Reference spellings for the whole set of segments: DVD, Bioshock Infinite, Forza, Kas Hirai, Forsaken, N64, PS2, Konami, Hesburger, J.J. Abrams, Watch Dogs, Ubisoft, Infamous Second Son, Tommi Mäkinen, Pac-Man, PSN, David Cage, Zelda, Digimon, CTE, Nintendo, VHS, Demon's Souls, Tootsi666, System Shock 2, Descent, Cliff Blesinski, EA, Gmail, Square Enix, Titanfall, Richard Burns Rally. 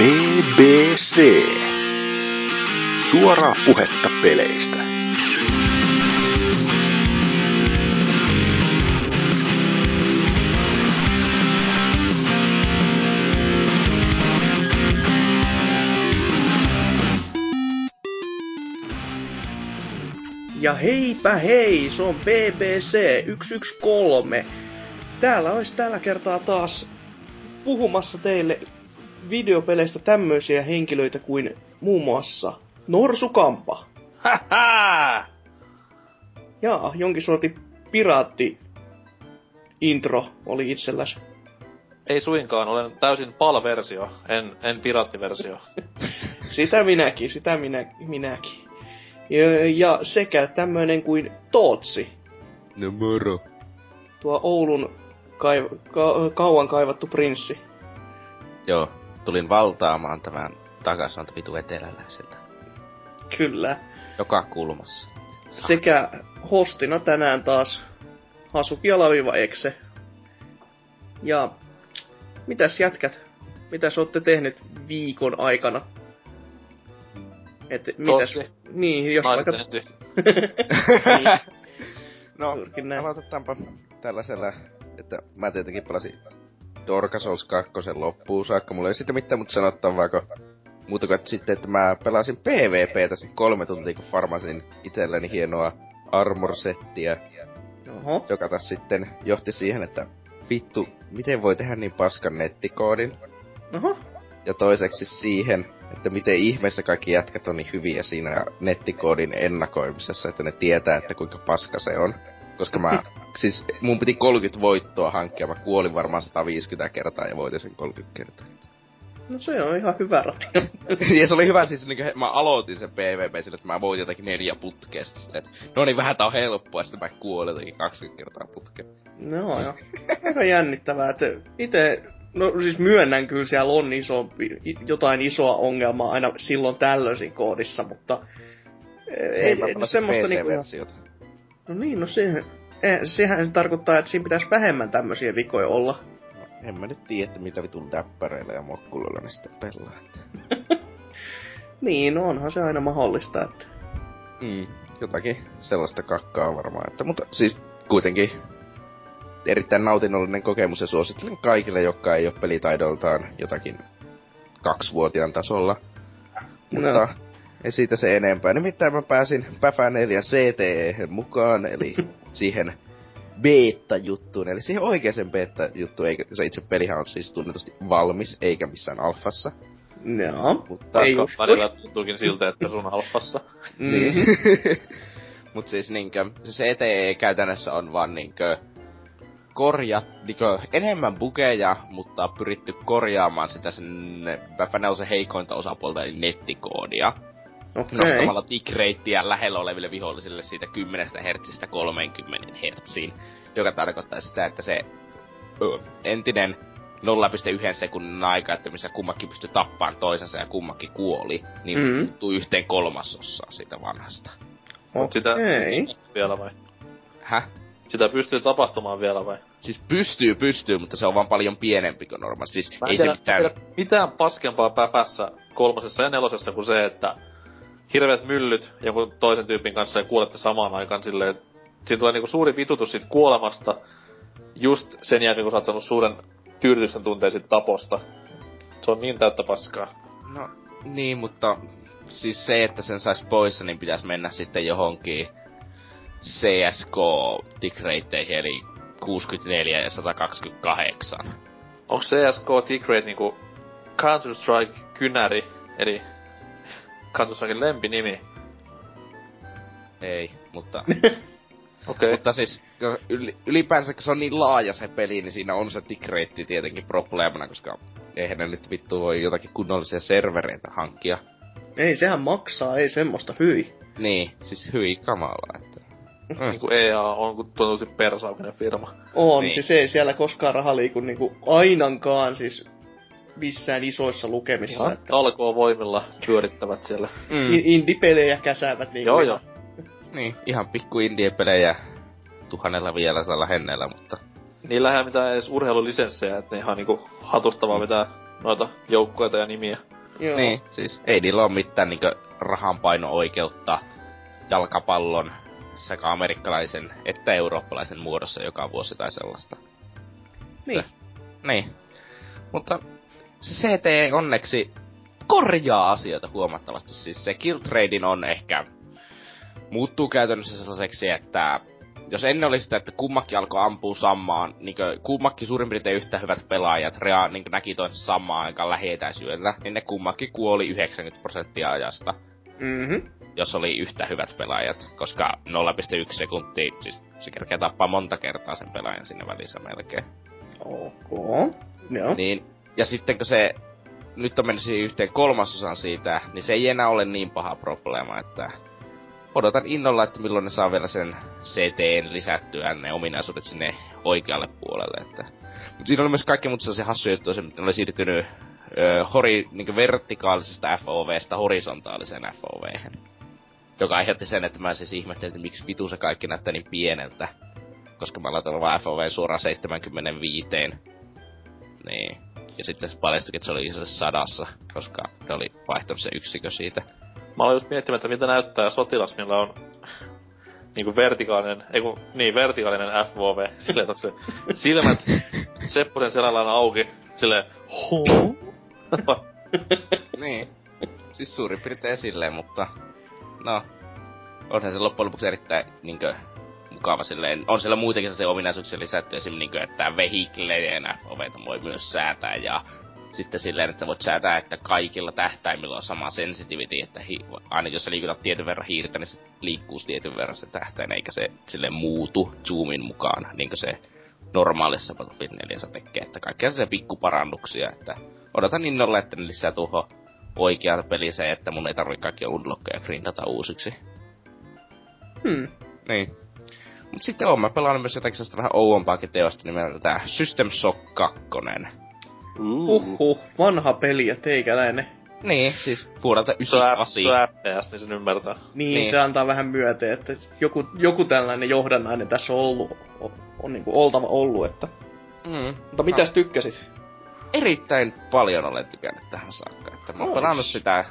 PBC. Suoraa puhetta peleistä. Ja heipä hei, se on PBC 113. Täällä olisi tällä kertaa taas puhumassa teille videopeleistä tämmöisiä henkilöitä kuin muun muassa Norsukampa. Haha! Jaa, jonkin sortin piraatti-intro oli itselläs. Ei suinkaan, olen täysin PAL-versio, en piraattiversio. sitä minäkin. Ja sekä tämmöinen kuin Tootsi. No moro. Tuo Oulun kauan kaivattu prinssi. Joo, tulin valtaamaan tämän takaisanolta vitu eteläläiseltä. Kyllä. Joka kulmassa. Sekä hostina tänään taas Hasukia-exe. Ja mitäs jätkät? Mitäs ootte tehnyt viikon aikana? Et mitäs? Niin, jos vaikka... niin. No, aloitetaanpa tällaisella, että mä tietenkin pelasin Dark Souls 2 loppuun saakka. Mulla ei siitä mitään muuta sanottavaa, muuta kuin sitten, että mä pelasin PvPtä sen 3 tuntia, kun farmasin itselleni hienoa armor-settiä. Oho. Joka taas sitten johti siihen, että vittu, miten voi tehdä niin paskan nettikoodin? Oho. Ja toiseksi siihen, että miten ihmeessä kaikki jätkät on niin hyviä siinä nettikoodin ennakoimisessa, että ne tietää, että kuinka paska se on. Koska mä, siis mun piti 30 voittoa hankkia, mä kuolin varmaan 150 kertaa ja voitin sen 30 kertaa. No se on ihan hyvä ratkaisu. Ja se oli hyvä, siis niin kuin mä aloitin sen PvP sille, että mä voitin jotakin 4 putkea. Silleen, että no niin, vähän tää on helppoa, ja sitten mä kuolin jotakin 20 kertaa putkea. No joo, aika jännittävää, että ite... No siis myönnän kyllä, siellä on jotain isoa ongelmaa aina silloin tällöisin koodissa, mutta... Ei semmoista niinku... No niin, no sehän tarkoittaa, että siinä pitäisi vähemmän tämmöisiä vikoja olla. No, en mä nyt tiedä, mitä vitun täppäreillä ja mokkuloilla ne sitten pelaa. Niin, no onhan se aina mahdollista, että... Jotakin sellaista kakkaa varmaan, että... Mutta siis kuitenkin... Erittäin nautinnollinen kokemus ja suosittelen kaikille, jotka ei ole pelitaidoltaan jotakin 2-vuotiaan tasolla. No. Mutta ei siitä se enempää. Nimittäin mä pääsin Päfän 4 CTE:hen mukaan, eli siihen beta-juttuun. Eli siihen oikeeseen beta-juttuun, eikä se itse pelihan on siis tunnetusti valmis, eikä missään alfassa. No, mutta ei usko. Välillä tuntuukin siltä, että sun alfassa. Niin. Mut siis niinkö, se CTE käytännössä on vaan niinkö... enemmän bugeja, mutta pyritty korjaamaan sitä sen Päfäneusen heikointa osapuolta, eli nettikoodia. Okay. Nostamalla tick-reittiä lähellä oleville vihollisille siitä 10 hertsistä 30 hertsiin, joka tarkoittaa sitä, että se entinen 0,1 sekunnin aika, että missä kummakin pystyi tappaan toisensa ja kummakin kuoli, niin muuttuu 1/3 siitä vanhasta. Okay. Mut sitä vielä vai? Häh? Sitä pystyy tapahtumaan vielä vai? Siis pystyy, mutta se on vaan paljon pienempi kuin normaali. Siis ei se mitään paskempaa Päfässä 3. ja 4. kuin se, että hirveät myllyt jonkun toisen tyypin kanssa ja kuolette samaan aikaan silleen. Siinä tulee niinku suuri vitutus siitä kuolemasta just sen jälkeen, kun sä oot saanut suuren tyydytyksen tunteen siitä taposta. Se on niin täyttä paskaa. No niin, mutta siis se, että sen sais pois, niin pitäis mennä sitten johonkin CSK-tick-rateihin, eli 64 ja 128. Onko CSK-tick-rate niinku Counter Strike-kynäri, eli Counter Striken lempinimi? Ei, mutta... Okay. Mutta siis ylipäänsä, kun se on niin laaja se peli, niin siinä on se tick-rate tietenkin probleemana, koska eihän ne nyt vittu voi jotakin kunnollisia servereitä hankkia. Ei, sehän maksaa, ei semmoista hyi. Niin, siis hyi kamalaa, että... Niinku EA on tuntuisi persaukinen firma. On, niin. Siis ei siellä koskaan raha liiku niinku ainankaan siis missään isoissa lukemissa. Ihan että... talkoovoimilla pyörittävät siellä. Indie-pelejä käsäävät niinku. Joo. Niin, ihan pikku indie-pelejä 1,500 hennellä, mutta... Niillähän mitään edes urheilulisenssejä, et ne ihan niinku hatustavaa mitään noita joukkoita ja nimiä. Joo. Niin, siis ei niillä oo mitään niinkö rahanpaino-oikeutta jalkapallon sekä amerikkalaisen että eurooppalaisen muodossa joka vuosi tai sellaista. Niin. Niin. Mutta se CTE onneksi korjaa asioita huomattavasti. Siis se kill trading on ehkä muuttuu käytännössä sellaiseksi, että jos ennen oli sitä, että kummakki alkoi ampua samaan, niin kummakki suurin piirtein yhtä hyvät pelaajat niin näki toisensa samaan aikaan lähietäisyydellä, niin ne kummakki kuoli 90% ajasta. Mm-hmm. Jos oli yhtä hyvät pelaajat, koska 0,1 sekuntia, siis se kerkee tappaa monta kertaa sen pelaajan sinne välissä melkein. Okay. Yeah. Niin, ja sitten kun se nyt on mennyt siihen yhteen kolmasosan siitä, niin se ei enää ole niin paha probleema, että odotan innolla, että milloin ne saa vielä sen CTE:n lisättyä ne ominaisuudet sinne oikealle puolelle, että. Mut siinä oli myös kaikki muuta sellaisia hassuja juttuja, että ne oli siirtynyt niinku vertikaalisesta FOV:sta horisontaaliseen FOV:hen. Joka aiheutti sen, että mä siis ihmettelin, että miksi vitu se kaikki näyttää niin pieneltä. Koska mä laitan vaan FOV suoraan 75. Niin. Ja sitten paljastuikin, että se oli itse asiassa 100, koska se oli vaihtamisen yksikö siitä. Mä olin just miettimään, että mitä näyttää sotilas, millä on niinku vertikaalinen FOV. Silleen, että se silmät Sepposen selällä on auki, silleen huu. Niin. Siis suurin piirtein silleen, mutta no, onhan se loppujen lopuksi erittäin niinkö mukava silleen. On siellä muutenkin se ominaisuuksia lisätty, esimerkiksi niinkö, että vehikleenä oveta voi myös säätää ja sitten silleen, että voit säätää, että kaikilla tähtäimillä on sama sensitivity, että aina jos sä liikutat tietyn verran hiirtä, niin se liikkuu tietyn verran se tähtäin, eikä se silleen muutu zoomin mukaan, niinkö se normaalissa Battlefield 4 tekee, että kaikkea se pikkuparannuksia, että odotan innolla, että ne lisää tuohon oikeaan peliseen, että mun ei tarvitse kaikkia unlockkeja grindata uusiksi. Niin. Mut sitten oon mä pelannut myös jotakin sellaista vähän ouompaakin teosta nimeltä tää System Shock 2. Vanha peli ja teikäläinen. Niin, siis vuodelta 98. Se on FPS, niin sen ymmärtää. Niin, se antaa vähän myöten, että joku tällainen johdannainen tässä on ollut, on niinku oltava ollut, että. Mutta mitäs tykkäsit? Erittäin paljon olen tykännyt tähän saakka, että mä oon pelannut sitä,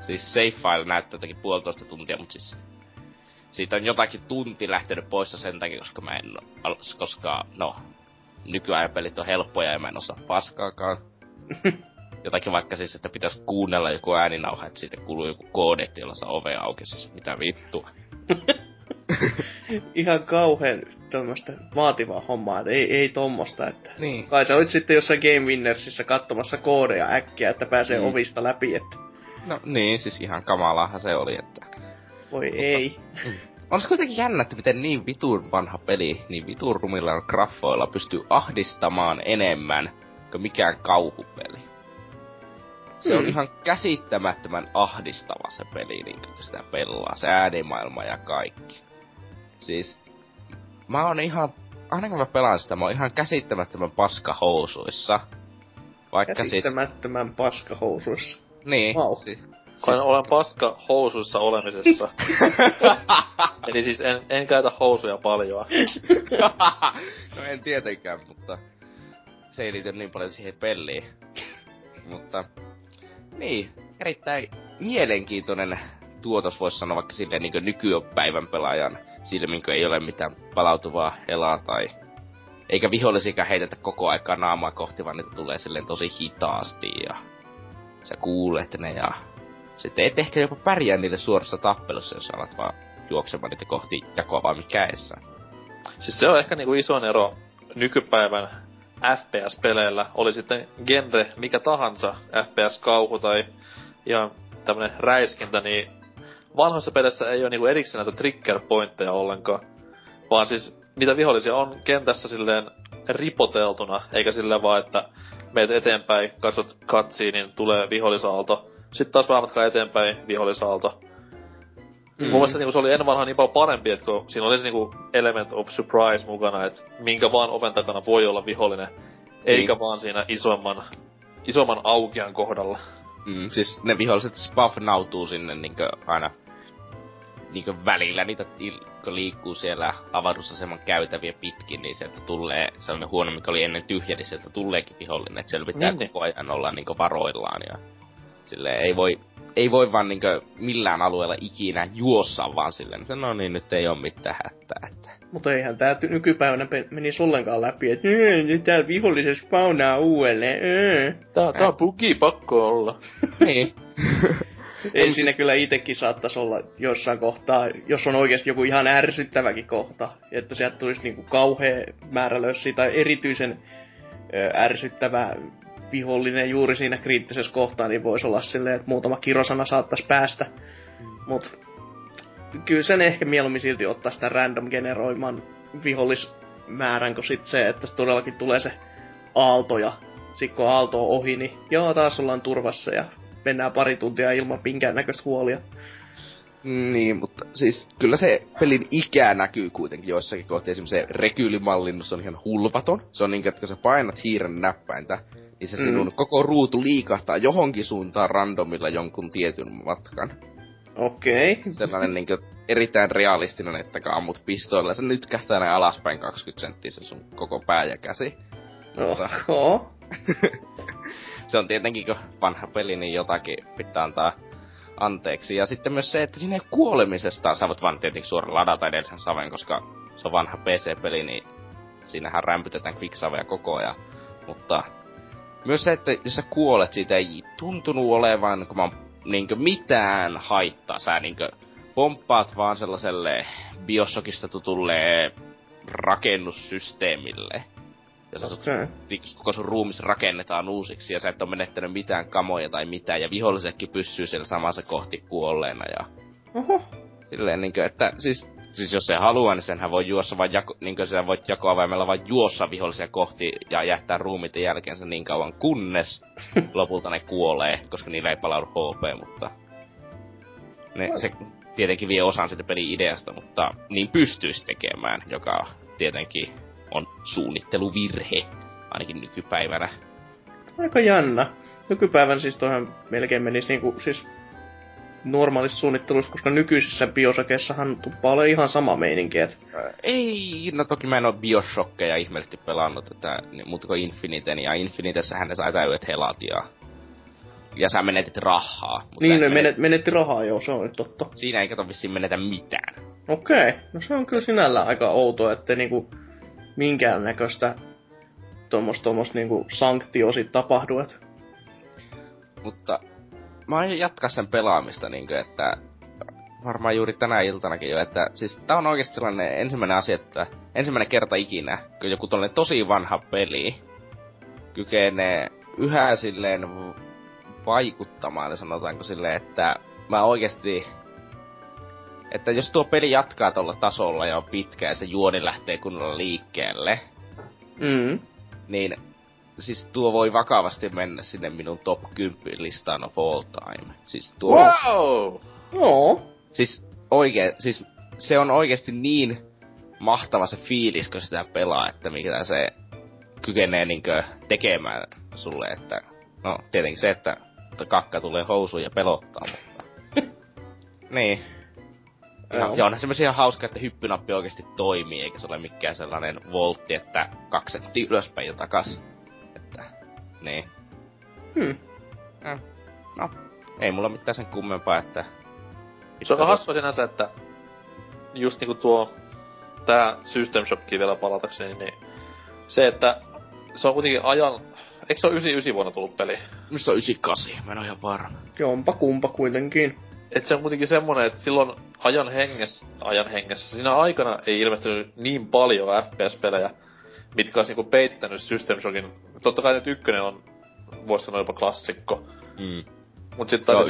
siis save file näyttää jotakin 1,5 tuntia, mut siis siitä on jotakin tunti lähtenyt pois sen takia, koska mä en koska no, nykyajan pelit on helppoja ja mä en osaa paskaakaan. Jotakin vaikka siis, että pitäis kuunnella joku ääninauha, että siitä kuluu joku koodetti, jolla saa ovea auki, siis mitä vittua. Ihan kauheen tämmöstä vaativaa hommaa, että ei tommosta, että niin. Kai sä olit sitten jossain Game Winnersissa katsomassa koodeja äkkiä, että pääsee ovista läpi, että. No niin, siis ihan kamalaahan se oli, että. Voi mutta ei. On se kuitenkin jännä, että miten niin vitun vanha peli, niin vitun rumilla graffoilla pystyy ahdistamaan enemmän kuin mikään kauhupeli. Se on ihan käsittämättömän ahdistava se peli, niin kun sitä pelaa, se äänimaailma ja kaikki. Siis, mä oon ihan, aina kun mä pelaan sitä, mä oon ihan käsittämättömän paskahousuissa. Vaikka käsittämättömän siis paskahousuissa? Niin, wow. Siis olen paskahousuissa olemisessa. Eli siis en käytä housuja paljoa. No en tietenkään, mutta se ei liity niin paljon siihen peliin. Mutta niin, erittäin mielenkiintoinen tuotos voisi sanoa vaikka silleen niin nykypäivän pelaajan silmin, kun ei ole mitään palautuvaa elaa tai eikä vihollisikaan heitetä koko aikaa naamaa kohti, vaan niitä tulee silleen tosi hitaasti ja sä kuulet ne ja sitten et ehkä jopa pärjää niille suorassa tappelussa, jos alat vaan juoksemaan niitä kohti jakoa vaan mikäessä. Siis se on ehkä niinku iso ero nykypäivän FPS-peleillä, oli sitten genre mikä tahansa, FPS-kauhu tai ihan tämmönen räiskintä, niin vanhoissa peleissä ei oo niinku erikseen näitä trigger-pointteja ollenkaan, vaan siis niitä vihollisia on kentässä silleen ripoteltuna, eikä silleen vaan, että meet eteenpäin, katsot katsiin, niin tulee vihollisaalto, sit taas vähän eteenpäin, vihollisaalto. Mun mielestä niinku, se oli ennen vanhaa niin paljon parempi, että kun siinä oli se niinku element of surprise mukana, että minkä vaan oven takana voi olla vihollinen, eikä vaan siinä isomman aukean kohdalla. Siis ne viholliset spawnautuu sinne niinkö aina niinkö välillä niitä, kun liikkuu siellä avaruusaseman käytäviä pitkin, niin sieltä tulee sellainen huono, mikä oli ennen tyhjä, niin sieltä tuleekin vihollinen. Että siellä pitää koko ajan olla niinkö varoillaan ja silleen ei voi vaan niinkö millään alueella ikinä juossa vaan silleen, että no niin, nyt ei oo mitään hätää. Että. Mutta eihän tää nykypäivänä menisi ollenkaan läpi, että täällä vihollisessa spawnaa uudelleen. Tää on bugi, pakko olla. Niin. Ei siinä kyllä itekin saattais olla jossain kohtaa, jos on oikeesti joku ihan ärsyttäväkin kohta. Että sieltä tulisi niinku kauhea määrä lössiä tai erityisen ärsyttävä vihollinen juuri siinä kriittisessä kohtaa, niin voisi olla silleen, että muutama kirosana saattais päästä. Mut kyllä sen ehkä mieluummin silti ottaa sitä random generoiman vihollismäärän, kun sit se, että todellakin tulee se aalto ja sit kun aalto on ohi, niin joo, taas ollaan turvassa ja mennään pari tuntia ilman minkäännäköistä huolia. Niin, mutta siis kyllä se pelin ikä näkyy kuitenkin joissakin kohti. Esimerkiksi se rekyylimallinnus on ihan hulvaton. Se on niin, että kun sä painat hiiren näppäintä, niin se sinun koko ruutu liikahtaa johonkin suuntaan randomilla jonkun tietyn matkan. Okei. Sellainen niin kuin erittäin realistinen, että kun ammut pistoilla ja se nyt kähtää näin alaspäin 20 senttiä se sun koko pää ja käsi. Oho. Se on tietenkin, kun vanha peli, niin jotakin pitää antaa anteeksi. Ja sitten myös se, että siinä ei kuolemisestaan sä voit vaan tietenkin suoraan ladata edellisen saven, koska se on vanha PC-peli, niin siinähän rämpytetään quicksavea koko ajan. Mutta myös se, että jos sä kuolet, siitä ei tuntunut olevan, kun mä oon niinkö mitään haittaa. Sä niinkö pomppaat vaan sellaselle Bioshockista tutulle rakennussysteemille. Ja koko sun ruumis rakennetaan uusiksi ja sä et oo menettänyt mitään kamoja tai mitään ja vihollisetkin pysyy siellä samassa kohti kuolleena ja... Oho. Silleen niinkö, että siis jos se haluaa, niin senhän voi juossa vaan niinkö sä voit jakoavaimella vaan juossa vihollisia kohti ja jättää ruumit jälkeensä niin kauan kunnes lopulta ne kuolee, koska niillä ei palaudu HP, mutta... Se tietenkin vie osan siitä pelin ideasta, mutta niin pystyisi tekemään, joka tietenkin on suunnitteluvirhe, ainakin nykypäivänä. Aika jännä. Nykypäivänä siis toihan melkein menisi niinku siis normaalissa suunnittelussa, koska nykyisissä Bioshockeissahan tuppaa ole ihan sama meininki, et... Ei, no toki mä en oo Bioshockeja ihmeellisesti pelannut, että muuta kuin Infiniten, ja Infinitessähän ne sai täydet helatiaa. Ja sä menetit rahaa. Niin, no menetti rahaa, joo, se on nyt totta. Siinä ei kato vissiin menetä mitään. Okei, no se on kyllä sinällään aika outoa, että niinku... minkäännäköistä tuommoista niinku sanktioa siitä tapahdu, et. Mutta mä oon jatkaa sen pelaamista niinkö, että varmaan juuri tänä iltanakin jo, että siis tää on oikeesti sellainen ensimmäinen asia, että ensimmäinen kerta ikinä, kun joku tollanen tosi vanha peli kykenee yhä silleen vaikuttamaan, sanotaanko silleen, että mä oikeesti... Että jos tuo peli jatkaa tuolla tasolla ja on pitkä ja se juoni lähtee kunnolla liikkeelle, niin siis tuo voi vakavasti mennä sinne minun top 10 listaan of all time. Siis tuo... Wow! No. Siis se on oikeesti niin mahtava se fiilis, kun sitä pelaa, että mikä se kykenee niinkö tekemään sulle, että... No, tietenkin se, että kakka tulee housuun ja pelottaa, mutta... niin. Ja onhan semmosia ihan hauska, että hyppynappi oikeesti toimii, eikä se ole mikään sellainen voltti, että 2 senttiä ylöspäin ja takas. Että, niin. No, ei mulla mitään sen kummempaa, että... Se on hassu sinänsä, että just niinku tuo... Tää System Shockiin vielä palatakseni, niin... Se, että se on kuitenkin ajan... Eikö se ole 99 vuonna tullut peli? Se on 98, mä en oo ihan varma. Joo, onpa kumpa kuitenkin. Et se on kuitenkin semmonen, että silloin ajan hengessä, siinä aikana ei ilmestynyt niin paljon FPS-pelejä, mitkä olis niinku peittänyt System Shockin. Totta kai nyt ykkönen on, vois sanoa jopa klassikko. Mut sit taas,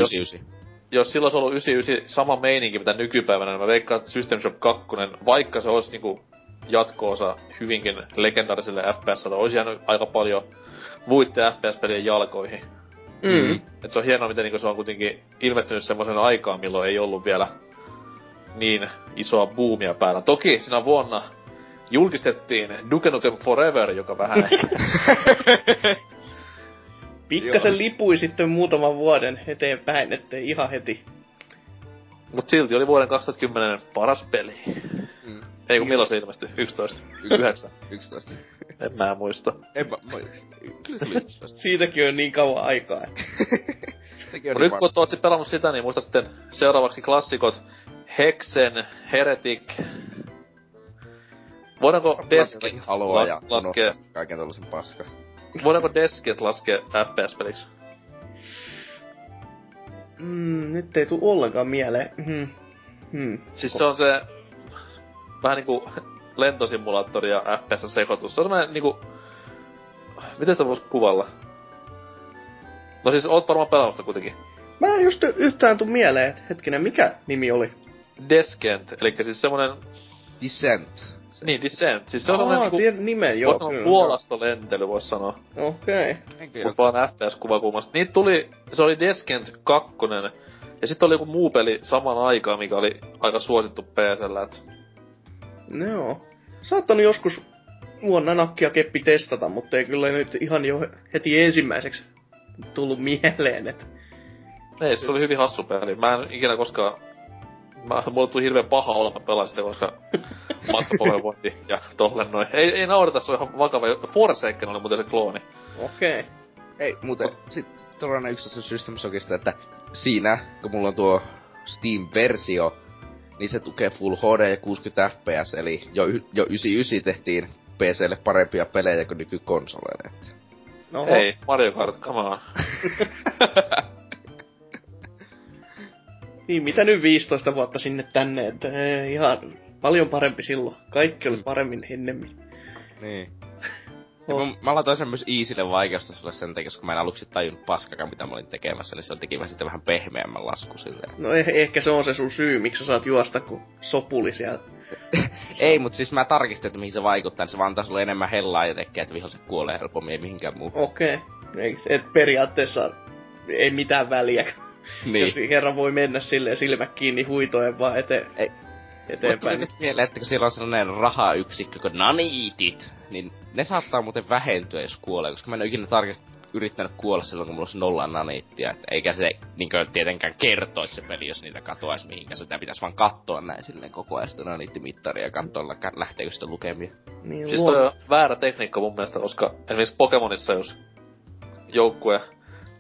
jos silloin se on ollut 99 sama meininki mitä nykypäivänä, niin mä veikkaan, että System Shock 2, vaikka se olisi niinku jatko-osa hyvinkin legendaariselle FPS-salla, olisi jäänyt aika paljon muitten FPS-pelien jalkoihin. Et se on hienoa, miten niinku se on kuitenkin ilmestynyt semmoisen aikaan, milloin ei ollut vielä niin isoa buumia päällä. Toki sinä vuonna julkistettiin Duke Nukem Forever, joka vähän... Pikkasen lipui sitten muutaman vuoden eteenpäin, ettei ihan heti Mut silti oli vuoden 2010 paras peli. Mm. Ei kun milloin se ilmestyi? 11? 9? 11. En mä muista. Kyllä se oli 11. Siitäkin on niin kauan aikaa. Nyt kun oot pelannut sitä, niin muista sitten seuraavaksi klassikot. Hexen, Heretic. Voidaanko Desket laskea? Kaiken tollasen paska. Voidaanko Desket laskea FPS-peliksi? Nyt ei tuu ollenkaan mieleen. Siis se on se... vähän niinku lentosimulaattori ja FPS-sekoitus. Se on semmonen niinku... miten sitä vois kuvalla? No siis oot varmaan pelausta kuitenkin. Mä en just yhtään tuu mieleen, et hetkinen, mikä nimi oli? Descent, elikkä siis semmonen... Descent. Niin, Descent. Siis se on semmonen niinku... nimen, joo. Vois sanoa puolastolentely, vois sanoa. Okei. Okay. Mut vaan FPS-kuvakulmasta. Niit tuli... se oli Descent 2. Ja sit oli joku muu peli samaan aikaan, mikä oli aika suosittu PC:llä, et... no. Saattanut joskus luonna nakki ja keppi testata, mutta ei kyllä nyt ihan jo heti ensimmäiseksi tullut mieleen, et... ei, se oli hyvin hassu peli. Mä en ikinä koskaan... mulle tuli hirveen paha olla, mä pelaan sitä, koska matkapohjavointi ja tolleen noin. Ei naureta, se on ihan vakava. Forsaken oli muuten se klooni. Okei. Okay. Ei, muuten sit todella yksi asia System Shockista, että siinä, kun mulla on tuo Steam-versio, niin se tukee Full HD ja 60 FPS, eli jo 99 tehtiin PC:lle parempia pelejä kuin nykykonsoleille. No hei, Mario Kart, come on. Niin, mitä nyt 15 vuotta sinne tänne, että ihan paljon parempi silloin. Kaikki oli paremmin ennemmin. Niin. Mä laitoin sen myös Easylle vaikeusta sulle sen takia, koska mä en aluksi tajunnut paskakaan, mitä mä olin tekemässä, niin se teki mä sitten vähän pehmeämmän lasku silleen. No ehkä se on se sun syy, miksi sä saat juosta kuin sopuli sieltä. Ei, mut siis mä tarkistin, että mihin se vaikuttaa, niin se vaan antaa sulle enemmän hellaa ja tekee, että vihon se kuolee helpommin, ei mihinkään muuhun. Okei. Okay. Et periaatteessa ei mitään väliä. Niin. Jos kerran voi mennä silleen silmät kiinni huitoen vaan eteenpäin. Mutta mieleen, että kun siellä on sellainen rahayksikkö, kun naniitit, niin ne saattaa muuten vähentyä, jos kuolee, koska mä en ikinä yrittänyt kuolla silloin, kun mulla olisi 0 naniittia. Et eikä se niinkö tietenkään kertoisi se peli, jos niitä katoaisi mihinkään. Sitä pitäisi vaan katsoa näin silleen koko ajan sitä naniittimittaria ja katsoa, lähteekö sitä lukemia. Niin, siis toi on väärä tekniikka mun mielestä, koska esimerkiksi Pokemonissa, jos joukkue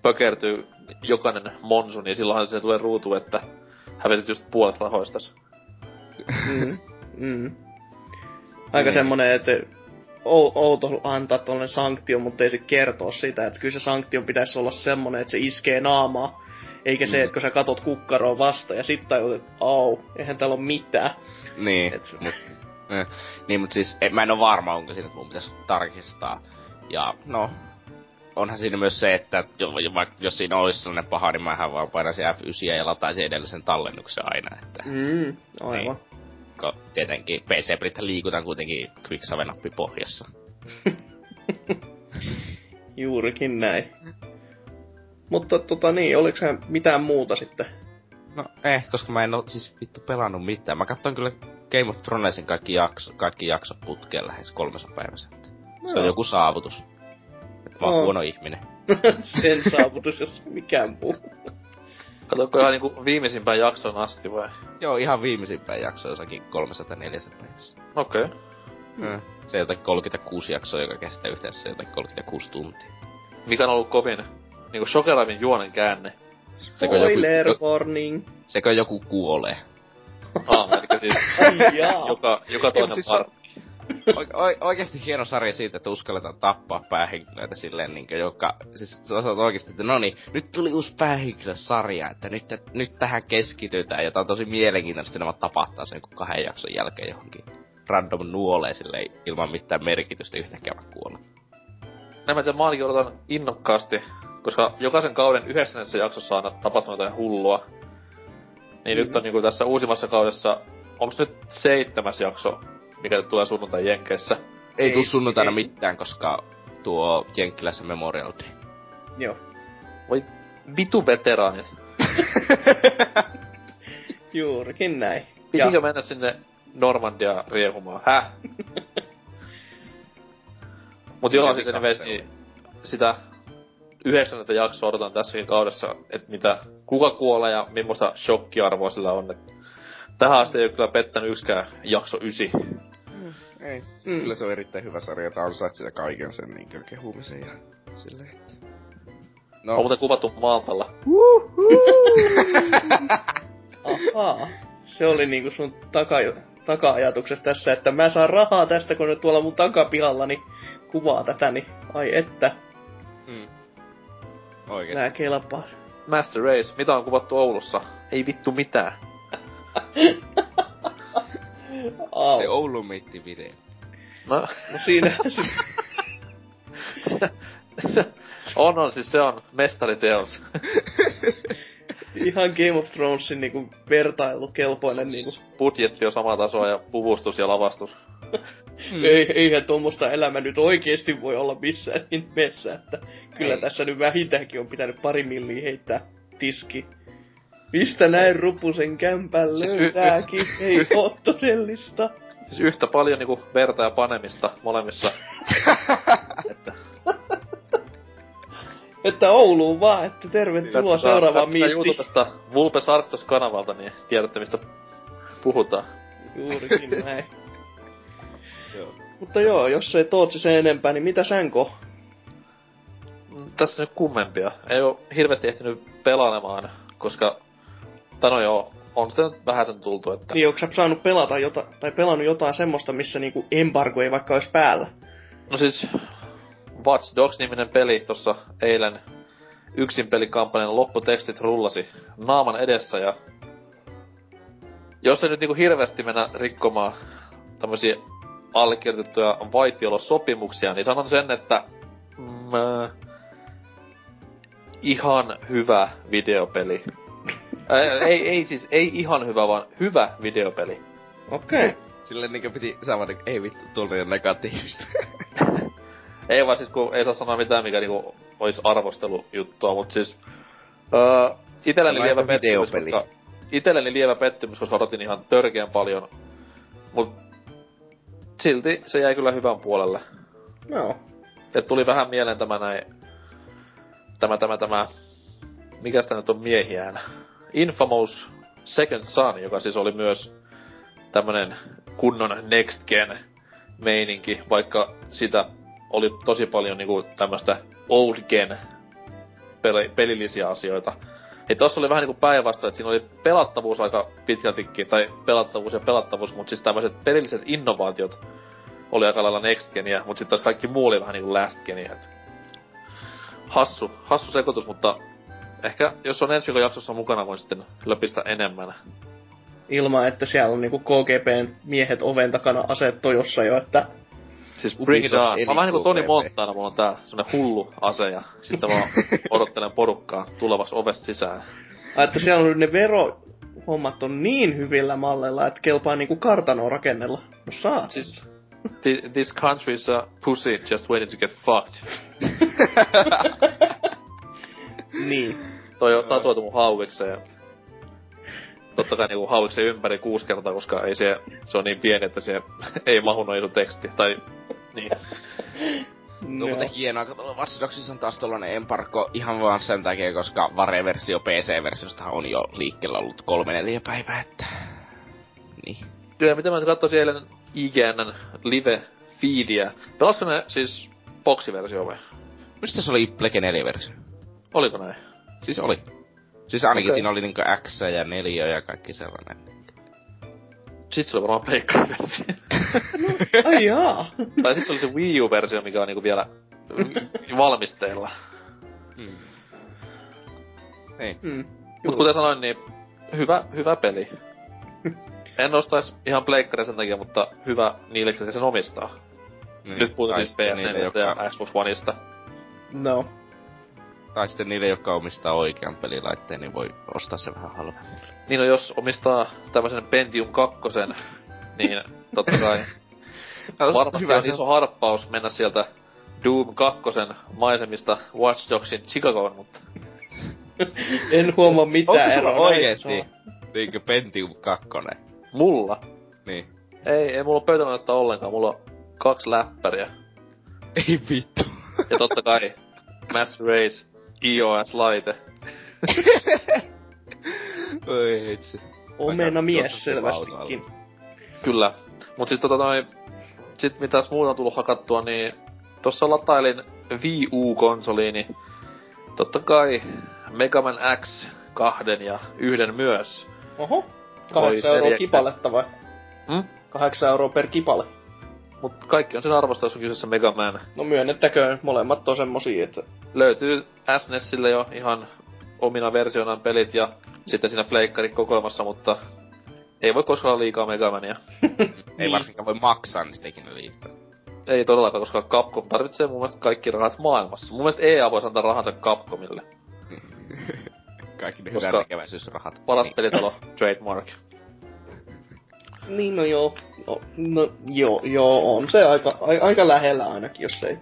pökertyy jokainen monsu, niin silloinhan se tulee ruutu, että hävisit just puolet rahoistas. Aika semmonen, että outo antaa tollanen sanktio, mutta ei sit kertoo sitä. Että kyllä se sanktio pitäisi olla semmonen, että se iskee naamaa. Eikä se, että kun sä katot kukkaroon vasta ja sit tajut, että au, eihän täällä oo mitään. Niin, mut siis mä en oo varma, onko siinä, että mun pitäis tarkistaa. Ja no... onhan siinä myös se, että jos siinä olisi sellainen paha, niin mähän vaan painaisin F9 ja lataisin edellisen tallennuksen aina, että... aivan. Niin, tietenkin PC-pelithän liikutaan kuitenkin quick-save-nappi pohjassa. Juurikin näin. Mutta niin, oliko hän mitään muuta sitten? No koska mä en oo siis pelannut mitään. Mä katsoin kyllä Game of Thronesin kaikki jaksot putkeen lähes 3 päivässä. Se on joku saavutus. Mä oon huono ihminen. Sen saavutus, jos mikään muu. Katsotko ihan niinku viimeisimpään jakson asti vai? Joo, ihan viimeisimpään jakson jossakin 304 päivässä. Okei. Okay. Se on jotain 36 jaksoa, joka kestää yhteensä jotain 36 tuntia. Mikä on ollut kovin, niinku shokeraavin juonen käänne? Spoiler warning! Sekö joku kuolee? Elikkä siis joka toinen siis parti. Oikeesti hieno sarja siitä, että uskalletaan tappaa päähenkilöitä silleen niinkö, joka... siis sä osaat oikeesti, että noni, nyt tuli uusi päähenkilösarja, että nyt tähän keskitytään, ja tää on tosi mielenkiintoista, nämä tapahtaa sen kun 2 jakson jälkeen johonkin random nuoleen silleen ilman mitään merkitystä yhtäkkiä vaan kuolla. Mä ainakin odotan innokkaasti, koska jokaisen kauden 9. jaksossa on tapahtunut jotain hullua. Niin nyt on niinku tässä uusimmassa kaudessa, onks nyt 7. jakso? Mikä tulee sunnuntai Jenkeissä. Ei tuu sunnuntaina mitään, koska tuo Jenkkilässä Memorial Day. Joo. Voi vitu veteraanit. Juurikin näin. Pitikö mennä sinne Normandiaan riehumaan? Häh? Mut jollain siis sitä 9. jaksoa odotan tässäkin kaudessa, että mitä, kuka kuolee ja millaista shokkiarvoa sillä on. Et tähän asti ei ole kyllä pettänyt yksikään jakso 9. Ei, kyllä se on erittäin hyvä sarja, että ansaitsee kaiken sen niin kyllä kehumisen ja silleen, että... No. On muuten kuvattu maapalla. Ahaa. Se oli niinku sun taka-ajatuksessa tässä, että mä saan rahaa tästä, kun ne tuolla mun takapihallani kuvaa tätä, niin ai että. Mm. Oikeesti. Nää kelpaa. Master Race, mitä on kuvattu Oulussa? Ei vittu mitään. Se Oulun meitti video. No siinä... On, siis se on mestariteos. Ihan Game of Thronesin niinku vertailukelpoinen niinku. Budjetti on sama tasoa ja puvustus ja lavastus. Eihän tommosta elämä nyt oikeesti voi olla missään nimessä, että kyllä ei. Tässä nyt vähintäänkin on pitänyt 2 miljoonaa heittää tiski. Mistä näin rupusen kämpän siis löytääkin? Ei oo todellista. Siis yhtä paljon niinku verta ja panemista molemmissa. Että... Että Ouluun vaan, että tervetuloa seuraavaan miittiin. YouTubesta Vulpes Arctos-kanavalta, niin tiedätte mistä puhutaan. Juurikin näin. Mutta joo, jos ei Tootsi sen enempää, niin mitä sänko? Tässä nyt kummempia. Ei oo hirveesti ehtinyt pelailemaan, koska... Tai no joo, on sitä nyt vähän sen tultu, että... Niin, onko sä saanut pelata jotain, tai pelannut jotain semmoista, missä niinku embargo ei vaikka ois päällä? No siis... Watch Dogs-niminen peli tossa eilen yksin pelikampanjan lopputekstit rullasi naaman edessä ja... Jos ei nyt niinku hirveästi mennä rikkomaan tämmösiä allekirjoitettuja vaitiolosopimuksia, niin sanon sen, että... ihan hyvä videopeli. Ei siis, ei ihan hyvä, vaan hyvä videopeli. Okei. Okay. Silleen niinku piti saada, ei vittu, tuli negatiivista. Ei vaan siis, kun ei saa sanoa mitään, mikä niinku ois arvostelujuttua, mut siis... Itelleni lievä pettymys, koska odotin ihan törkeän paljon. Mut... Silti se jäi kyllä hyvän puolelle. No. Et tuli vähän mieleen tämä näin... Tämä... Mikäs tää nyt on miehiään? Infamous Second Son, joka siis oli myös... Tämmönen kunnon next gen meininki, vaikka sitä... Oli tosi paljon niinku tämmöstä old gen pelillisiä asioita. Ja tossa oli vähän niinku päinvastoin, että siinä oli pelattavuus aika pitkältikin, tai pelattavuus, mut siis tämmöset pelilliset innovaatiot oli aika lailla next geniä, mut sit taas kaikki muu oli vähän niinku last geniä. Hassu sekoitus, mutta ehkä jos on ensi viikon jaksossa mukana, voin sitten löpistä enemmän. Ilman, että siellä on niinku KGBn miehet oven takana aseet tojossa jo, että... Siis bring it on. Mä vähän niinku Toni Montana, mulla on tää semmonen hullu ase ja sitten vaan odottelen porukkaa tulevaks ovesta sisään. Ai, että siellä on ne verohommat on niin hyvillä malleilla, että kelpaa niinku kartanoa rakennella. No saa. Siis, this country is a pussy just waiting to get fucked. Niin. Toi on tatuoitu mun hauvikseen. Tottakai niinku hauiksi ympäri 6 kertaa, koska ei se on niin pieni, että se ei mahdu iso teksti, tai niin. No muuten hienoa, katsotaan Watch on taas tollanen embargo ihan vaan sen takia, koska Vare-versio PC-versiostahan on jo liikkeellä ollut 3-4 päivää, että... Niin. Kyllä, mitä mä nyt katsoisin eilen IGN:n live-feediä. Pelasiko ne siis boksi-versio vai? Mistä se oli Plege 4-versio? Oliko näin? Siis oli. Siis ainakin okay. Siinä oli niinku X ja 4 ja kaikki sellainen. Sit se oli varmaan pleikkaversio. No, ai jaa. Tai sit se oli se Wii U-versio, mikä on niinku vielä valmisteilla. Mm. Niin. Mm. Mut kuten sanoin, niin hyvä peli. En ostais ihan pleikkaria sen takia, mutta hyvä niille, ketkä sen omistaa. Niin. Nyt puhutaan niistä PS4:stä ja Xbox Oneista. No. Tai sitten niille, jotka omistaa oikean pelilaitteen, niin voi ostaa se vähän halvemmalla. Niin no, jos omistaa tämmösen Pentium 2, niin tottakai... varmasti on iso harppaus mennä sieltä Doom 2 maisemista Watch Dogsin Chicagoon, mutta... En huomaa mitään eroa. Onko sulla oikeesti niinkö Pentium 2? Mulla? Niin. Ei mulla pöytälannetta ollenkaan, mulla on 2 läppäriä. Ei vittu. Ja tottakai Mass Race. iOS-laite. Ei hitsi. Omena mies selvästikin. Kyllä. Mut siis sit mitäs muuta on tullut hakattua, niin tossa latailin Wii U-konsoliin, niin tottakai Mega Man X 2 ja 1 myös. Oho. 8 € kipaletta vai? 8 € per kipale. Mut kaikki on sen arvosta, jos on kyseessä Mega Man. No myönnettäköön, molemmat on semmosia, että... Löytyy SNESille jo ihan omina versioinaan pelit ja sitten siinä pleikkarit kokoelmassa, mutta... Ei voi koskaan olla liikaa Mega Mania. Ei varsinkaan voi maksaa niistä ikinä liikaa. Ei todellakaan, koska Capcom tarvitsee mun mielestä kaikki rahat maailmassa. Mun mielestä EA voisi antaa rahansa Capcomille. Kaikki ne hyvän tekeväisyysrahat. Paras pelitalo, trademark. Niin, no joo. No, on se aika lähellä ainakin, jos ei.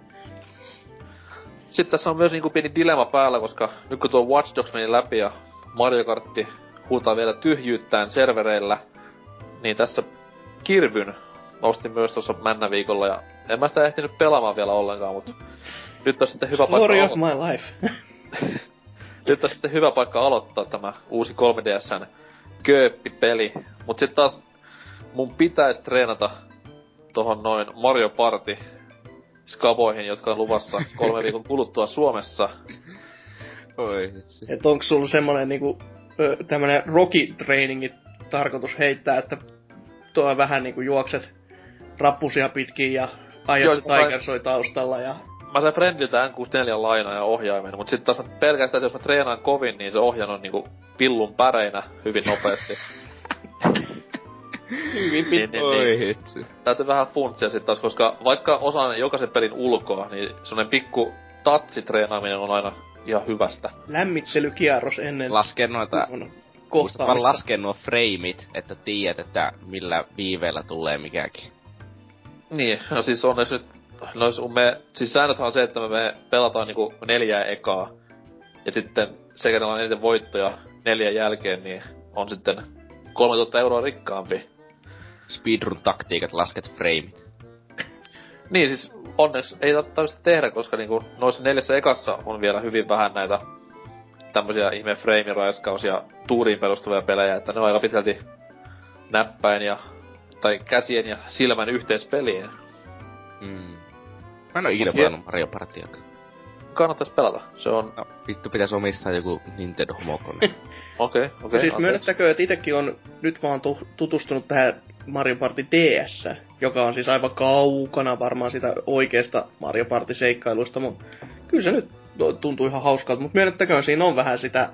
Sitten tässä on myös niinku pieni dilemma päällä, koska nyt kun tuo Watch Dogs meni läpi ja Mario Kartti huutaa vielä tyhjyyttään servereillä, niin tässä Kirvyn ostin myös tuossa männä viikolla ja en mä sitä ehtinyt pelaamaan vielä ollenkaan, mutta nyt on sitten hyvä paikka aloittaa. Story of my life. Nyt on sitten hyvä paikka aloittaa tämä uusi 3DS:n kööppipeli, mut sit taas mun pitäis treenata tohon noin Mario Party skaboihin, jotka on luvassa 3 viikon kuluttua Suomessa. Oi hitsi. Et onks sulla semmonen niinku tämmönen rocky-trainingin tarkoitus heittää, että tuo vähän niinku juokset rappusia pitkin ja ajat Tiger soi taustalla ja... Mä sain friendiltä N64 lainaa ja ohjaimen, mut sit taas pelkästään, että jos mä treenaan kovin, niin se ohjan on niinku pillun päreinä hyvin nopeasti. Hyvin pitkä. Oi hitsi. Täytyy vähän funtsia sit taas, koska vaikka osaan jokaisen pelin ulkoa, niin semmonen pikku tatsitreenaaminen on aina ihan hyvästä. Lämmitselykierros ennen... Laske noita... Vaan laske nuo freimit, että tiedät, että millä viiveellä tulee mikäkin. Niin, no siis onneksi nyt... No siis säännöthän on se, että me pelataan niinku 4 ekaa. Ja sitten se, kenellä on eniten voittoja 4 jälkeen, niin on sitten 3,000 € rikkaampi. Speedrun-taktiikat, lasket freimit. Niin siis... Onneksi ei tämmöistä tehdä, koska niinku noissa 4 ekassa on vielä hyvin vähän näitä tämmösiä ihme frame-raiskausia tuuriin perustuvia pelejä, että ne on aika pitkälti näppäin ja... tai käsien ja silmän yhteispeliin. Mä en oo ikinä pelannut Mario Partiakaan. Kannattais pelata, se on... No, vittu pitäis omistaa joku Nintendo homokone. Okei. Siis myönnettäkö, että itekin on... Nyt mä oon tutustunut tähän Mario Party DS, joka on siis aivan kaukana varmaan sitä oikeesta Mario Party-seikkailusta, mutta kyllä se nyt tuntuu ihan hauskalta, mutta myönnettäköön siinä on vähän sitä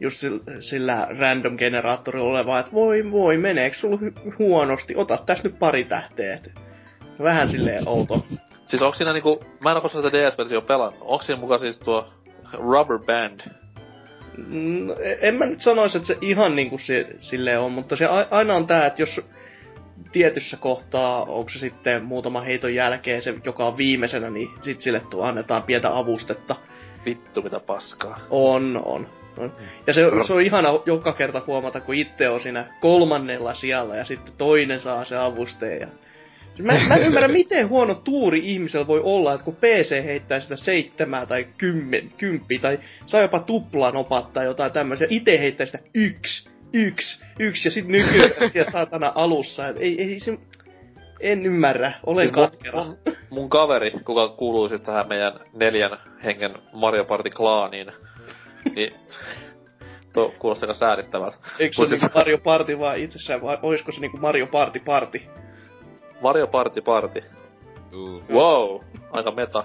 just sillä random generaattorilla olevaa, että voi, meneekö sulla huonosti, ota tässä nyt pari tähteä, vähän silleen outo. Siis onko siinä niinku, mä en ole koskaan sitä DS-versiota pelannut, onko siinä mukaan siis tuo Rubber Band? En mä nyt sanoisi, että se ihan niinku silleen on, mutta se aina on tää, että jos tietyssä kohtaa, onko se sitten muutama heiton jälkeen se, joka on viimeisenä, niin sit sille annetaan pientä avustetta. Vittu mitä paskaa. On. Ja se on ihana joka kerta huomata, kun itse on siinä 3. sijalla ja sitten toinen saa se avusteen. Ja... Mä en ymmärrä, miten huono tuuri ihmisellä voi olla, että kun PC heittää sitä 7 tai 10 tai saa jopa tuplanopat tai jotain tämmöisiä, itse heittää sitä 1 ja sit nykyään sieltä saatana alussa, et ei se... En ymmärrä, olen siis katkera. Mun kaveri, kuka kuuluu siis tähän meidän 4 hengen Mario Party-klaaniin, niin... Tuo kuulostaa aika säädittävältä. Eikö se niinku Mario Party vaan itsessään, vai oisko se niinku Mario Party? Mario Party. Wow, aika meta.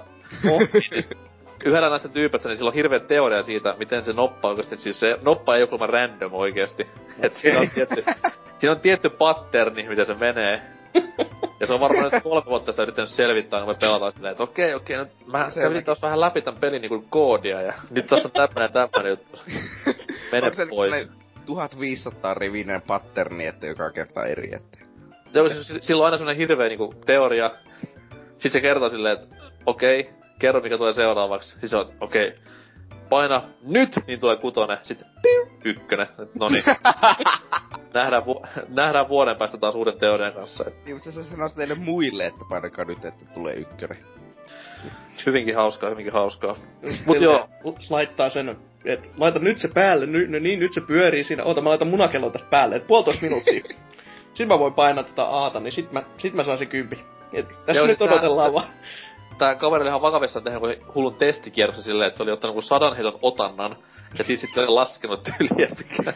Yhdellä näistä tyypistä, niin sillä on hirveä teoria siitä, miten se noppa oikeesti, siis se noppa ei ole kuulemma random oikeesti. Okay. Et siinä on tietty patterni, miten se menee. Ja se on varmaan nyt 3 vuotta sitä yrittänyt selvittää, kun me pelataan silleen, että okei, nyt mä kävin taas vähän läpi tän pelin niinku koodia, ja nyt taas on tämmönen juttu. Mene pois. Onko se 1500 rivinen patterni, että joka kerta eri, että... Sillä on aina semmonen hirveä niinku teoria. Sit se kertoo silleen, että okei, kerro mikä tulee seuraavaksi. Siis oot, okei, paina nyt, niin tulee 6, sitten piu, 1, noniin. Nähdään vuoden päästä taas uuden teorian kanssa. Niin, mutta sä sanoisit teille muille, että painakaa nyt, että tulee 1. Hyvinkin hauskaa. Mut joo. Ups, laittaa sen, että laita nyt se päälle, niin nyt se pyörii siinä. Oota, mä laitan munakellon tästä päälle, et 1,5 minuuttia. Sitten mä voin painaa tätä aata, niin sit mä saan se 10. Et tässä joo, nyt odotellaan vaan. Tää kaverille ihan vakavissaan tehnyt hullun testikierroksen silleen, että se oli ottanut 100 heiton otannan, ja siis sitten laskenut tyyliä pikään.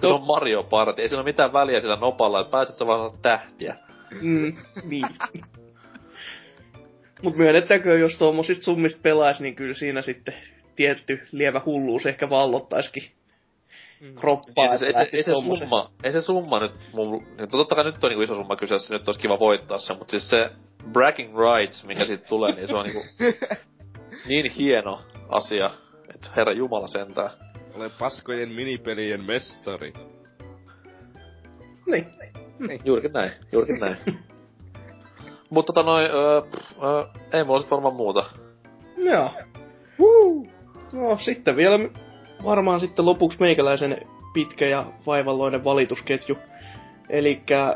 Tuo on Mario Party, ei siinä ole mitään väliä sillä nopalla, että pääset sä vaan tähtiä. Niin. Mut myönnettäkö, jos tommosista summista pelaisi, niin kyllä siinä sitten tietty lievä hulluus ehkä vallottaisikin kroppaa. Ei se summa nyt, totta kai nyt on niinku iso summa kyseessä, nyt olisi kiva voittaa se, mut siis se bragging rights, mikä siitä tulee, niin se on niinku niin hieno asia, että herra jumala sentään. Olen paskojen minipelien mestari. Niin. Juurikin näin. Mut ei mulla sit varmaan muuta. Joo. No sitten vielä varmaan sitten lopuksi meikäläisen pitkä ja vaivalloinen valitusketju. Elikkä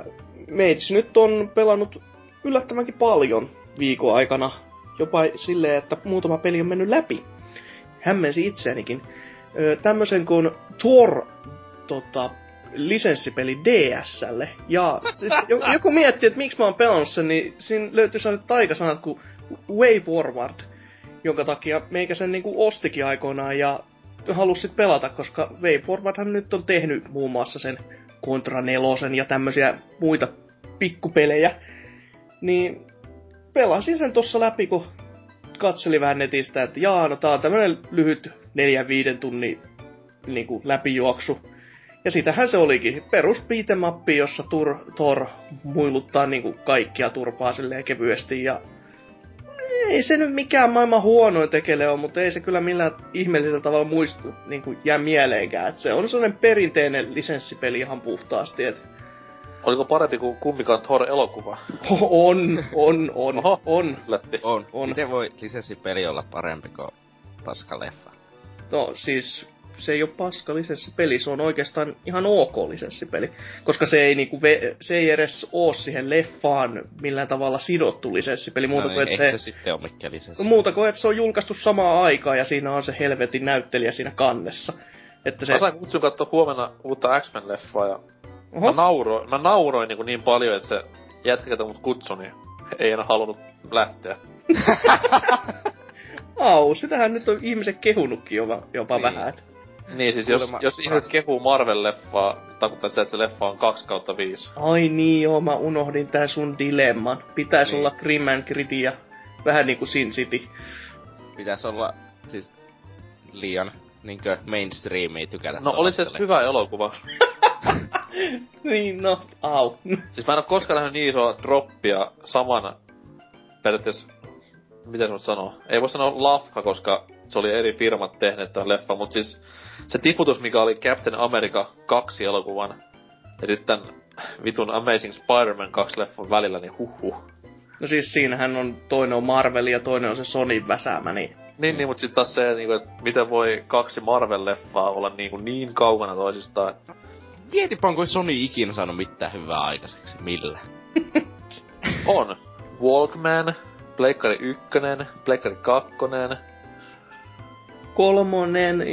Meits nyt on pelannut yllättävänkin paljon viikon aikana. Jopa silleen, että muutama peli on mennyt läpi. Hämmensi itseänikin. Tämmösen kuin Tor lisenssipeli DS:lle. Ja sit joku miettii, että miksi mä oon pelannut sen, niin siinä löytyy sellaiset taikasanat kuin Way Forward, jonka takia meikä sen niinku ostikin aikoinaan ja halusi sit pelata, koska Way Forwardhan nyt on tehnyt muun muassa sen Contra 4 ja tämmösiä muita pikkupelejä. Niin pelasin sen tossa läpi, kun katselin vähän netistä, että tää on tämmönen lyhyt 4-5 tunnin niinku läpijuoksu. Ja sitähän se olikin. Perus beatemappi, jossa Thor muiluttaa niinku kaikkia turpaa silleen kevyesti. Ja ei se nyt mikään maailman huonoin tekele ole, mutta ei se kyllä millään ihmeellisellä tavalla muistu niinku jää mieleenkään. Et se on sellainen perinteinen lisenssipeli ihan puhtaasti. Et oliko parempi kuin kummikaan Thor-elokuva? On. Oho, on. Miten voi lisenssipeli olla parempi kuin paskaleffa? No siis, se ei ole paska lisenssipeli, se on oikeastaan ihan ok lisenssipeli. Koska se ei, niinku, se ei edes oo siihen leffaan millään tavalla sidottu lisenssipeli. Muuta kuin, että se on julkaistu samaan aikaan ja siinä on se helvetin näyttelijä siinä kannessa. Että se... Mä sain kutsun katsoa huomenna uutta X-Men-leffaa ja mä nauroin niin paljon, että se jätkäkätä mut kutsui, niin ei enää halunnut lähteä. Au, sitähän nyt on ihmiset kehunutkin jopa niin. Vähän. Niin, siis jos ihmiset kehuu Marvel-leffaa, tarkoittaa sitä, että se leffa on 2/5. Ai niin joo, mä unohdin tää sun dilemman. Pitäis olla Grim and Gritty ja vähän niinku Sin City. Pitäis olla siis liian niinkö mainstreamia tykätä. No oli se hyvä elokuva. Niin, no, au. Siis mä en oo koskaan nähnyt niin isoa droppia samana periaatteessa. Miten se nyt sanoo? Ei voi sanoa lafka, koska se oli eri firmat tehneet tämän leffan, mutta siis se tiputus, mikä oli Captain America 2 elokuvan ja sitten vitun Amazing Spider-Man 2 leffan välillä, niin huhhuh. No siis siinähän on, toinen on Marvel ja toinen on se Sonyn väsäämä, niin... Niin, mutta sitten taas se, että miten voi kaksi Marvel-leffaa olla niin kaukana toisistaan. Mietipä, onko Sony ikinä saanut mitään hyvää aikaiseksi, millä? On. Walkman... Pleikkari 1, Pleikkari 2, 3 kolmonen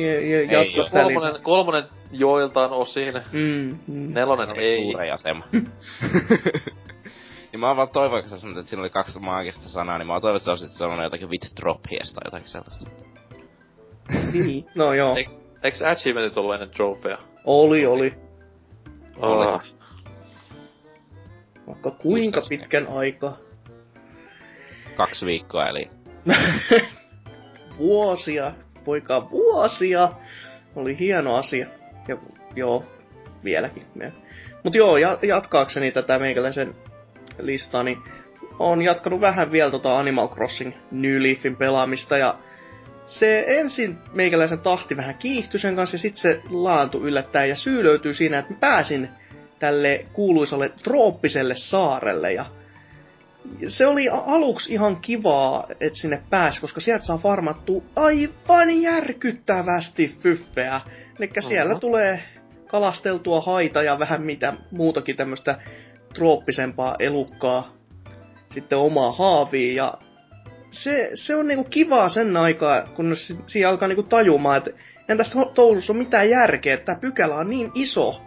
joiltaan osin, 4 ei. Niin mä oon vaan toivon, kun sä sanot, että siinä oli 2 maagista sanaa, niin mä oon toivon, että sä olisit sanonut jotakin with drop hies tai jotakin sellaista. Niin, no joo. Eiks achievementit ollu ennen trofeja? Oli. Vaikka kuinka pitkän aikaa? 2 viikkoa, eli... Vuosia! Oli hieno asia. Ja, joo, vieläkin. Mut joo, jatkaakseni tätä meikäläisen listaa, niin on jatkanut vähän vielä Animal Crossing New Leafin pelaamista, ja se ensin meikäläisen tahti vähän kiihtyi sen kanssa, ja sit se laantui yllättäen, ja syy löytyy siinä, että pääsin tälle kuuluisalle trooppiselle saarelle, ja se oli aluksi ihan kivaa, että sinne pääsi, koska sieltä saa farmattua aivan järkyttävästi fyffeä. Elikkä siellä tulee kalasteltua haita ja vähän mitä muutakin tämmöistä trooppisempaa elukkaa. sitten omaa haavia ja se on niinku kivaa sen aikaa, kun siinä alkaa niinku tajumaan, että en tässä touhussa ole mitään järkeä, että tää pykälä on niin iso,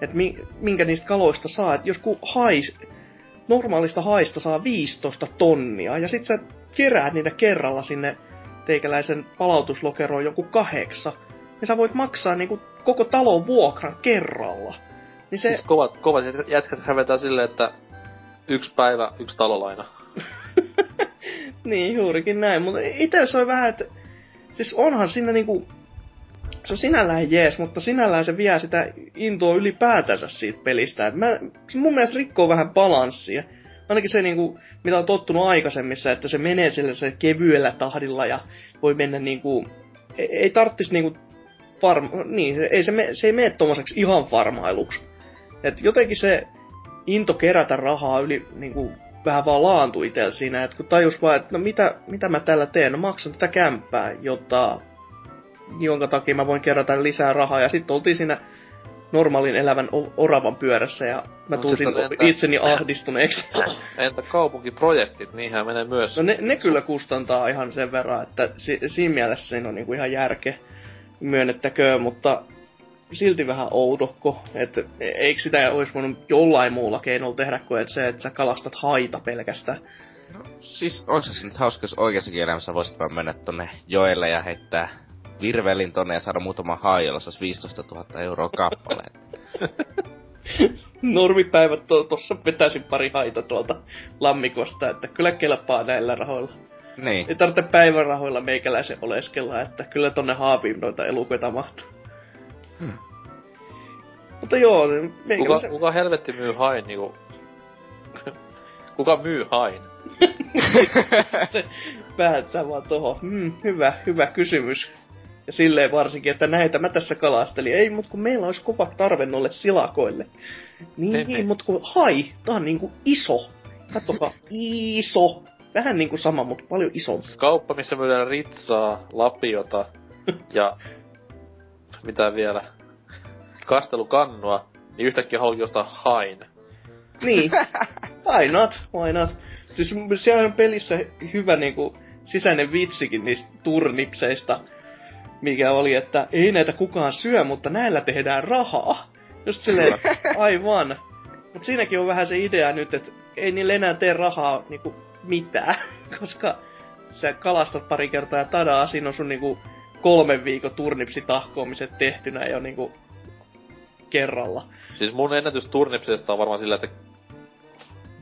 että minkä niistä kaloista saa, että jos kun normaalista haista saa 15 tonnia ja sit sä keräät niitä kerralla sinne teikäläisen palautuslokeroon joku 8, ja sä voit maksaa niinku koko talon vuokran kerralla. Niin se... Siis kovat jätkät hävetää silleen, että yksi päivä, yksi talolaina. Niin, juurikin näin. Mutta itse se on vähän, että... Siis onhan siinä niinku... Se on sinällään jees, mutta sinällään se vie sitä intoa ylipäätänsä siitä pelistä. Et mun mielestä rikkoo vähän balanssia. Ainakin se niinku, mitä on tottunut aikaisemmissa, että se menee sellaisella kevyellä tahdilla ja voi mennä niinku... Ei tarttis niinku... Se ei mene tommoseksi ihan farmailuksi. Et jotenkin se into kerätä rahaa yli niinku... Vähän vaan laantui itsellä siinä, että kun tajus vaan, että no mitä mä täällä teen, no maksan tätä kämppää, jonka takia mä voin kerätä lisää rahaa. Ja sitten oltiin siinä normaalin elävän oravan pyörässä ja mä tunsin itseni ahdistuneeksi. Entä kaupunkiprojektit, niinhän menee myös. No ne kyllä kustantaa ihan sen verran, että siinä mielessä siinä on niinku ihan järkeä, myönnettäköön, mutta silti vähän oudohko, että eikö sitä olisi voinut jollain muulla keinolla tehdä kuin et se, että sä kalastat haita pelkästään. No, siis onko se nyt hauska, jos oikeassakin elämässä voisit vaan mennä tonne joelle ja heittää virvelin tonne ja saada muutama hai, jolla saisi 15,000 euroa kappaleen. Normipäivät tossa vetäisin pari haita tuolta lammikosta, että kyllä kelpaa näillä rahoilla. Niin. Ei tarvitse päivärahoilla meikäläisen oleskella, että kyllä tonne haaviin noita elukoita mahtuu. Mutta joo, meikäläisen... Kuka helvetti myy hain niinku... Kuka myy hain? Se päättää vaan tohon. Hyvä kysymys. Ja silleen varsinkin, että näitä mä tässä kalastelin. Ei, mut kun meillä olisi kova tarve noille silakoille. Niin, mut kun hai, tää on niinku iso. Katsokaa, iso. Vähän niinku sama, mut paljon isompi. Kauppa, missä myydään ritsaa, lapiota ja... mitä vielä? Kastelukannua, niin yhtäkkiä haluan jostain hain. Niin, why not? Siis siellä on pelissä hyvä niinku sisäinen vitsikin niistä turnipseista, mikä oli, että ei näitä kukaan syö, mutta näillä tehdään rahaa. Just silleen, aivan. Mut siinäkin on vähän se idea nyt, että ei niillä enää tee rahaa niinku mitään, koska sä kalastat pari kertaa ja tadaa, siinä on sun niinku 3 viikon turnipsitahkoamiset tehtynä jo niinku kerralla. Siis mun ennätys turnipsista on varmaan sillä, että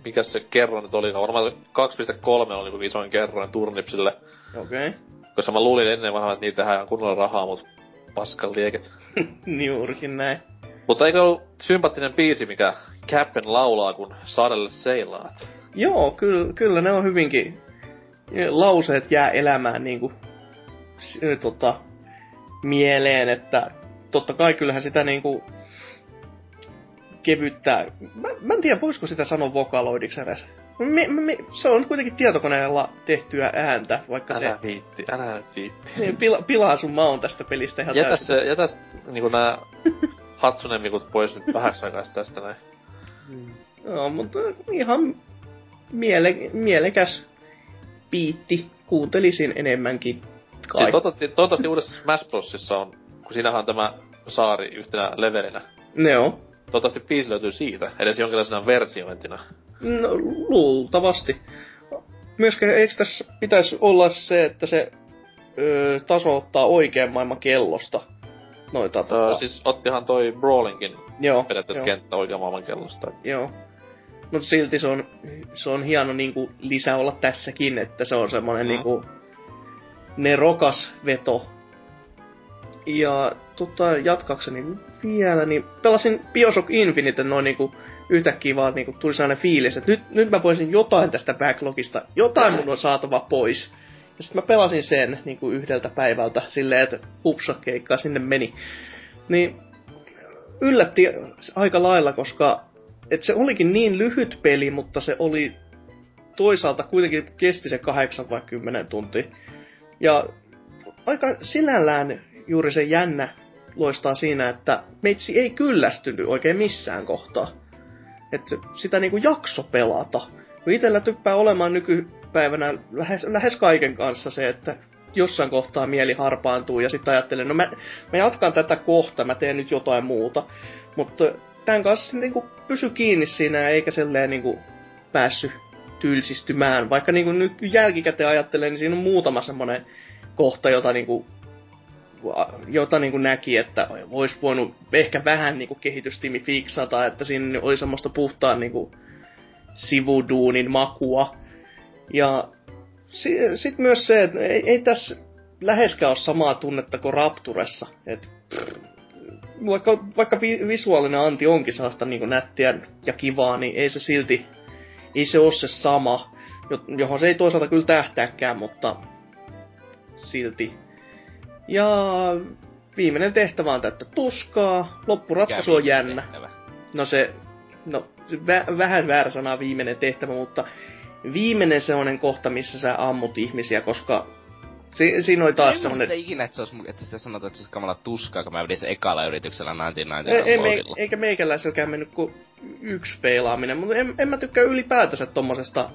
mikä se kerran nyt olikaan. Varmaan 2,3 oli niinku isoin kerran turnipsille. Okei. Okay. Koska mä luulin ennen vanhaan, että niitä tehdään kunnolla rahaa, mut paskan lieket. Juurikin näin. Mutta eikö ollut sympaattinen biisi, mikä Cappen laulaa, kun saarelle seilaat? Joo, kyllä ne on hyvinkin. Lauseet jää elämään niinku mieleen, että totta kai kyllähän sitä niinku kevyttää. Mä en tiedä, voisiko sitä sanoa vokaloidiksi edes. Se on kuitenkin tietokoneella tehtyä ääntä, vaikka älä se... Älä viitti. Niin, pilaa sun maun tästä pelistä ihan täysin. Jätäs niinku nää Hatsunemikut pois nyt vähäksi aikaa tästä näin. No, mutta ihan mielekäs biitti. Kuuntelisin enemmänkin. Siis toivottavasti uudessa Smash Brosissa on, kun siinähän on tämä saari yhtenä levelinä. Ne on. Toivottavasti biisi löytyy siitä, edes jonkinlaisena versiointina. No, luultavasti. Myöskään eikö tässä pitäisi olla se, että se taso ottaa oikean maailman kellosta? Noita siis ottihan toi Brawlinkin periaatteessa kenttä oikean maailman kellosta. Joo. Mutta silti se on hieno niinku lisä olla tässäkin, että se on semmoinen niinku... nerokas veto. Ja jatkakseni vielä, niin pelasin Bioshock Infinite noin niinku yhtäkkiä vaan niinku tuli sellainen fiilis, että nyt mä voisin jotain tästä backlogista, jotain mun on saatava pois. Ja sit mä pelasin sen niinku yhdeltä päivältä silleen, että upsa keikkaa sinne meni. Niin yllätti aika lailla, koska et se olikin niin lyhyt peli, mutta se oli toisaalta kuitenkin kesti se 8 vai 10 tuntia. Ja aika sinällään juuri se jännä loistaa siinä, että meitsi ei kyllästynyt oikein missään kohtaa. Että sitä niinku jakso pelata. Kun itsellä typpää olemaan nykypäivänä lähes kaiken kanssa se, että jossain kohtaa mieli harpaantuu ja sitten ajattelen, no mä jatkan tätä kohta, mä teen nyt jotain muuta. Mutta tämän kanssa niin kuin pysy kiinni siinä eikä selleen niin kuin päässyt tylsistymään. Vaikka niin kuin nyt jälkikäteen ajattelen, niin siinä on muutama semmoinen kohta, jota näki, että olisi voinut ehkä vähän niin kuin kehitystiimi fiksata, että siinä oli semmoista puhtaan niin kuin sivuduunin makua. Ja sitten myös se, että ei tässä läheskään ole samaa tunnetta kuin Rapturessa. Et, vaikka visuaalinen anti onkin saasta niin kuin nättiä ja kivaa, niin ei se silti ole se sama, johon se ei toisaalta kyllä tähtääkään, mutta silti. Ja viimeinen tehtävä on täyttä tuskaa, loppuratkaisu on jännä. Tehtävä. Vähän väärä sana viimeinen tehtävä, mutta viimeinen sellainen kohta, missä sä ammut ihmisiä, koska siinä oli taas semmoinen... En ikinä, että, että sitä sanotaan, että se olisi kamala tuskaa, kun mä vedin sen ekalla yrityksellä 99 eikä meikäläiselläkään mennyt kuin yksi feilaaminen, mutta en mä tykkää ylipäätänsä tommosesta...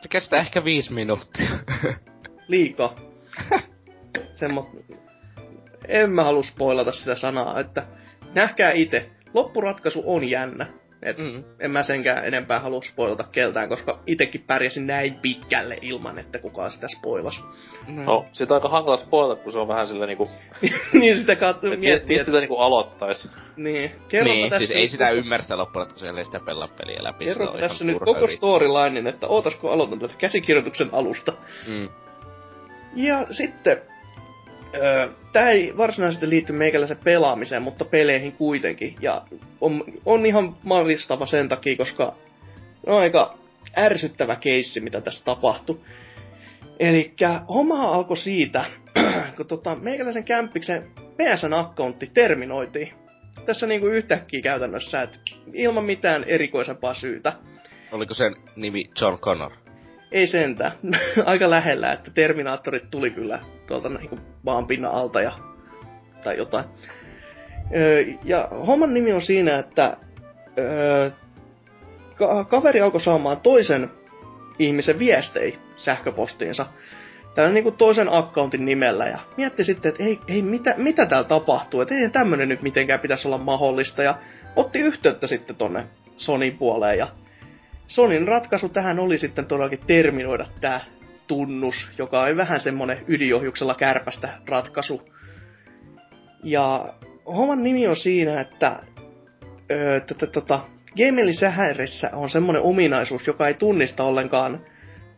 Se kestää ehkä 5 minuuttia. Liikaa. En mä halua spoilata sitä sanaa, että nähkää itse. Loppuratkaisu on jännä. En mä senkään enempää halua spoilata keltään, koska itekin pärjäsin näin pitkälle ilman, että kukaan sitä spoilasi. No, sitä aika hankala spoilata, kun se on vähän sillä niinku... niin, sitä katsoo miettiä. Että sitä niinku aloittais. Niin, siis ei sitä ymmärrä sitä loppuratkaisu, ellei sitä pelaa peliä läpi. Kerropa tässä nyt koko storylinein, että ootasko aloitan tätä käsikirjoituksen alusta. Ja sitten... Tää ei varsinaisesti liitty meikäläisen pelaamiseen, mutta peleihin kuitenkin. Ja on ihan maristava sen takia, koska on aika ärsyttävä keissi, mitä tässä tapahtui. Elikkä homma alkoi siitä, kun meikäläisen kämppiksen PSN-accountti terminoitiin. Tässä niinku yhtäkkiä käytännössä, et ilman mitään erikoisempaa syytä. Oliko sen nimi John Connor? Ei sentään. Aika lähellä, että Terminaattorit tuli kyllä tuolta niinku maan pinnan alta tai jotain. Ja homman nimi on siinä, että kaveri alkoi saamaan toisen ihmisen viestejä sähköpostiinsa. Tällä niinku toisen accountin nimellä ja mietti sitten, että ei mitä täällä tapahtuu, että ei tämmönen nyt mitenkään pitäisi olla mahdollista. Ja otti yhteyttä sitten tonne Sonyn puoleen ja Sonin ratkaisu tähän oli sitten todellakin terminoida tää tunnus, joka oli vähän semmonen ydinohjuksella kärpästä ratkaisu. Ja homman nimi on siinä, että Gmailin sähärissä on semmonen ominaisuus, joka ei tunnista ollenkaan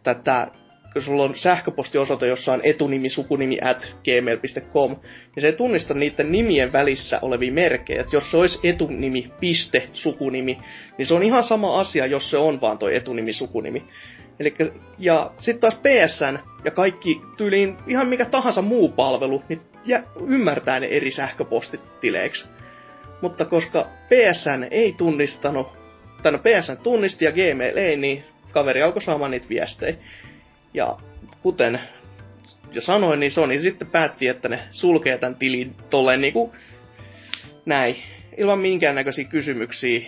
tätä, kun sulla on sähköpostiosoite, jossa on etunimi, sukunimi @gmail.com, niin se ei tunnista niiden nimien välissä olevia merkkejä. Et jos se olisi etunimi, sukunimi, niin se on ihan sama asia, jos se on vaan toi etunimi, sukunimi. Elikkä, ja sitten taas PSN ja kaikki tyyliin ihan mikä tahansa muu palvelu, niin ymmärtää ne eri sähköpostitileiksi. Mutta koska PSN ei tunnistanut, tai no PSN tunnisti ja Gmail ei, niin kaveri alkoi saamaan niitä viestejä. Ja kuten jo sanoin, niin Sony sitten päätti, että ne sulkee tämän tilin tolleen niinku näin, ilman minkäännäköisiä kysymyksiä.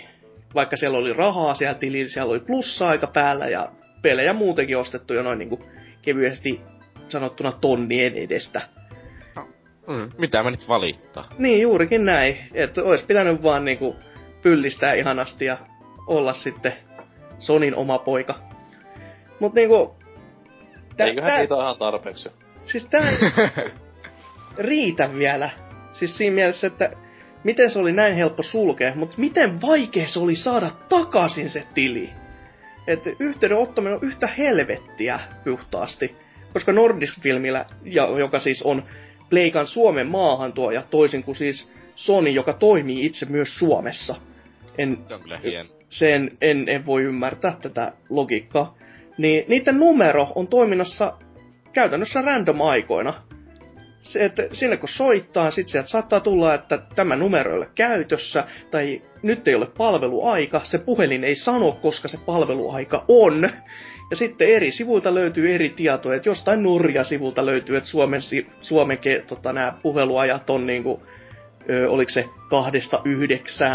Vaikka siellä oli rahaa siellä tilillä, siellä oli plussaa aika päällä ja pelejä muutenkin ostettu jo noin niinku kevyesti sanottuna tonnien edestä. Mitä mä nyt valittaa? Niin, juurikin näin. Että olisi pitänyt vaan niinku pyllistää ihanasti ja olla sitten Sonyn oma poika. Mut niinku... Eiköhän niitä ihan tarpeeksi. Siis tää riitä vielä. Siis siinä mielessä, että miten se oli näin helppo sulkea, mutta miten vaikea se oli saada takaisin se tili. Että yhteyden ottaminen on yhtä helvettiä puhtaasti. Koska Nordisk-filmillä, joka siis on Pleikan Suomen maahantuoja, toisin kuin siis Sony, joka toimii itse myös Suomessa. Se on kyllä hieno. En voi ymmärtää tätä logiikkaa. Niin niiden numero on toiminnassa käytännössä random aikoina. Se, että sinne kun soittaa, sit sieltä saattaa tulla, että tämä numero ei ole käytössä, tai nyt ei ole palveluaika, se puhelin ei sano, koska se palveluaika on. Ja sitten eri sivuilta löytyy eri tietoja, että jostain Norja-sivulta löytyy, että Suomen nämä puheluajat on niinku, oliko se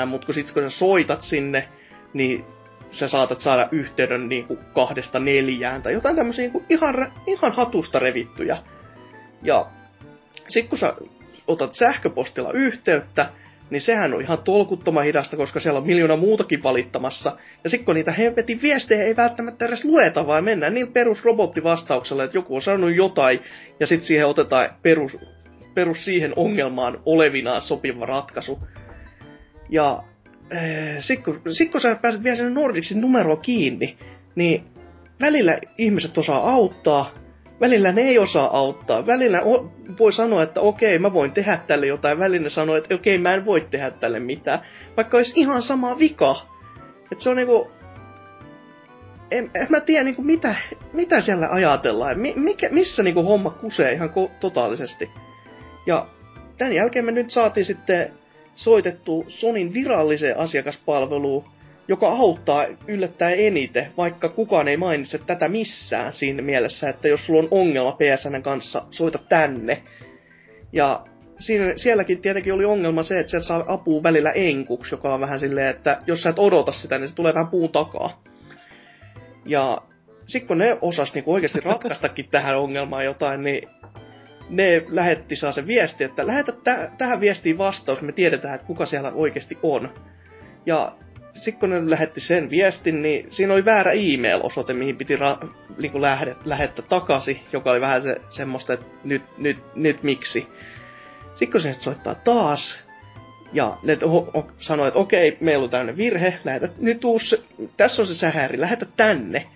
2-9, mutta kun sä soitat sinne, niin sä saatat saada yhteyden niin kuin 2-4 tai jotain tämmöisiä niin kuin ihan hatusta revittyjä. Ja sit kun sä otat sähköpostilla yhteyttä, niin sehän on ihan tolkuttoman hidasta, koska siellä on miljoona muutakin valittamassa. Ja sit kun niitä hemmetin viestejä ei välttämättä edes lueta, vaan mennään niin perusrobottivastauksella, että joku on sanonut jotain, ja sit siihen otetaan perus siihen ongelmaan olevinaan sopiva ratkaisu. Ja sit kun sä pääset vielä sinne Nordicsin numeroon kiinni, niin välillä ihmiset osaa auttaa, välillä ne ei osaa auttaa. Välillä voi sanoa, että okei, mä voin tehdä tälle jotain. Välillä ne sanoo, että okei, mä en voi tehdä tälle mitään. Vaikka olisi ihan sama vika. Että se on niinku... En mä tiedä niinku mitä siellä ajatellaan. Missä niinku homma kusee ihan totaalisesti. Ja tämän jälkeen me nyt saatiin sitten soitettu Sonin viralliseen asiakaspalveluun, joka auttaa yllättäen eniten, vaikka kukaan ei mainitse tätä missään siinä mielessä, että jos sulla on ongelma PSN:n kanssa, soita tänne. Ja sielläkin tietenkin oli ongelma se, että sieltä saa apua välillä enkuksi, joka on vähän silleen, että jos sä et odota sitä, niin se tulee vähän puun takaa. Ja sit kun ne osas niin oikeasti ratkaistakin tähän ongelmaan jotain, niin ne lähetti saa sen viesti, että lähetä tähän viestiin vastaus, me tiedetään, että kuka siellä oikeasti on. Ja sitten kun ne lähetti sen viestin, niin siinä oli väärä e-mail-osoite, mihin piti niinku lähettää takaisin, joka oli vähän semmoista, että nyt miksi. Sitten kun se soittaa taas, ja ne sanoi, että okei, meillä on tämmöinen virhe, lähetä nyt tässä on se sähäri, lähetä tänne.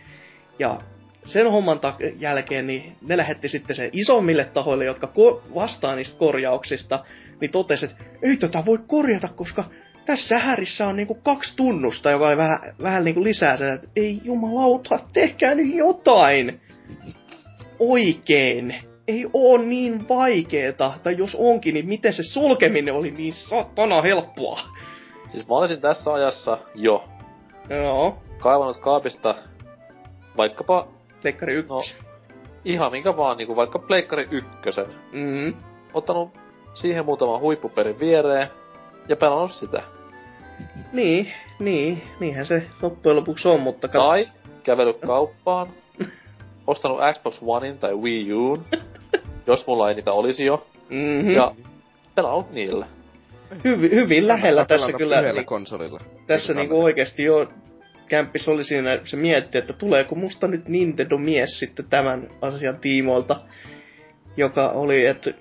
Ja sen homman jälkeen niin ne lähetti sitten sen isommille tahoille, jotka vastaa niistä korjauksista, niin totesi, että ei tätä voi korjata, koska... Tässä härissä on niinku 2 tunnusta, joka oli vähän niinku lisää sen, että ei jumalauta, tehkää nyt jotain oikein. Ei oo niin vaikeeta, tai jos onkin, niin miten se sulkeminen oli niin satana helppoa. Siis mä olisin tässä ajassa jo kaivanut kaapista vaikkapa... Pleikkari 1. No, ihan minkä vaan, niinku vaikka Pleikkari 1. Mm-hmm. Ottanut siihen muutaman huippuperin viereen. Ja pelannut sitä. Niinhän se loppujen lopuksi on, mutta... Tai kävellyt kauppaan, ostanut Xbox Onein tai Wii Uun, jos mulla ei niitä olisi jo, ja pelannut niillä. Hyvin lähellä tässä kyllä. Yhdellä konsolilla. Tässä niinku oikeesti jo kämppis oli siinä, se mietti, että tuleeko musta nyt Nintendo-mies sitten tämän asian tiimoilta, joka oli, että...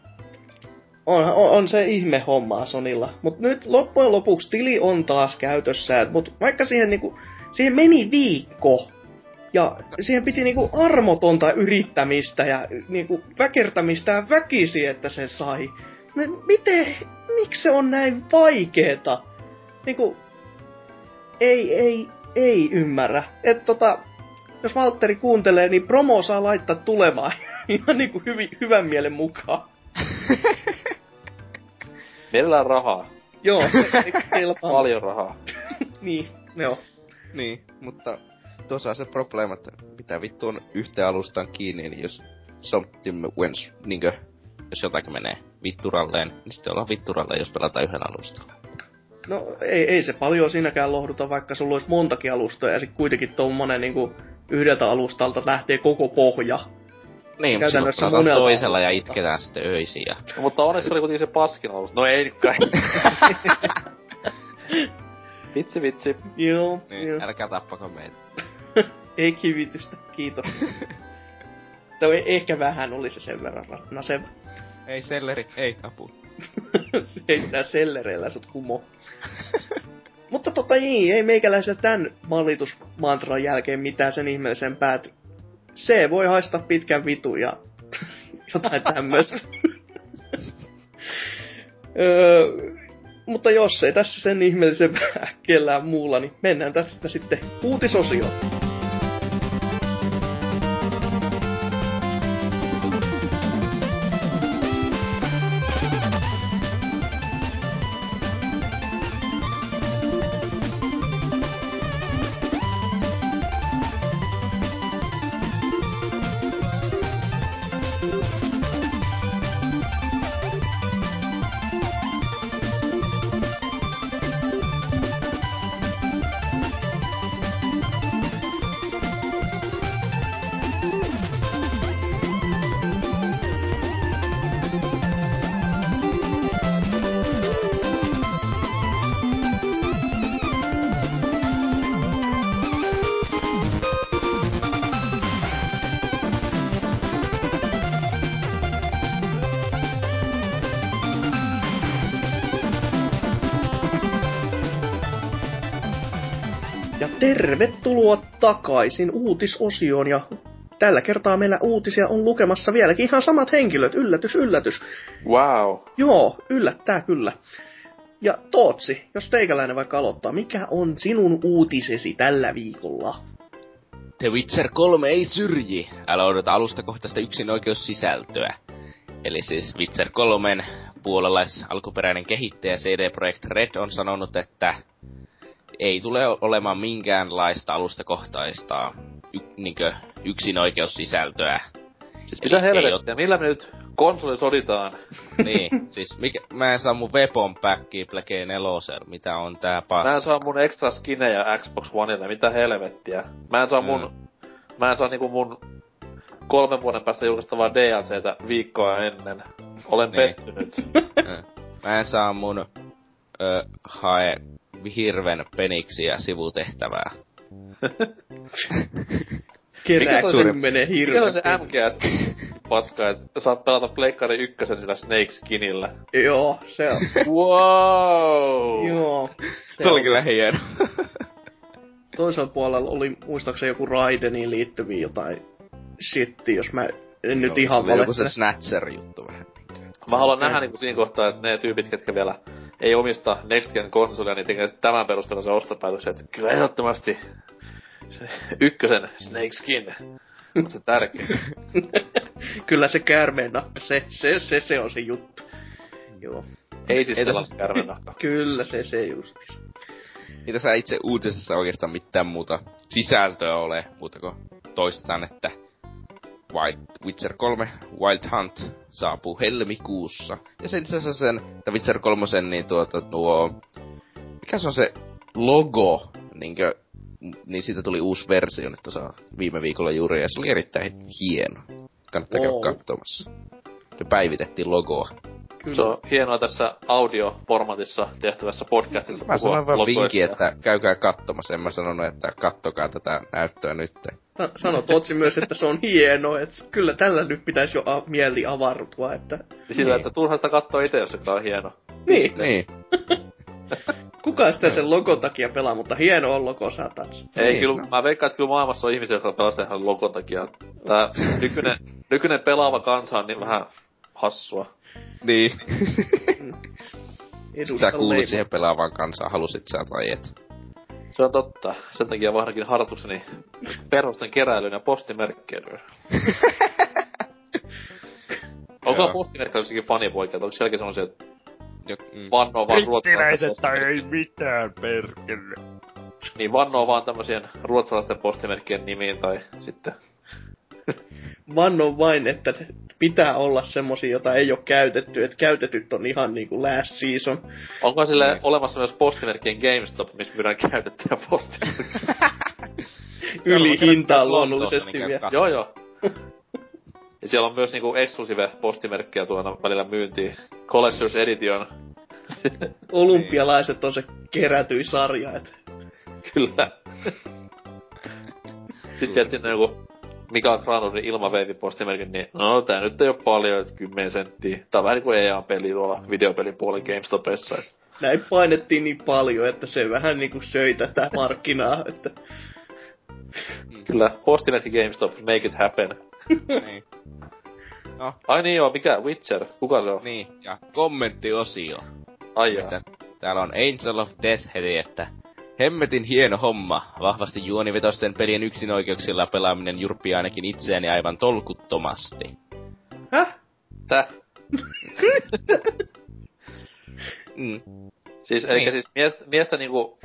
On se ihme hommaa Sonilla. Mut nyt loppujen lopuksi tili on taas käytössä. Mut vaikka siihen niinku... Siihen meni viikko. Ja siihen piti niinku armotonta yrittämistä ja niinku väkertämistä väkisi, että sen sai. Miksi se on näin vaikeeta? Niinku... Ei ymmärrä. Et jos Valtteri kuuntelee, niin promo saa laittaa tulemaan. Ihan niinku hyvän mielen mukaan. Meillä on rahaa. Joo, paljon rahaa. Niin, joo. Niin, mutta tuossa on se probleema, että mitä vittu on yhteen alustaan kiinni, niin jos something wins, niinkö, jos jotakin menee vitturalleen, niin sitten ollaan vitturalleen, jos pelataan yhden alustalla. No, ei se paljon siinäkään lohduta, vaikka sulla olisi montakin alustoja, ja sit kuitenkin tommonen niinku yhdeltä alustalta lähtee koko pohja. Niin, mutta silloin toisella ja itketään sitten öisiin. Ja... No, mutta onneksi oli kuitenkin se paskin alusta. No ei nyt kai. Vitsi. Joo. Niin, älkää tappako meitä. Ei kivitystä, kiitos. Toi ehkä vähän oli se sen verran naseva. Ei selleri, ei apu. Ei tää sellereillä sut kumo. Mutta ei meikäläisellä tän mallitusmantran jälkeen mitään sen ihmeellisen pääty. Se voi haistaa pitkän vitun ja jotain tämmöistä. Mutta jos ei tässä sen ihmeellisen kellään muulla, niin mennään tästä sitten uutisosioon. Tervetuloa takaisin uutisosioon, ja tällä kertaa meillä uutisia on lukemassa vieläkin ihan samat henkilöt. Yllätys, yllätys. Wow. Joo, yllättää kyllä. Ja Tootsi, jos teikäläinen vaikka aloittaa, mikä on sinun uutisesi tällä viikolla? The Witcher 3 ei syrji. Älä odota alustakohtaista yksinoikeussisältöä. Eli siis Witcher 3 puolalaisalkuperäinen kehittäjä CD Projekt Red on sanonut, että ei tule olemaan minkäänlaista alustakohtaista yksinoikeussisältöä. Siis mitä helvettiä, millä me nyt konsoli soditaan? Niin, siis mä en saa mun weapon packia Plekeen Eloser, mitä on tää passa. Mä en saa mun extra skinejä Xbox Oneille, mitä helvettiä. Mä en saa niinku mun 3 vuoden päästä julkaistavaa DLCtä viikkoa ennen. Olen pettynyt. Mä en saa mun hae hirven peniksiä sivutehtävää. Kerää 10 hirven. Mikä on se MGS-paska, et saat pelata Pleikkari 1 sillä Snake-skinillä? Joo, se on. Wow! Joo. Se oli kyllä hieno. Toisella puolella oli muistaakseni joku Raideniin liittyviä jotain shittiä, jos mä en nyt ihan valehtele. Joku se Snatcher-juttu vähän. Mä haluan nähdä niinku siinä kohtaa, että ne tyypit, ketkä vielä ei omista Next Gen konsolia, niin tekee tämän perusteella se ostopäätöksen, että kyllä ehdottomasti ykkösen Snakeskin on se tärkeä. Kyllä se käärmeennahka, se on se juttu. Joo. Ei siis sellaista käärmeennahka. Kyllä se justis. Ei tässä itse uutisessa oikeastaan mitään muuta sisältöä ole, muuta kuin toistetaan, että Witcher 3 Wild Hunt saapuu helmikuussa. Ja sen itse asiassa että Witcher 3 niin mikä se on se logo, niinkö, niin siitä tuli uusi versio nyt tuossa viime viikolla juuri, ja se oli erittäin hieno. Kannattaa käydä katsomassa. Se päivitettiin logoa. Kyllä. Se on hienoa tässä audioformatissa tehtävässä podcastissa. Mä sanoin vaan vinkin, että käykää katsomassa. En mä sanonut, että kattokaa tätä näyttöä nyt. Sano Tootsi myös, että se on hienoa. Kyllä tällä nyt pitäisi jo mieli avartua. Että... Sillä, niin. Että turha sitä kattoo itse, jos se on hieno. Niin. Kukaan sitä sen logon takia pelaa, mutta hieno on logo satans. Ei, kyllä, mä veikkaan, että kyllä maailmassa on ihmisiä, jotka pelaa ihan logon takia. Tää nykyinen pelaava kansa on niin vähän hassua. Niin. Sä kuulit siihen pelaavaan kansaan, halusit sä tai et. Se on totta. Sen takia vahdakin harrastukseni perhosten keräilyyn ja postimerkkeilyyn. Onko postimerkkeilyssäkin fanipoikia? Onko sielläkin semmosia, että vannoo vaan ruotsalaisten postimerkkeilyyn? Ei mitään perkele. Niin vannoo vaan tämmösien ruotsalaisten postimerkkien nimiin tai sitten... Vannon vain, että pitää olla semmosia, jota ei oo käytetty, että käytetyt on ihan niinku last season. Onko sille olemassa myös postimerkkien GameStop, missä myydään käytettyjä postimerkkejä? Yli hintaan luonnollisesti vielä. Joo. Ja siellä on myös niinku exclusive postimerkkejä tuona välillä myyntiin. Collector's Edition. Olympialaiset on se kerätyin sarja, et. Kyllä. Sitten sinne joku... Mika Granlundin ilmaveivipostimerkin, niin no tää nyt ei oo paljon, et 10 senttiä. Tää on vähän niinku EA-peli tuolla videopelipuolen GameStopissa. Näin painettiin niin paljon, että se vähän niinku söi tätä markkinaa, että... Kyllä, postimerkki GameStop, make it happen. Niin. No. Ai niin joo, mikä? Witcher? Kuka se on? Niin, ja kommenttiosio. Ai jaa. Täällä on Angel of Death heti, että... Hemmetin hieno homma. Vahvasti juonivetosten pelien yksinoikeuksilla pelaaminen jurppii ainakin itseäni aivan tolkuttomasti. Häh? Täh? Siis, elikkä niin. Siis miestä niinku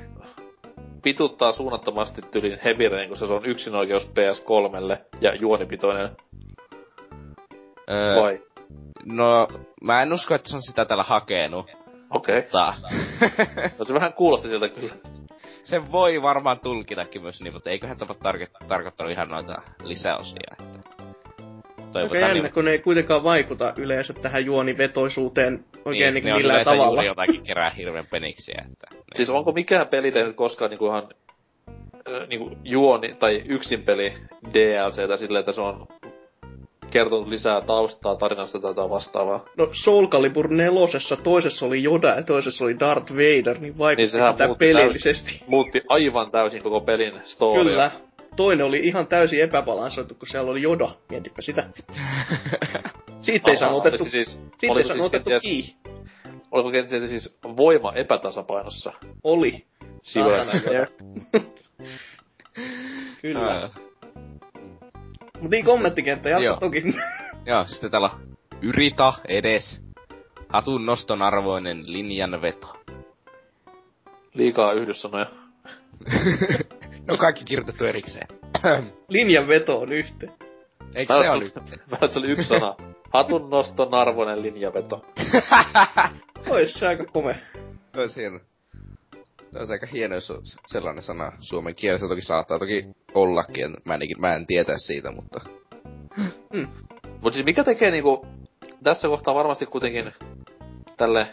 pituttaa suunnattomasti tylin Heavy, kun se on yksinoikeus PS3:lle ja juonipitoinen. Vai? No, mä en usko, että se on sitä täällä hakenut. Okei. No se vähän kuulosti siltä kyllä. Sen voi varmaan tulkitakin myös niin, mutta eiköhän tämä tarkoittanut ihan noita lisäosia, että... Aika jännä, niin... kun ne ei kuitenkaan vaikuta yleensä tähän juonivetoisuuteen oikein niin, millään tavalla. Niin, ne on yleensä jotakin kerää hirveän peniksiä, että... Ne. Siis onko mikään peli tehnyt koskaan niinku ihan... Niinku juoni tai yksin peli DLC, tai silleen, että se on... kertonut lisää taustaa, tarinasta tätä vastaavaa. No Soul Calibur 4:ssä toisessa oli Yoda ja toisessa oli Darth Vader, niin vaikutti tätä pelillisesti. Täysin, muutti aivan täysin koko pelin storya. Kyllä. Toinen oli ihan täysin epäbalansoitu, kun siellä oli Yoda. Mietipä sitä. Siitä ei saanut otettu, kiinni. Oliko kenties siis voima epätasapainossa? Oli. Sivuja kyllä. Mut niin kommenttikenttä, jatka joo. Toki. Joo, sitten täällä yritä edes. Hatun noston arvoinen linjanveto. Liikaa yhdyssanoja. No kaikki kirjoitettu erikseen. Linjanveto on yhteen. Eikö se ole yhteen? Se oli yksi sana. Hatun noston arvoinen linjanveto. Ois se aika komea. Ois hieno. Se on aika hieno, jos on sellainen sana suomen kielessä. Toki saattaa toki ollakin, mä en tietä siitä, mutta... Mm. Mut siis mikä tekee niinku... Tässä kohtaa varmasti kuitenkin tälle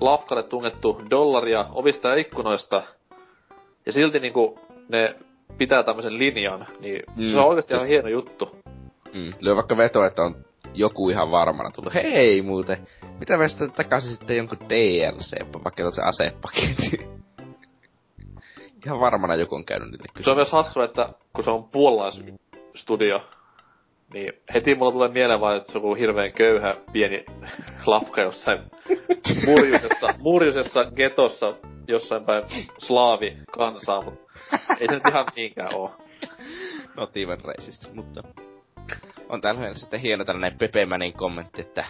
lafkalle tungettu dollaria ovista ja ikkunoista. Ja silti niinku ne pitää tämmösen linjan, niin se on oikeesti ihan hieno juttu. Mm. Lyö vaikka veto, että on joku ihan varmana tullut. Hei muuten, mitä väistää takaisin sitten jonkun DLC, vaikka on se asepaketti. Ihan varmana joku on käynyt niille kysymässä. Se on myös hassua, että kun se on puolalaisstudio, niin heti mulla tulee mieleen vaan, että se on hirveen köyhä pieni lafka jossain murjusessa getossa jossain päin slaavi kansaa, mutta ei se nyt ihan niinkään oo. Not even racist, mutta... On täällä sitten hieno tällainen Pepemänin kommentti, että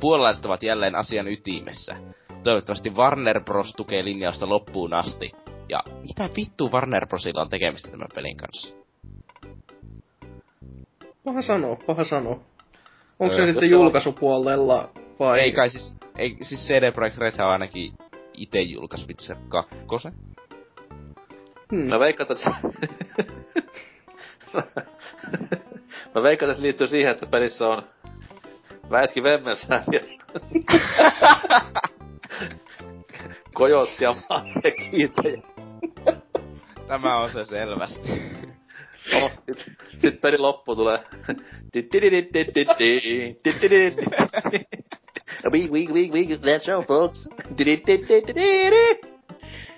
puolalaiset ovat jälleen asian ytimessä. Toivottavasti Warner Bros. Tukee linjausta loppuun asti. Ja mitä vittu Warner Brosilla on tekemistä tämän pelin kanssa? Paha sanoo. Onko se sitten julkaisupuolella vai... Ei, siis CD Projekt Redhän on ainakin ite julkaisu itse kakkosen. No veikata se... Mä veikkaan, tässä liittyy siihen, että pelissä on Väiski Vemmelsääviä, Kojotti ja Maasekiitejä. Tämä on se selvästi. No, sit pelin loppuun tulee. Week, that's all folks.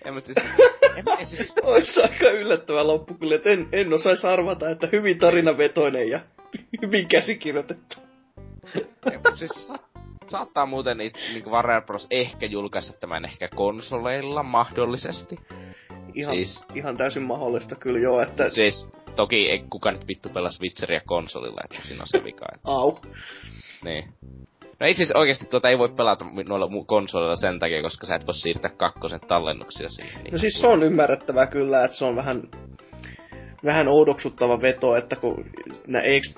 En siis... Ois aika yllättävä loppu kyllä, et en osais arvata, että hyvin tarinavetoinen ja hyvin käsikirjoitettu. Siis saattaa muuten niinku Warner Bros. Ehkä julkaista tämän ehkä konsoleilla mahdollisesti. Ihan täysin mahdollista kyllä joo, että... Siis toki ei kukaan nyt vittu pelas Witcheria konsolilla, että siinä on se vika. Että... Au. Niin. No ei siis oikeesti tuota ei voi pelata noilla konsoleilla sen takia, koska sä et voi siirtää kakkosen tallennuksia siihen. No siis se on ymmärrettävää kyllä, että se on vähän oudoksuttava veto, että kun...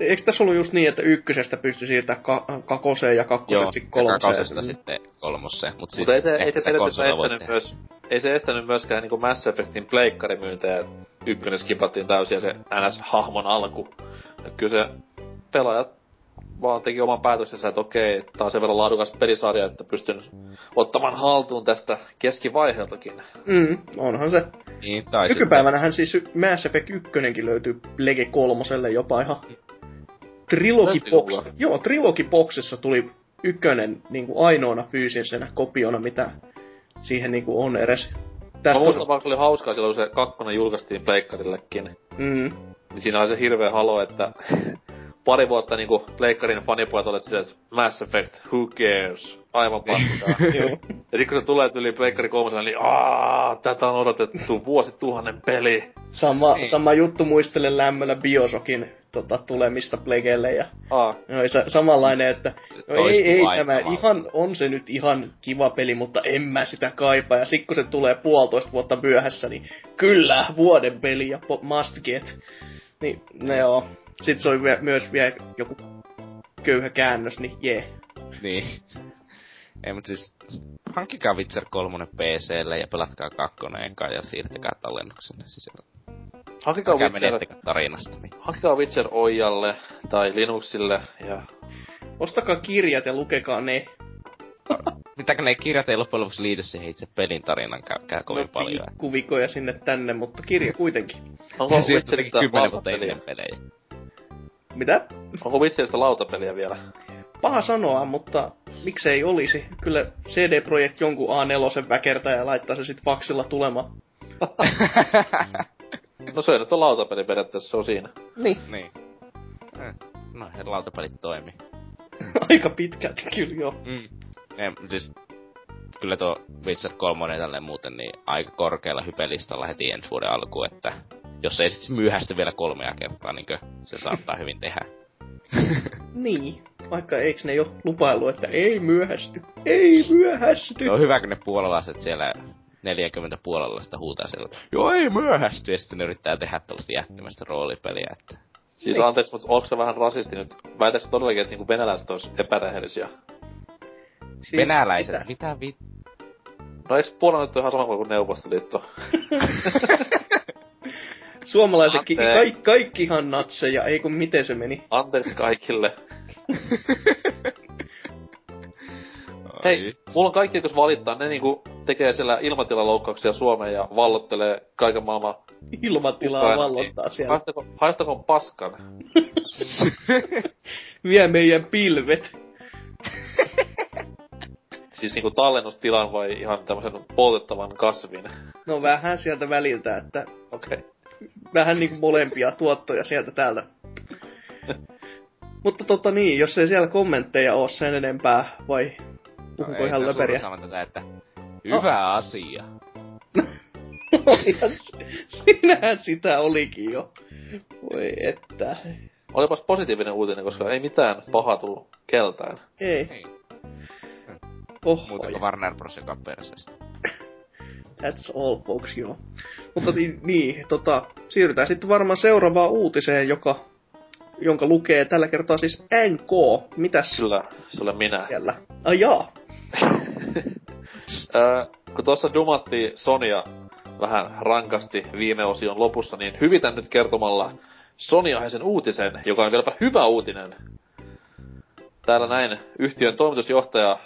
Eikö tässä ollut just niin, että ykkösestä pystyi siirtää kakoseen ja kakkoset sitten kolmoseen? Joo, ja kakosesta sitten kolmoseen. Mutta ei se estänyt myöskään niinku Mass Effectin pleikkarimyyntejä. Ykkönen skipattiin täysin ja se NS-hahmon alku. Et kyllä se pelaajat... vaan teki oman päätöksensä, että okei, tää on sen verran laadukas pelisarja, että pystyn ottamaan haltuun tästä keskivaiheeltakin. Onhan se. Niin, nykypäivänähän sitten. Siis Mass Effect 1:kin löytyy Lege 3:lle jopa ihan Trilogy-boksissa. Joo, Trilogy-boksissa tuli 1 niinku ainoana fyysisenä kopiona, mitä siihen niinku on edes. Muistan vaan, se oli hauskaa silloin, kun se 2 julkaistiin pleikkarillekin. Niin siinä oli se hirveä halo, että... Pari vuotta niinku pleikkarin fanipojat olet silleen, että Mass Effect, who cares? Aivan paskaa. Ja sit kun se tulee yli pleikkari 3, niin aah, tätä on odotettu vuosituhannen peli. Sama juttu muistelen lämmöllä Bioshockin tulemista plegeille ja... samanlainen, että no ei tämä ihan, on se nyt ihan kiva peli, mutta en mä sitä kaipaa. Ja sit kun se tulee 1,5 vuotta myöhässä, niin kyllä, vuoden peli ja must get. Niin, ne joo. Sitten se oli myös vielä joku köyhä käännös, niin jee. Niin. Ei, mut siis hankkikaa Witcher 3 PC:lle ja pelatkaa 2 eka ja siirtäkää tallennuksenne sisällä. Hankkikaa Witcher Oijalle tai Linuxille ja... Ostakaa kirjat ja lukekaa ne. Mitäkö ne kirjat ei loppujen lopuksi liity siihen itse pelin tarinan käy kovin paljon. Pikkuvikoja sinne tänne, mutta kirja kuitenkin. Onko Witcherista 10 vuotta ennen pelejä? Mitä? Onko Witcherista lautapeliä vielä? Paha sanoa, mutta miksei olisi. Kyllä CD Projekt jonkun A4 väkertää ja laittaa se sit faksilla tulemaan. No se on lautapeli periaatteessa, se on siinä. Niin. No, ja lautapelit toimii. Aika pitkälti kyllä joo. Mm. Siis, kyllä tuo Witcher 3 tälleen muuten niin aika korkealla hypelistalla heti ensi vuoden alkuun, että jos ei sit myöhästy vielä 3 kertaa, niin se saattaa hyvin tehdä. Niin, vaikka eiks ne jo lupailu, että ei myöhästy. On hyvä, kun ne puolalaiset siellä 40 puolalaista huutaa sieltä, joo ei myöhästy, ja sitten ne yrittää tehdä tällaista jättimäistä roolipeliä, että... Siis anteeksi, mutta onko se vähän rasisti nyt? Väitäks todellakin, että niinku venäläiset olis epärehellisiä? Siis venäläiset? Mitä No eiks Puola nyt ihan sama kuin Neuvostoliitto? Suomalaisetkin, kaikkihan natseja, ei kun miten se meni. Anteeksi kaikille. Hei, mulla on kaikki, jos valittaa, ne niinku tekee siellä ilmatilaloukkauksia Suomeen ja vallottelee kaiken maailman... Ilmatilaa vallottaa siellä. Haistakoon paskan. Vie meidän pilvet. Siis niinku tallennustilan vai ihan tämmösen poltettavan kasvin? No vähän sieltä väliltä, että... Okei. Okay. Vähän niinku molempia tuottoja sieltä täältä. Mutta niin, jos ei siellä kommentteja oo sen enempää, vai... Puhuko no, ihan löperiä? No ei, tätä, että... Hyvä asia. No ihan... Sinähän sitä olikin jo. Voi että... Olipas positiivinen uutinen, koska ei mitään pahaa tullut keltään. Ei. Oho. Muutenko Warner Bros. Joka perseestä. That's all, folks, joo. Mutta niin, siirrytään sitten varmaan seuraavaan uutiseen, jonka lukee tällä kertaa siis NK. Mitäs? Kyllä, se olen minä. Siellä. Ai jaa. Kun tuossa dumattiin Sonya vähän rankasti viime osion lopussa, niin hyvitän nyt kertomalla Sonya-aiheisen uutisen, joka on vieläpä hyvä uutinen. Täällä näin yhtiön toimitusjohtaja,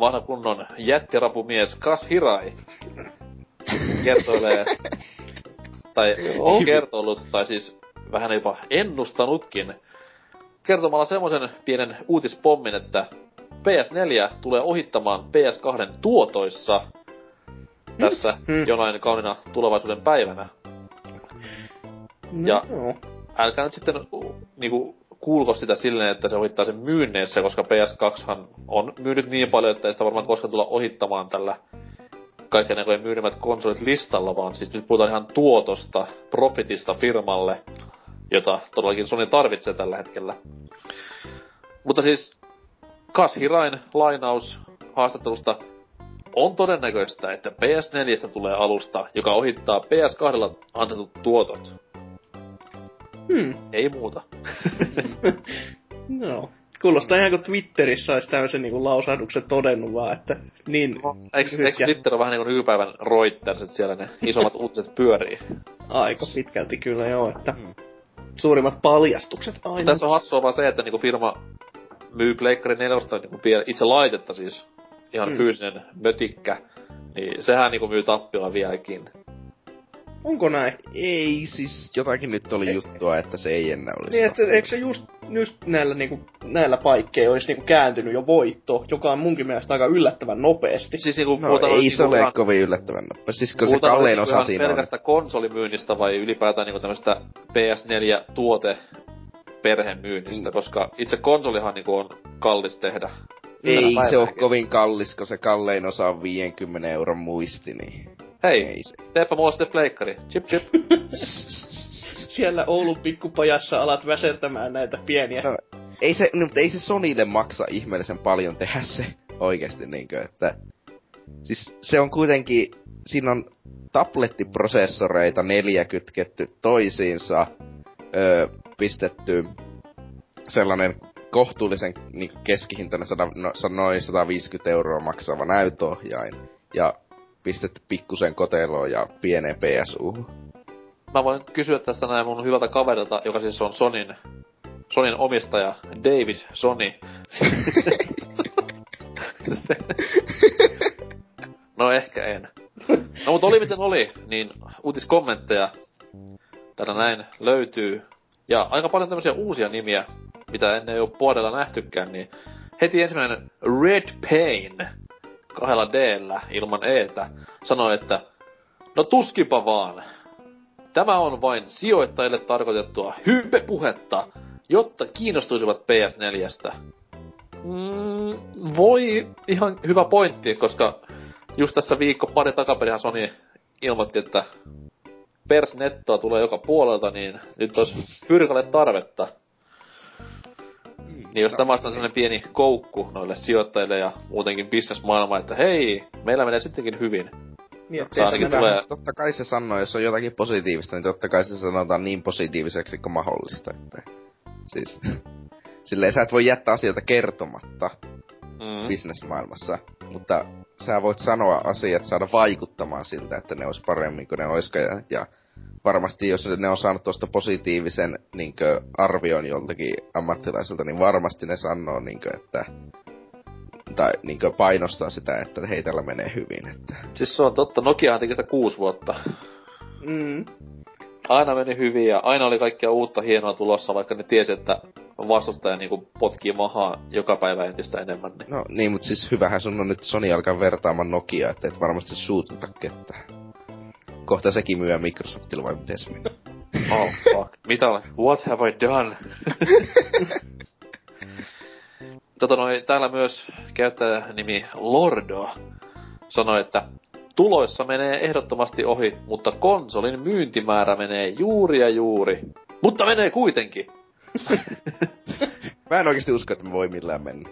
vanha kunnon jättirapumies Kas Hirai kertoilee, tai on kertonut, tai siis vähän jopa ennustanutkin, kertomalla semmoisen pienen uutispommin, että PS4 tulee ohittamaan PS2 tuotoissa tässä jonain kaunina tulevaisuuden päivänä. No. Ja älkää nyt sitten niinku kuulko sitä silleen, että se ohittaa sen myynneissä, koska PS2han on myynyt niin paljon, että ei sitä varmaan koskaan tulla ohittamaan tällä kaiken näköjen myynimät konsolit listalla, vaan siis nyt puhutaan ihan tuotosta, profitista firmalle, jota todellakin Sony tarvitsee tällä hetkellä. Mutta siis Kas Hirain lainaus haastattelusta: on todennäköistä, että PS4 tulee alusta, joka ohittaa PS2 ansaitut tuotot. Ei muuta. No, kuulostaa ihan kuin Twitterissä olisi tämmöisen niinku lausahduksen todennut vaan, että niin... No, eikö Twitter ole vähän niinku nykypäivän Reuters, että siellä ne isommat uutiset pyörii? Aika pitkälti kyllä joo, että suurimmat paljastukset aina. No, tässä on hassua vaan se, että niinku firma myy Pleikkari 4, niinku itse laitetta siis, ihan fyysinen mötikkä, niin sehän niinku myy tappiolla vieläkin. Onko näin? Ei, siis jotakin nyt oli juttua, että se ei enää olisi. Niin, että eikö se just näillä paikkeilla olisi niinku kääntynyt jo voitto, joka on munkin mielestä aika yllättävän nopeasti. Siis niinku, no ei se ole kovin yllättävän nopeasti, siis kun se kallein osa siinä on. Pelkästä konsolimyynnistä vai ylipäätään niinku tämmöstä PS4-tuoteperhemyynnistä, koska itse konsolihan niinku on kallis tehdä. Ei se ole kovin kallis, kun se kallein osa on 50€ muisti, niin... Hei, teepä mulla sitten pleikkari. Chip chip. Siellä Oulun pikkupajassa alat väsentämään näitä pieniä. No, ei se Sonylle maksa ihmeellisen paljon tehdä se oikeesti niinkö, että... Siis se on kuitenkin... Siinä on tablettiprosessoreita 4 kytketty toisiinsa. Pistetty sellainen kohtuullisen niinku keskihintainen noin 150€ maksava näytöohjain. Ja... pistetty pikkusen koteloon ja pieneen PSU. Mä voin kysyä tästä näin mun hyvältä kaverilta, joka siis on Sonin omistaja, David Sony. No ehkä en. No mut oli miten oli, niin uutiskommentteja täällä näin löytyy. Ja aika paljon tämmöisiä uusia nimiä, mitä ennen ei ole puolella nähtykään, niin heti ensimmäinen Red Pain 2D:llä ilman eetä sanoi, että no tuskipa vaan. Tämä on vain sijoittajille tarkoitettua hypepuhetta, jotta kiinnostuisivat PS4:stä. Voi ihan hyvä pointti, koska just tässä viikko pari takaperinhan Sony ilmoitti, että persnettoa tulee joka puolelta, niin nyt olisi pyrkälle tarvetta. Niin jos tämä on sellainen pieni koukku noille sijoittajille ja muutenkin bisnesmaailmaa, että hei, meillä menee sittenkin hyvin. Niin, tulee... Totta kai se sanoo, jos on jotakin positiivista, niin totta kai se sanotaan niin positiiviseksi kuin mahdollista. Että... Siis... Silleen sä et voi jättää asioita kertomatta bisnesmaailmassa, mutta sä voit sanoa asiat, saada vaikuttamaan siltä, että ne olisi paremmin kuin ne olisikaan. Ja varmasti jos ne on saanut tuosta positiivisen niinkö, arvion joltakin ammattilaiselta, niin varmasti ne sanoo, niinkö, että... Tai niinkö painostaa sitä, että hei, tällä menee hyvin, että... Siis se on totta, Nokiahan teki sitä 6 vuotta. Aina meni hyvin ja aina oli kaikkea uutta hienoa tulossa, vaikka ne tiesi, että... vastustaja niinku potkii mahaa joka päivä entistä enemmän. Niin. No niin, mut siis hyvähän sun on nyt Sony alkaa vertaamaan Nokiaa, että et varmasti suututa ketään. Kohta sekin myyä Microsoftilla vai miten se meni? Oh fuck. Mitä on? What have I done? Täällä myös käyttää nimi Lordo sanoi, että tuloissa menee ehdottomasti ohi, mutta konsolin myyntimäärä menee juuri ja juuri. Mutta menee kuitenkin! Mä en oikeesti usko, että me voi millään mennä.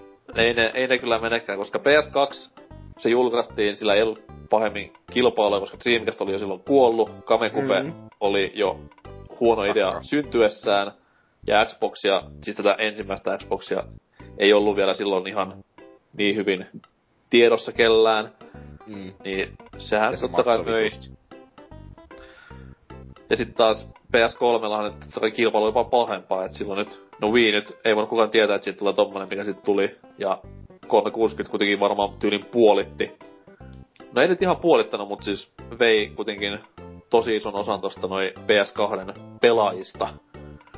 Ei ne kyllä menekään, koska PS2 se julkaistiin, sillä ei ollut pahemmin kilpailua, koska Dreamcast oli jo silloin kuollut, Kamekupe oli jo huono idea syntyessään, ja Xboxia, siis tätä ensimmäistä Xboxia, ei ollut vielä silloin ihan niin hyvin tiedossa kellään, niin sehän totta kai möi. Ja sit taas PS3-lahan nyt kilpailu jopa pahempaa, et silloin nyt, no Wii nyt, ei voinut kukaan tietää, että siitä tulee tommonen, mikä sit tuli, ja 360 kuitenkin varmaan tyylin puolitti. No ei nyt ihan puolittanut, mut siis vei kuitenkin tosi ison osan tosta noi PS2 pelaajista.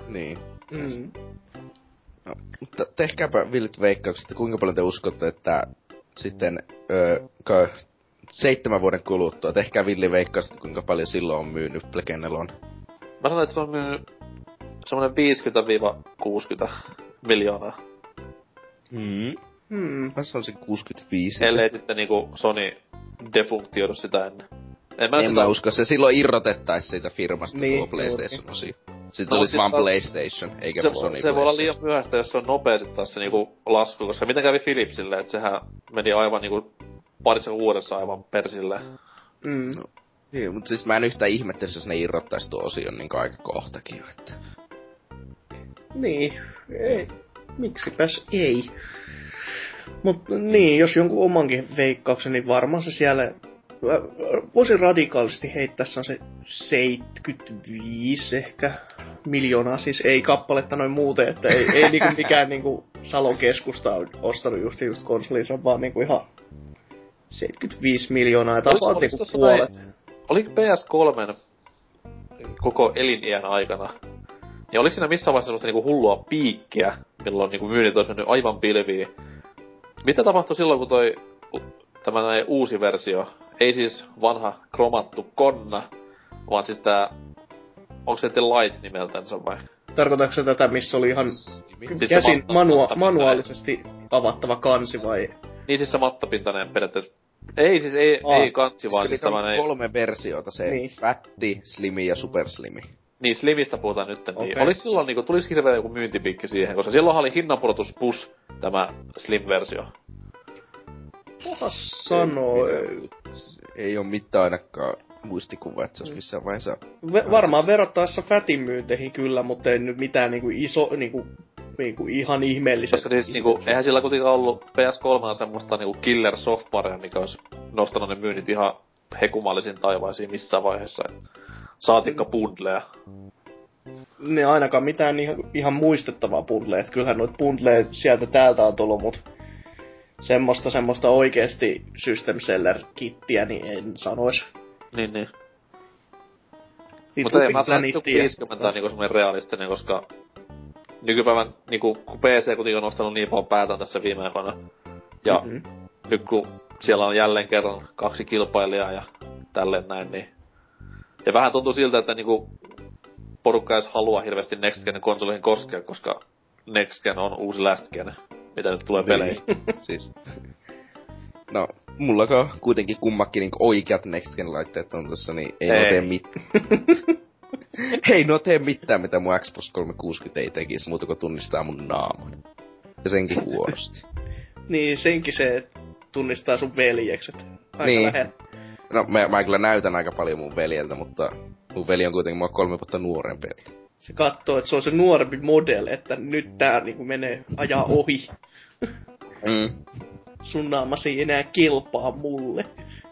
Niin. Siis. No, mutta tehkääpä villit veikkaukset, että kuinka paljon te uskotte, että sitten 7 vuoden kuluttua, tehkää villi veikkaus, että kuinka paljon silloin on myynyt Plekenelon. Mä sanoin, että se on myynyt semmonen 50-60 miljoonaa. Mä sanoisin 65. Ellei sitten niinku Sony defunktioidu sitä ennen. En mä usko, se silloin irrotettais siitä firmasta niin, tuo PlayStation-osio. Sitten olisi vaan PlayStation, eikä se, Sony PlayStation. Se voi olla liian myöhäistä, jos se on nopea sit taas se niinku lasku, koska miten kävi Philipsille, että sehän meni aivan niinku parissa vuodessa aivan persille. No. Niin, mutta siis mä en yhtään ihmettelisi, jos ne irrottais tuon osion niinku aika kohtakin jo, että... Niin, ei. Miksipäs ei. Mut niin, jos jonkun omankin veikkauksen, niin varmaan se siellä... Voisin radikaalisti heittää se 75 ehkä miljoonaa, siis ei kappaletta noin muuten, että ei niinku mikään niinku Salon keskusta on ostanut just konsolinsa, vaan niinku ihan... 75 miljoonaa, että on niinku puolet. Oliko PS3 koko eliniän aikana, niin oliko siinä missään vaiheessa sellaista niinku hullua piikkiä, milloin niinku myynnit olisi mennyt aivan pilviin? Mitä tapahtui silloin, kun tämä uusi versio, ei siis vanha kromattu konna, vaan siis tää, onko se The Light nimeltänsä vai? Tarkoitatko se tätä, missä oli ihan käsin manuaalisesti avattava kansi vai? Niin siis se mattapintainen periaatteessa. Ei siis, ei kansi vaan siis tämä näin. 3 versiota se. Niin. Fätti, Slimi ja Super Slimi. Niin, Slimistä puhutaan nyt. Okay. Niin. Olis silloin niinku, tulis hirveä joku myyntipiikki siihen, koska silloinhan oli hinnanpudotus plus tämä Slim-versio. Paha sanoo. Ei oo mitään ainakaan muistikuva, että se ois missään vaiheessa... Varmaan verottaessa Fätin myynteihin kyllä, mutta ei nyt mitään niinku iso... Niinku ihan ihmeelliset. Koska siis niinku, eihän sillä kuitenkaan ollut PS3 semmoista niinku killer softwarea, mikä olisi nostanut ne myynnit ihan hekumallisiin taivaisiin missään vaiheessa. Saatikka bundleja. Ne ainakaan mitään ihan muistettavaa bundleja. Et kyllähän noit bundleja sieltä täältä on tullut, mut semmoista oikeesti system seller kittiä, niin en sanois. Niin. Mutta ei, mä ajattelen, että 50 on niinku semmoinen realistinen, koska nykypäivän niinku, kun PC kuitenkin on nostanut niin paljon päätään tässä viime aikoina. Ja nyt kun siellä on jälleen kerran 2 kilpailijaa ja tälleen näin, niin... Ja vähän tuntuu siltä, että niinku porukka edes haluaa hirveästi Next Gen konsoleihin koskea, koska Next Gen on uusi Last Gen, mitä nyt tulee peleihin. Siis. No, mullakaan kuitenkin kummatkin niinku oikeat Next Gen laitteet on tossa, niin ei ne tee mitään. Hei, no tee mitään, mitä mun Xbox 360 ei tekis, muuta kuin tunnistaa mun naaman. Ja senkin huonosti. Niin, senkin se tunnistaa sun veljekset. Aika niin. Lähellä. No, mä kyllä näytän aika paljon mun veljeltä, mutta mun veli on kuitenkin mua 3 vuotta nuorempi. Se katsoo, että se on se nuorempi model, että nyt tää niinku menee ajaa ohi. Sun naamasi ei enää kelpaa mulle.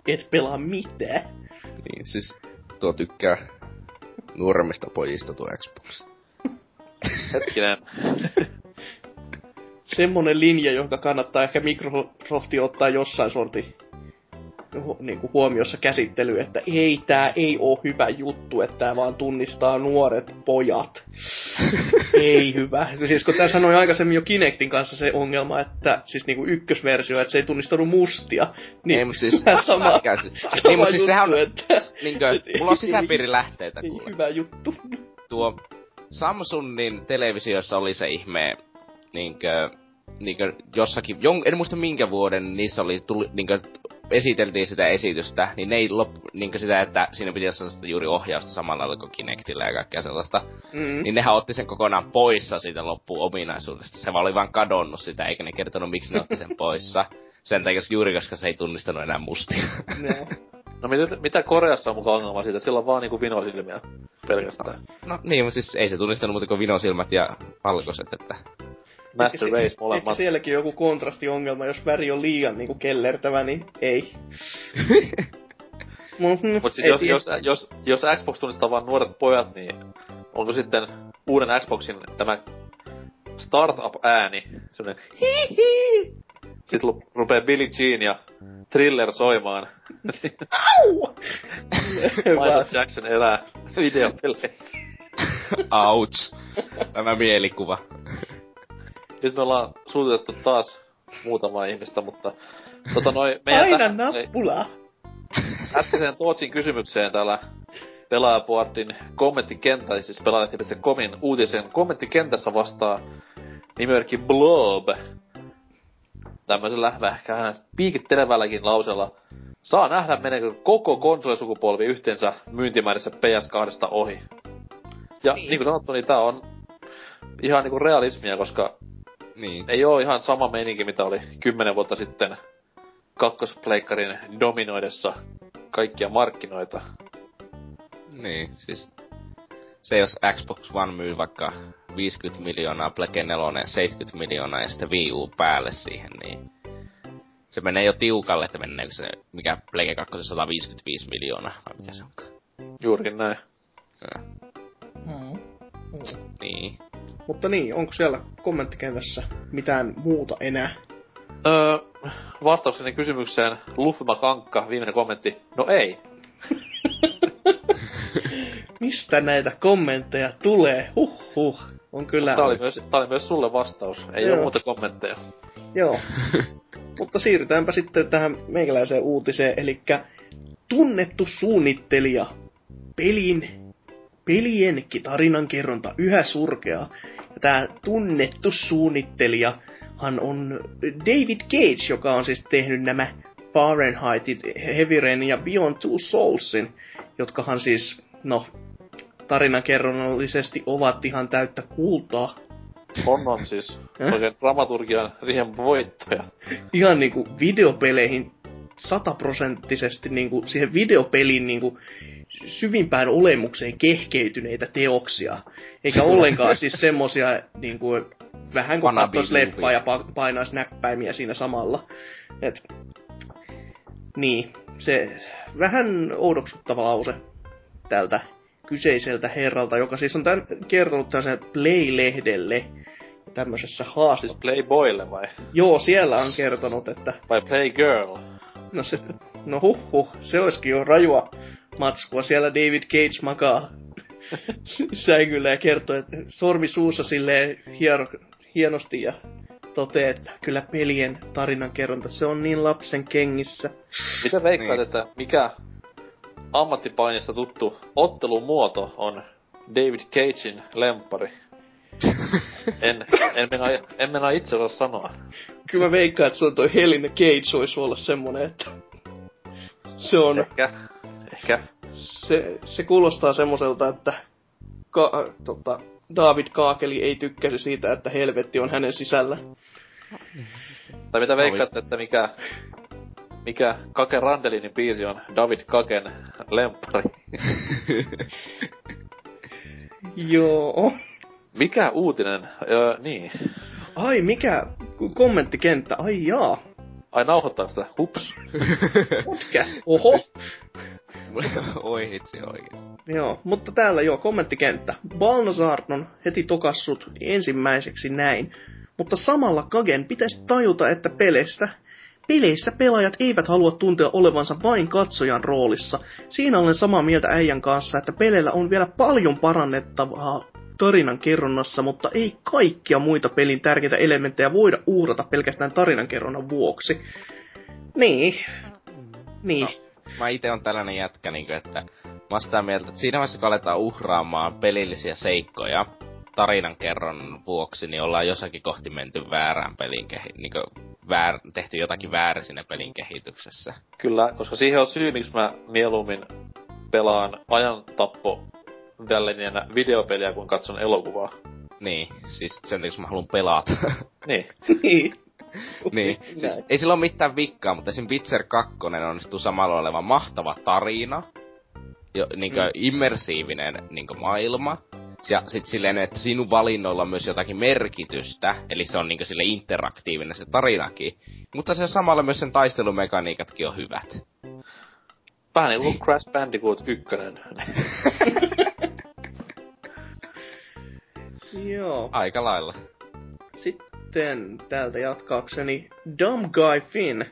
Et pelaa mitään. Niin, siis tuo tykkää nuoremmista pojista tuo Xbox. Hetkinen. Semmonen linja, jonka kannattaa ehkä Microsoft ottaa jossain sortin niinku huomiossa käsittely, että ei, tää ei oo hyvä juttu, että tää vaan tunnistaa nuoret pojat. Ei hyvä. Siis kun tää sanoi aikaisemmin jo Kinectin kanssa se ongelma, että siis niinku ykkösversio, että se ei tunnistanut mustia. Niin ei, siis, sama siis juttu, on, että... Niinkö, mulla on sisäpiirilähteitä kuule. Hyvä juttu. Tuo Samsungin televisiossa oli se ihme, niinkö jossakin, en muista minkä vuoden niissä oli tullut, niinkö esiteltiin sitä esitystä, niin ne ei niinkö sitä, että siinä pitäisi sellaista juuri ohjausta samalla lailla kuin Kinectillä ja kaikkea sellaista. Niin nehän otti sen kokonaan poissa siitä loppuominaisuudesta. Se vaan oli vaan kadonnut sitä, eikä ne kertonut miksi ne otti sen poissa. Sen takia juuri, koska se ei tunnistanut enää mustia. No mitä Koreassa on mukaan ongelma siitä? Sillä on vaan niinku vinosilmiä pelkästään. No niin, mutta siis ei se tunnistanut muuta kuin vinosilmät ja valkoiset, että... Master Race molemmat. Ehkä sielläkin joku kontrastiongelma, jos väri on liian niinku kellertävä, niin ei. Mut siis jos Xbox tunnistaa vaan nuoret pojat, niin onko sitten uuden Xboxin tämä startup-ääni, semmonen hihi, sit rupee Billie Jean ja Thriller soimaan. Au! Michael Jackson elää videopeleissä. Ouch. Tämä mielikuva. Nyt me ollaan suututettu taas muutamaa ihmistä, mutta... Paina nappulaa! Äskeiseen Tootsin kysymykseen täällä Pelaajapuartin kommenttikentä, siis pelaajalehti.comin uutisen kommenttikentässä vastaa nimerkki Blob. Tämmöisellä vähän piikitteleväälläkin lauseella. Saa nähdä, meneekö koko konsolisukupolvi yhteensä myyntimäärissä PS2 ohi. Ja niin kuin sanottu, niin tää on ihan niinku realismia, koska... Niin. Ei oo ihan sama meininki, mitä oli 10 vuotta sitten kakkospleikkarin dominoidessa kaikkia markkinoita. Niin, siis... Se jos Xbox One myy vaikka 50 miljoonaa, Plege 4, 70 miljoonaa ja sitten Wii U päälle siihen, niin... Se menee jo tiukalle, että meneekö se, mikä Plege 2 155 miljoonaa, vai mikä se onkaan. Juurikin näin. Niin. Mutta niin, onko siellä kommenttikentässä mitään muuta enää? Vastaukseni kysymykseen, Luffima Kankka, viimeinen kommentti, no ei. Mistä näitä kommentteja tulee? Huhhuh. On kyllä... Tää oli myös sulle vastaus, ei ole muuta kommentteja. Joo. Mutta siirrytäänpä sitten tähän meikäläiseen uutiseen, elikkä tunnettu suunnittelija pelienkin tarinankerronta yhä surkeaa. Ja tää tunnettu suunnittelijahan on David Cage, joka on siis tehnyt nämä Fahrenheitit, Heavy Rainin ja Beyond Two Soulsin, jotkahan siis, no, tarinankerronnollisesti ovat ihan täyttä kultaa. On siis oikein dramaturgian rihen voittoja. Ihan niinku videopeleihin 100% niinku siihen videopelin niinku syvimpään olemukseen kehkeytyneitä teoksia. Eikä ollenkaan siis semmosia niinku vähän kuin kattois leppaa ja painaisi näppäimiä siinä samalla. Et, niin, se vähän oudoksuttava lause tältä kyseiseltä herralta, joka siis on tämän kertonut tämmöisen Play-lehdelle tämmöisessä haastissa. Playboylle vai? Joo, siellä on kertonut, että... Vai Playgirl? No se, no huhhuh, se olisikin jo rajua matskua. Siellä David Cage makaa sängyllä ja kertoi, että sormi suussa silleen hienosti ja toteaa, että kyllä pelien tarinankerronta, se on niin lapsen kengissä. Mitä veikkaat, että mikä ammattipainista tuttu ottelumuoto on David Cagein lemppari? en mennä itse osaa sanoa. Kyllä mä veikkaan, että se on toi Hell in the Cage voisi olla semmonen, että se on... Ehkä. Se kuulostaa semmoselta, että David Kaakeli ei tykkäsi siitä, että helvetti on hänen sisällä. Tai mitä veikkaat, että mikä Kake Randelinin biisi on David Kaken lemppari? Joo. Mikä uutinen? Niin. Ai, mikä kommenttikenttä? Ai jaa. Ai, nauhoittaa sitä. Hups. Mutkä? Oho. Oi hitsi oikeesti. Joo, mutta täällä kommenttikenttä. Balnazar on heti tokassut ensimmäiseksi näin. Mutta samalla Kagen pitäisi tajuta, että peleissä pelaajat eivät halua tuntea olevansa vain katsojan roolissa. Siinä olen samaa mieltä äijän kanssa, että peleillä on vielä paljon parannettavaa tarinan kerronnassa, mutta ei kaikkia muita pelin tärkeitä elementtejä voida uhrata pelkästään tarinankerronnan vuoksi. Niin. No, mä ite on tällainen jätkä, että mä oon sitä mieltä, että siinä vaiheessa kun aletaan uhraamaan pelillisiä seikkoja tarinankerron vuoksi, niin ollaan jossakin kohti menty väärään pelin tehty jotakin väärin siinä pelin kehityksessä. Kyllä, koska siihen on syy, miksi mä mieluummin pelaan ajantappo tällainen videopeliä, kun katson elokuvaa. Niin, siis sen takia, mä haluun pelata. Niin. Siis ei sillä ole mitään vikkaa, mutta esim. Witcher 2 onnistuu samalla olevan mahtava tarina. Immersiivinen maailma. Ja sit silleen, että sinun valinnoilla on myös jotakin merkitystä. Eli se on sille interaktiivinen se tarinakin. Mutta se samalla myös sen taistelumekaniikatkin on hyvät. Vähän niin kuin Crash Bandicoot 1. Joo. Aika lailla. Sitten täältä jatkaakseni Dumb Guy Finn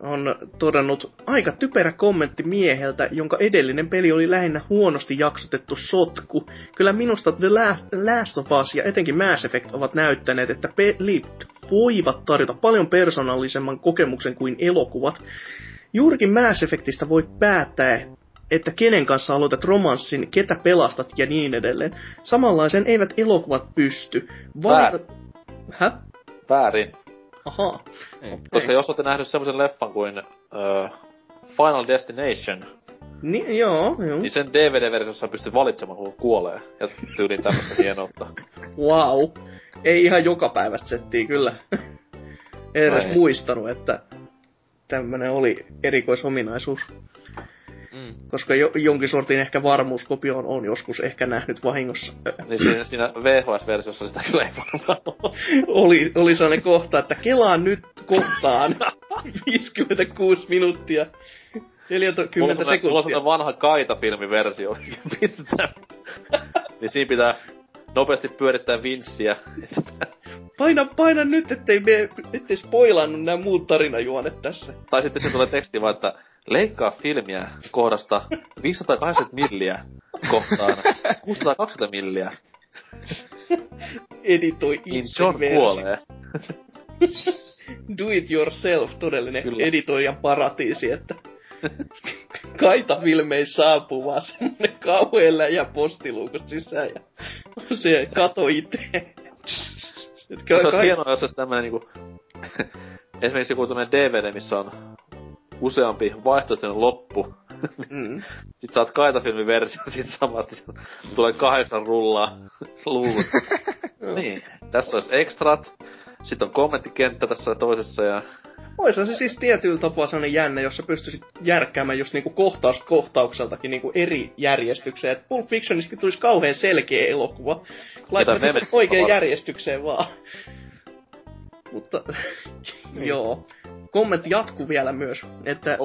on todennut aika typerä kommentti mieheltä, jonka edellinen peli oli lähinnä huonosti jaksotettu sotku. Kyllä minusta The Last of Us ja etenkin Mass Effect ovat näyttäneet, että pelit voivat tarjota paljon persoonallisemman kokemuksen kuin elokuvat. Juurikin Mass Effectistä voi päättää, että kenen kanssa aloitat romanssin, ketä pelastat ja niin edelleen. Samanlaisen eivät elokuvat pysty. Väärin. Ahaa. Okay. Koska jos olette nähnyt semmoisen leffan kuin Final Destination, niin sen DVD-versiossa pystyt valitsemaan, kun kuolee. Ja tyyliin tämmöistä hienoutta. Wow. Ei ihan joka päivästä settiä kyllä. En edes muistanut, että tämmönen oli erikoisominaisuus. Koska jonkin sortin ehkä varmuuskopioon on joskus ehkä nähnyt vahingossa. Niin siinä VHS-versiossa sitä kyllä ei varmaan ole. Oli sellainen kohta, että kelaan nyt kohtaan 56 minuuttia, 40 sekuntia. Mulla on vanha Kaita-filmiversio, mikä pistetään. Niin siinä pitää nopeasti pyörittää vinssiä. Paina nyt, ettei spoilannu nää muut tarinajuonet tässä. Tai sitten se tulee teksti vaan, että leikkaa filmiä kohdasta 580 milliä kohtaan 620 milliä. Editoi itse kuolee. Do it yourself, todellinen editoijan paratiisi, että Kaita-filmeihin saapuu vaan semmonen kauhean läjä postiluukot sisään ja se kato itse. Se on hienoa, jos olisi tämmönen esimerkiksi joku tämmönen DVD, missä on useampi vaihtoehtoinen loppu. Sit saat Kaita-filmin versio sit samasti. Tulee 8 rullaa luut. Niin. Tässä olisi ekstrat. Sit on kommenttikenttä tässä toisessa ja... Oishan se siis tietyllä tapaa sellainen jännä, jossa pystyisit järkkäämään just kohtaus kohtaukseltakin eri järjestykseen. Et Pulp Fictionistakin tulisi kauhean selkeä elokuva. Laittaa sen oikein järjestykseen vaan. Mutta joo, kommentti jatkuu vielä myös, että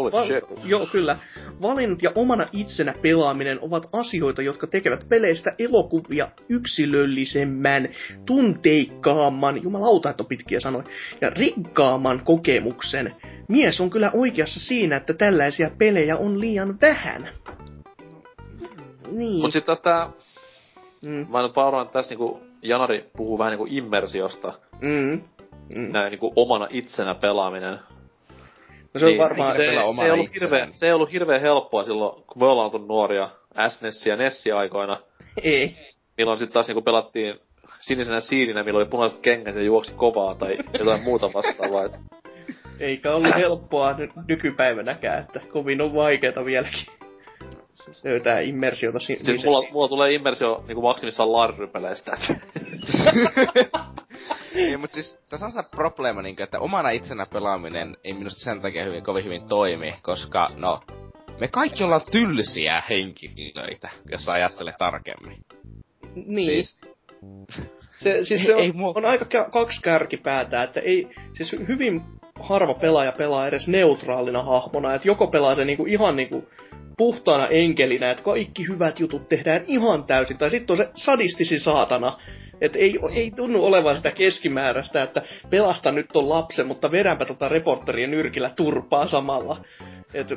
valinnat ja omana itsenä pelaaminen ovat asioita, jotka tekevät peleistä elokuvia yksilöllisemmän, tunteikkaamman, jumalauta, että on pitkiä sanoja, ja rikkaamman kokemuksen. Mies on kyllä oikeassa siinä, että tällaisia pelejä on liian vähän. Niin. Mut sit taas tää... Mä en pauraan, että tässä niinku Janari puhuu vähän niinku immersiosta. Näin niinku omana itsenä pelaaminen. No se on niin, varmaan pelaa omana itsenä. Se ei ollut hirveen helppoa silloin, kun me ollaan oltu nuoria SNES ja NES aikoina. Ei. Milloin sit taas niinku pelattiin sinisenä siilinä, milloin oli punaiset kengät ja juoksi kovaa tai jotain muuta vastaavaa. Eikä ollut helppoa nykypäivänäkään, että kovin on vaikeeta vieläkin. Löytää immersiota sinne. Siis mulla tulee immersio niinku maksimissaan larrypeleistä. Ei, mut siis tässä on se probleema niinku, että omana itsenä pelaaminen ei minusta sen takia kovin hyvin toimi, koska no... Me kaikki ollaan tylsiä henkilöitä, jos ajattelee tarkemmin. Niin. Siis se on aika kaksi kärkipäätä, että ei... Siis hyvin harva pelaaja pelaa edes neutraalina hahmona, että joko pelaa se niinku ihan niinku... puhtaana enkelinä, että kaikki hyvät jutut tehdään ihan täysin, tai sitten on se sadistisi saatana, että ei tunnu olevan sitä keskimääräistä, että pelasta nyt on lapsen, mutta vedänpä tota reporterien nyrkillä turpaa samalla.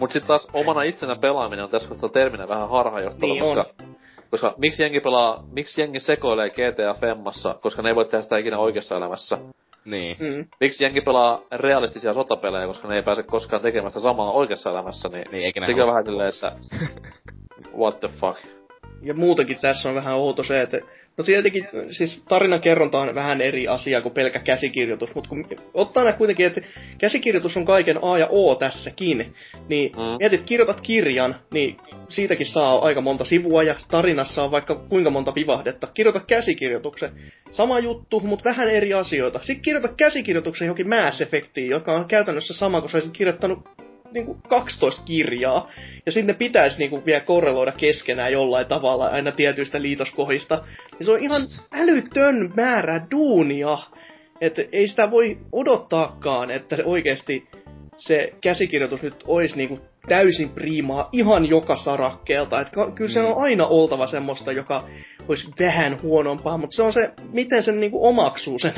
Mutta sitten taas omana itsenä pelaaminen on tässä kohtaa terminä vähän harhaanjohtava, niin koska miksi jengi sekoilee GTA Femmassa, koska ne ei voi tehdä sitä ikinä oikeassa elämässä. Niin. Miksi jengi pelaa realistisia sotapelejä, koska ne ei pääse koskaan tekemään sitä samaa oikeassa elämässä, niin eikä sekin on vähän silleen, että what the fuck. Ja muutenkin tässä on vähän outo se, että no tietenkin, siis tarinankerronta on vähän eri asia kuin pelkkä käsikirjoitus, mutta kun ottaa näin kuitenkin, että käsikirjoitus on kaiken A ja O tässäkin, niin mietit, kirjoitat kirjan, niin siitäkin saa aika monta sivua ja tarinassa on vaikka kuinka monta vivahdetta. Kirjoita käsikirjoituksen. Sama juttu, mutta vähän eri asioita. Sitten kirjoita käsikirjoituksen johonkin Mass Effectiin, joka on käytännössä sama, kun sä olisit kirjoittanut niinku 12 kirjaa, ja sitten ne pitäisi niinku vielä korreloida keskenään jollain tavalla aina tietyistä liitoskohdista. Ja se on ihan älytön määrä duunia, että ei sitä voi odottaakaan, että se oikeasti se käsikirjoitus nyt olisi niinku täysin priimaa ihan joka sarakkeelta. Et kyllä se on aina oltava semmoista, joka olisi vähän huonompaa, mutta se on se, miten sen niinku omaksuu sen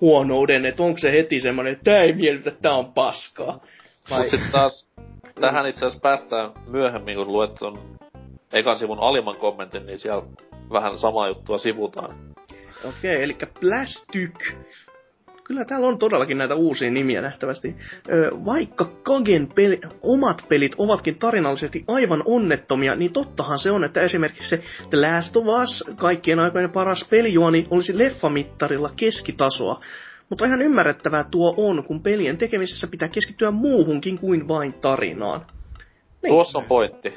huonouden, että onko se heti semmoinen, että tää ei miellytä, tää on paskaa. Mut sit taas, tähän itse asiassa päästään myöhemmin, kun luet ton ekan sivun alimman kommentin, niin siellä vähän samaa juttua sivutaan. Okei, elikkä Plastic. Kyllä täällä on todellakin näitä uusia nimiä nähtävästi. Vaikka Kagen omat pelit ovatkin tarinallisesti aivan onnettomia, niin tottahan se on, että esimerkiksi se The Last of Us, kaikkien aikojen paras pelijuoni, olisi leffamittarilla keskitasoa. Mutta ihan ymmärrettävää tuo on, kun pelien tekemisessä pitää keskittyä muuhunkin kuin vain tarinaan. Niin. Tuossa on pointti.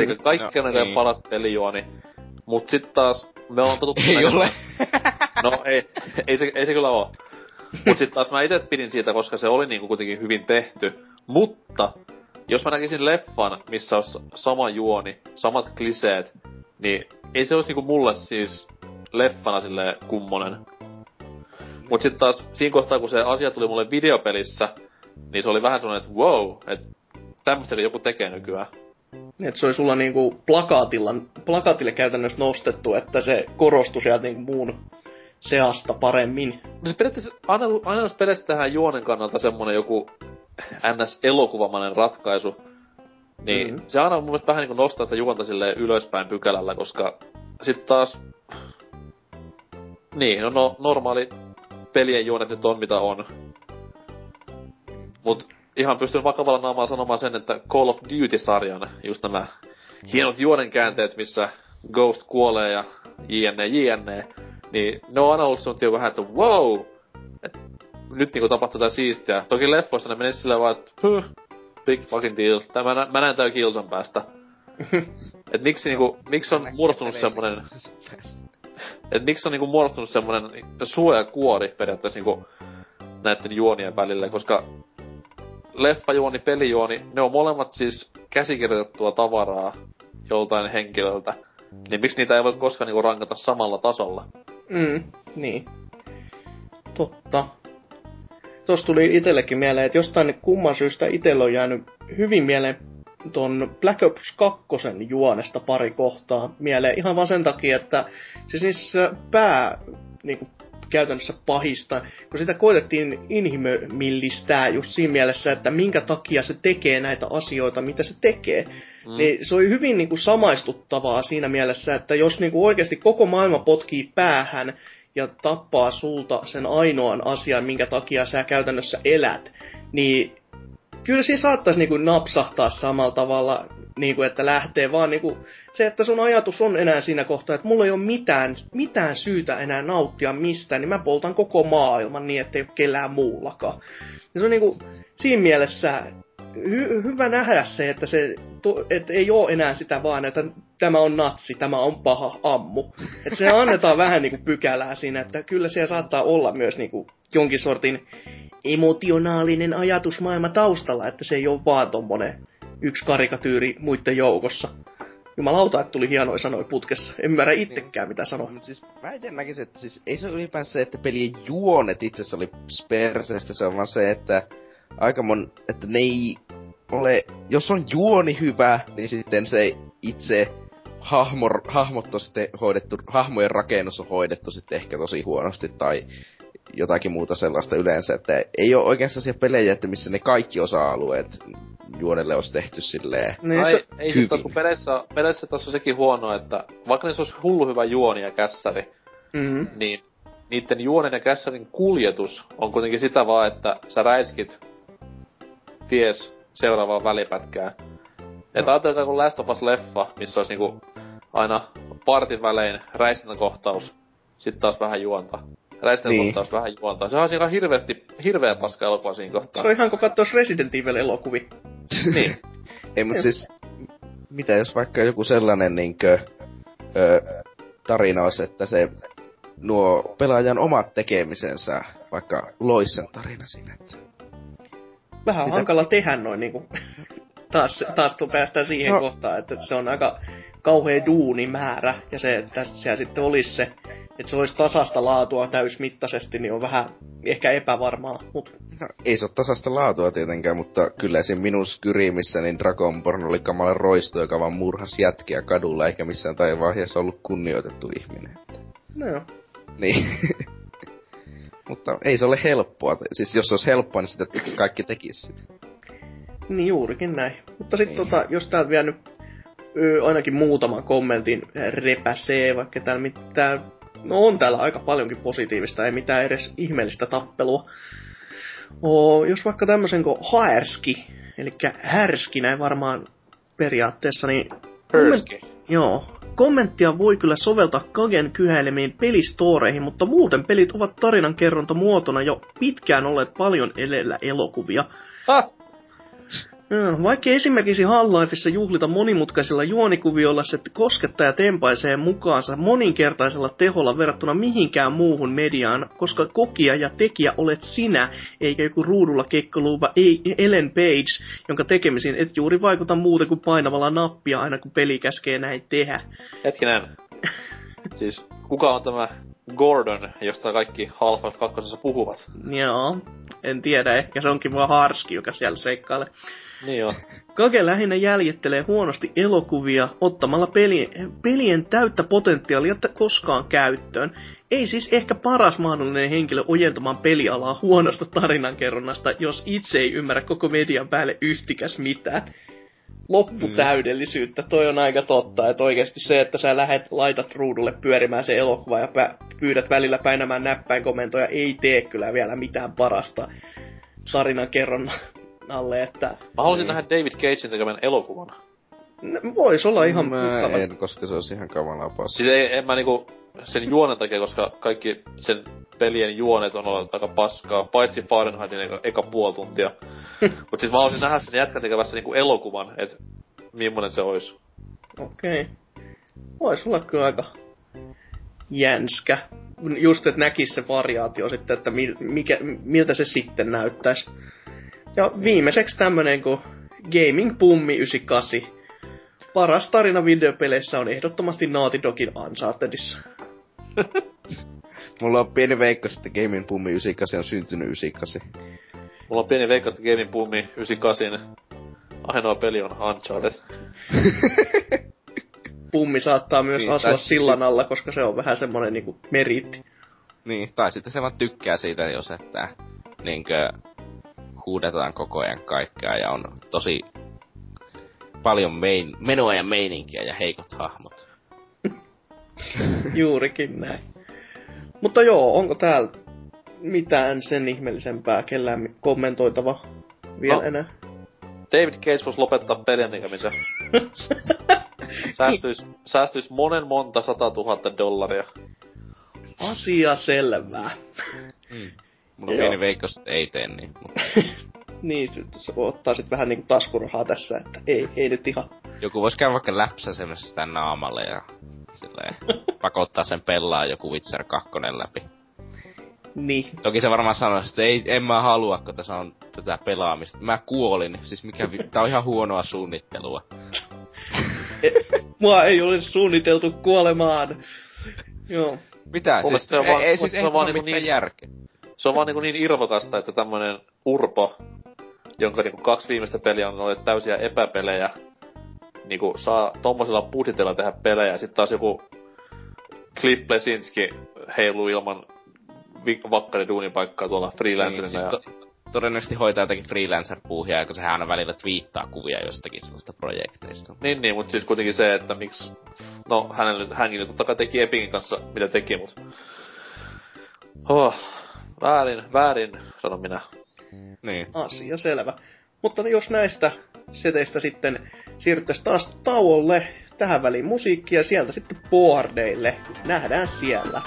Eikä kaikki on aika paras pelijuoni. Mut sit taas me ollaan totuttu... Ei ole. No ei se kyllä oo. Mut sit taas mä ite pidin siitä, koska se oli niinku kuitenkin hyvin tehty. Mutta jos mä näkisin leffan, missä olisi sama juoni, samat kliseet, niin ei se olisi niinku mulle siis leffana silleen kummonen. Mut sit taas siinä kohtaa, kun se asia tuli mulle videopelissä, niin se oli vähän semmonen, että wow, että tämmöstäkin joku tekee nykyään. Et se oli sulla niinku plakaatille käytännössä nostettu, että se korostui sieltä niinku muun seasta paremmin. Se periaatteessa aina pelissä tähän juonen kannalta semmonen joku NS-elokuvamainen ratkaisu, niin se aina mun mielestä vähän niinku nostaa sitä juonta silleen ylöspäin pykälällä, koska sit taas... Niin, no normaali... pelien juonet nyt on mitä on. Mut ihan pystyn vakavalla naamaan sanomaan sen, että Call of Duty-sarjan just nämä hienot juonenkäänteet, missä Ghost kuolee ja jne, niin ne on aina ollut semmoinen vähän, että wow! Et nyt niinku tapahtuu tää siistiä. Toki leffoissa ne menis silleen vaan, että big fucking deal. Tai mä näen täällä kilsan päästä. Et miksi on muodostunut semmonen... Et miksi on niinku muodostunut semmonen suojakuori periaatteessa niinku näitten juonien välille, koska leffajuoni, pelijuoni, ne on molemmat siis käsikirjoitettua tavaraa joltain henkilöltä. Niin miksi niitä ei voi koskaan niinku rankata samalla tasolla? Niin. Totta. Tuossa tuli itsellekin mieleen, että jostain kumman syystä itsellä on jäänyt hyvin mieleen ton Black Ops 2 juonesta pari kohtaa mieleen. Ihan vaan sen takia, että siis niissä käytännössä pahista, kun sitä koitettiin inhimillistää just siinä mielessä, että minkä takia se tekee näitä asioita, mitä se tekee. Mm. Niin se oli hyvin niin kuin samaistuttavaa siinä mielessä, että jos niin kuin oikeasti koko maailma potkii päähän ja tappaa sulta sen ainoan asian, minkä takia sä käytännössä elät, niin kyllä siinä saattaisi niin kuin napsahtaa samalla tavalla, niin kuin, että lähtee vaan niin kuin, se, että sun ajatus on enää siinä kohtaa, että mulla ei ole mitään syytä enää nauttia mistään, niin mä poltan koko maailman niin, ettei ole kellään muullakaan. Ja se on niin kuin, siinä mielessä hyvä nähdä se, että et ei ole enää sitä vaan, että tämä on natsi, tämä on paha, ammu. Että se annetaan vähän niin kuin pykälää siinä, että kyllä siellä saattaa olla myös niin kuin jonkin sortin emotionaalinen ajatusmaailma taustalla, että se ei ole vaan tommonen yksi karikatyyri muiden joukossa. Jumalauta, että tuli hienoja sanoja putkessa. En ymmärrä itsekään, mitä sanoa. Siis, mä iten näkisin, että siis, ei se ylipäänsä se, että pelien juonet itse asiassa oli perseestä. Se on vaan se, että että ne ei ole, jos on juoni hyvä, niin sitten se itse hahmot on sitten hoidettu, hahmojen rakennus on hoidettu sitten ehkä tosi huonosti tai jotakin muuta sellaista yleensä, että ei ole oikeastaan siellä pelejä, että missä ne kaikki osa-alueet juonelle olisi tehty silleen. No ei se taas, kun peleissä taas on sekin huono, että vaikka niissä olisi hullu hyvä juoni ja kässäri, niin niiden juonen ja kässärin kuljetus on kuitenkin sitä vaan, että sä räiskit ties seuraavaan välipätkään. Et ajatelkaa kun Last of Us -leffa, missä olisi niinku aina partin välein räistintäkohtaus, sit taas vähän juonta. Räistintäkohtaus, vähän juonta. Se on ihan hirveä paska elokuva siinä kohtaa. Se on ihan kun kattois Resident Evil-elokuvia. Niin. Ei mut siis, mitä jos vaikka joku sellainen niinkö tarina olisi, että se nuo pelaajan omat tekemisensä, vaikka Loisen tarina siinä, että vähän hankala tehdä noin niinku. Taas päästään siihen kohtaan, että se on aika kauhea duunimäärä, ja se, että siellä sitten olisi se, että se olisi tasasta laatua täysmittaisesti, niin on vähän ehkä epävarmaa. No, ei se ole tasasta laatua tietenkään, mutta kyllä esim. Minun Skyrimissä niin Dragonborn oli kamala roisto, joka vaan murhasi jätkiä kadulla, eikä missään taivaiheessa ollut kunnioitettu ihminen. No joo. Niin. Mutta ei se ole helppoa. Siis jos se olisi helppoa, niin sitä kaikki tekisi sitä. Niin juurikin näin. Mutta sitten jos täältä vielä nyt ainakin muutaman kommentin repäsee, vaikka täällä mitään, no on täällä aika paljonkin positiivista, ei mitään edes ihmeellistä tappelua. Jos vaikka tämmösen kuin haerski, elikkä härski näin varmaan periaatteessa, niin kommenttia voi kyllä soveltaa Kagen kyhäilemiin pelistooreihin, mutta muuten pelit ovat tarinankerrontamuotona jo pitkään olleet paljon edellä elokuvia. Ha! Vaikka esimerkiksi Half-Lifessa juhlita monimutkaisilla juonikuvioilla, se koskettaa ja tempaisee mukaansa moninkertaisella teholla verrattuna mihinkään muuhun mediaan, koska kokija ja tekijä olet sinä, eikä joku ruudulla kekkoluuva Ellen Page, jonka tekemisiin et juuri vaikuta muuten kuin painavalla nappia aina kun peli käskee näin tehdä. Hetkinen. Siis kuka on tämä Gordon, josta kaikki Half-Life 2 puhuvat? Joo, en tiedä. Ehkä se onkin vaan harski, joka siellä seikkailee. Niin joo. Kage lähinnä jäljittelee huonosti elokuvia ottamalla pelien täyttä potentiaalia koskaan käyttöön. Ei siis ehkä paras mahdollinen henkilö ojentamaan pelialaa huonosta tarinankerronnasta, jos itse ei ymmärrä koko median päälle yhtikäs mitään. Lopputäydellisyyttä, toi on aika totta, että oikeesti se, että sä laitat ruudulle pyörimään se elokuva ja pyydät välillä painamaan näppäinkomentoja, ei tee kyllä vielä mitään parasta tarinankerronnan alle, että mä haluaisin nähdä David Cagein tekemän elokuvan. Vois olla ihan mukava. En, koska se olisi ihan kamalaa paskaa. Siis en mä niinku sen juonen takia, koska kaikki sen pelien juonet on ollut aika paskaa, paitsi Fahrenheitin eka puoli tuntia. Mut siis mä haluaisin nähdä sen jätkän tekevässä niinku elokuvan, et millainen se ois. Okei. Vois olla kyllä aika jänskä. Just et näkis se variaatio sitten, että miltä se sitten näyttäis. Ja viimeiseksi tämmönen kuin Gaming Pummi 98. Paras tarina videopeleissä on ehdottomasti Naughty Dogin Unchartedissa. Mulla on pieni veikkaus, että Gaming Pummi 98 on syntynyt 98. Mulla on pieni veikkaus, että Gaming Pummi 98 ainoa peli on Uncharted. Pummi saattaa myös asua sillan alla, koska se on vähän semmonen niinku meriitti. Niin, tai sitten se vaan tykkää siitä, jos että niinkö huudetaan koko ajan kaikkea ja on tosi paljon menoa ja meininkiä ja heikot hahmot. Juurikin näin. Mutta joo, onko täällä mitään sen ihmeellisempää kellään kommentoitava vielä enää? David Cage voisi lopettaa pelien tekemisen. Säästyis monta $100,000. Asia selvää. Mulla on pieni veikkaus, että ei tee niin. Mutta... niin, se ottaa sit vähän niinku taskurahaa tässä, että ei nyt ihan. Joku vois käydä vaikka läpsäsemässä sitä naamalle ja silleen pakottaa sen pelaa joku Witcher 2 läpi. Niin. Toki se varmaan sanoisi, että en mä halua, kun tässä on tätä pelaamista. Mä kuolin, siis mikä tää on ihan huonoa suunnittelua. Mua ei ole suunniteltu kuolemaan. Joo. Mitä? Siis, ei se ole mitään niin, järkeä. Se on vaan niinku niin irvokasta, että tämmönen Urpo, jonka niinku 2 viimeistä peliä on ollut täysiä epäpelejä, niinku saa tommosella budjetilla tehdä pelejä, ja sit taas joku Cliff Blesinski heiluu ilman vakkari duunipaikkaa tuolla freelancerina. Niin, siis todennäköisesti hoitaa jotakin freelancer-puuhia, kun sehän aina välillä twiittaa kuvia jostakin sellaista projekteista. Niin, mutta siis kuitenkin se, että miksi... No, hänkin totta kai teki Epicin kanssa, mitä teki, mut... Oh, väärin, sanon minä. Niin. Asia selvä. Mutta jos näistä seteistä sitten siirryttäis taas tauolle, tähän väliin musiikkia, sieltä sitten boardeille. Nähdään siellä.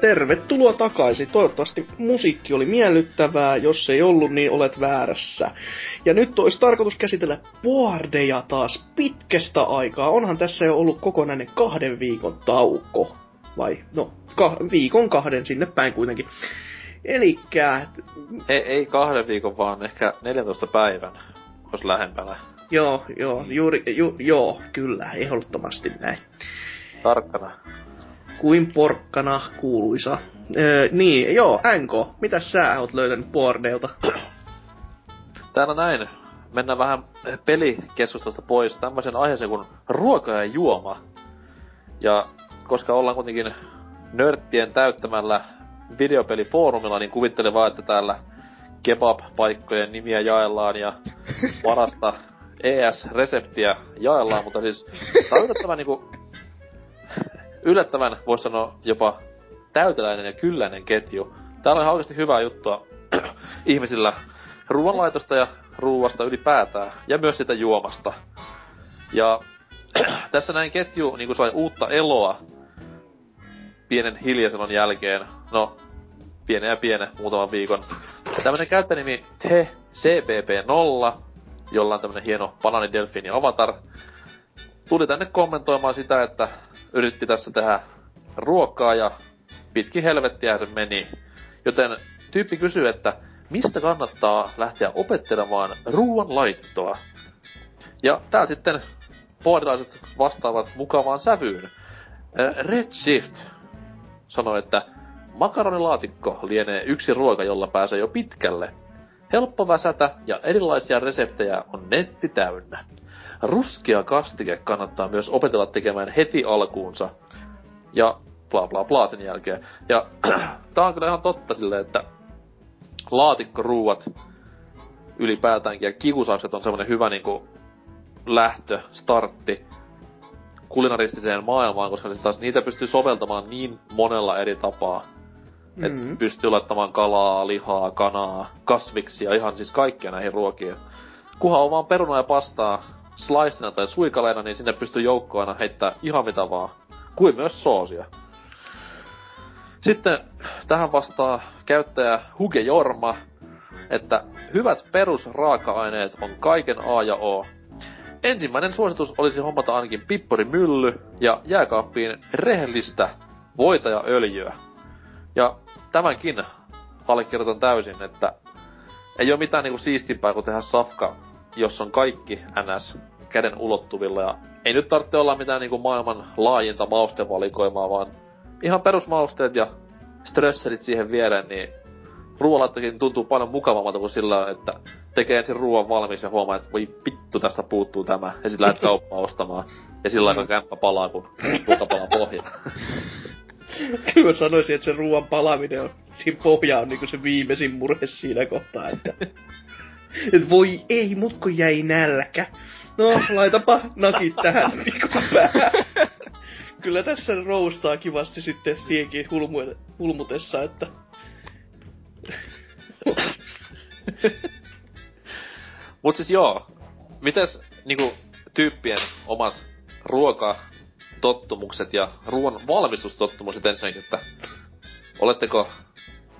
Tervetuloa takaisin. Toivottavasti musiikki oli miellyttävää. Jos ei ollut, niin olet väärässä. Ja nyt olisi tarkoitus käsitellä boardeja taas pitkästä aikaa. Onhan tässä jo ollut kokonainen 2 viikon tauko. Vai? No, viikon 2 sinne päin kuitenkin. Elikkä... Ei 2 viikon, vaan ehkä 14 päivän. Olisi lähempänä. Joo. Juuri, kyllä. Ehdottomasti näin. Tarkkana. Kuin porkkana kuuluisa. Niin, joo, Anko, mitä sä oot löytänyt boardeilta? Täällä näin. Mennään vähän pelikeskustelusta pois tämmöisen aiheeseen kuin ruoka ja juoma. Ja koska ollaan kuitenkin nörttien täyttämällä videopelifoorumilla, niin kuvittelen vaan, että täällä kebab-paikkojen nimiä jaellaan ja parasta ES-reseptiä jaellaan, mutta siis tarvitaan niinku... Yllättävän, voisi sanoa, jopa täyteläinen ja kylläinen ketju. Täällä on ihan oikeasti hyvää juttua ihmisillä ruoanlaitosta ja ruuasta ylipäätään. Ja myös sitä juomasta. Ja tässä näin ketju niin sai uutta eloa pienen hiljaiselon jälkeen. No, pienen, muutaman viikon. Tämmönen käyttäjänimi TheCPP0, jolla on tämmönen hieno banaanidelfiini avatar. Tuli tänne kommentoimaan sitä, että yritti tässä tehdä ruokaa ja pitkin helvettiä se meni. Joten tyyppi kysyy, että mistä kannattaa lähteä opettelemaan ruoan laittoa. Ja tää sitten boardilaiset vastaavat mukavaan sävyyn. Redshift sanoi, että makaronilaatikko lienee yksi ruoka, jolla pääsee jo pitkälle. Helppo väsätä ja erilaisia reseptejä on netti täynnä. Ruskea kastike kannattaa myös opetella tekemään heti alkuunsa. Ja bla bla bla sen jälkeen. Ja tää on kyllä ihan totta silleen, että laatikkoruuat ylipäätäänkin ja kiusaukset on semmonen hyvä niinku lähtö, startti kulinaristiseen maailmaan, koska taas niitä pystyy soveltamaan niin monella eri tapaa. Että pystyy laittamaan kalaa, lihaa, kanaa, kasviksia, ihan siis kaikkia näihin ruokiin. Kunhan on vaan perunaa ja pastaa slicena tai suikaleena, niin sinne pystyy joukkoina heittämään ihan mitä vaan. Kuin myös soosia. Sitten tähän vastaa käyttäjä Huge Jorma, että hyvät perusraaka-aineet on kaiken A ja O. Ensimmäinen suositus olisi hommata ainakin pippurimylly ja jääkaappiin rehellistä voita ja öljyä. Ja tämänkin allekirjoitan täysin, että ei oo mitään niinku siistimpää kuin tehdä safka, jos on kaikki NS käden ulottuvilla. Ja ei nyt tarvitse olla mitään niinku maailman laajinta maustevalikoimaa, vaan ihan perusmausteet ja strösselit siihen viereen, niin ruoanlaittokin tuntuu paljon mukavammalta kuin sillä, että tekee ensin ruoan valmiiksi ja huomaa, että voi vittu, tästä puuttuu tämä. Ja sit lähdet kauppaan ostamaan. Ja sillä aikaa kämppä palaa, kun ruoka palaa pohjaan. Kyllä mä sanoisin, että se ruoan palaaminen on, siinä pohja on niinku se viimeisin murhe siinä kohtaa, että... Et voi ei, mut kun jäi nälkä. No, laitapa nakit tähän pikku päähän. Kyllä tässä roustaa kivasti sitten tienkin hulmutessa, että... Mut siis joo, mitäs niinku tyyppien omat ruokatottumukset ja ruoan valmistustottumukset ensinnäkin, että oletteko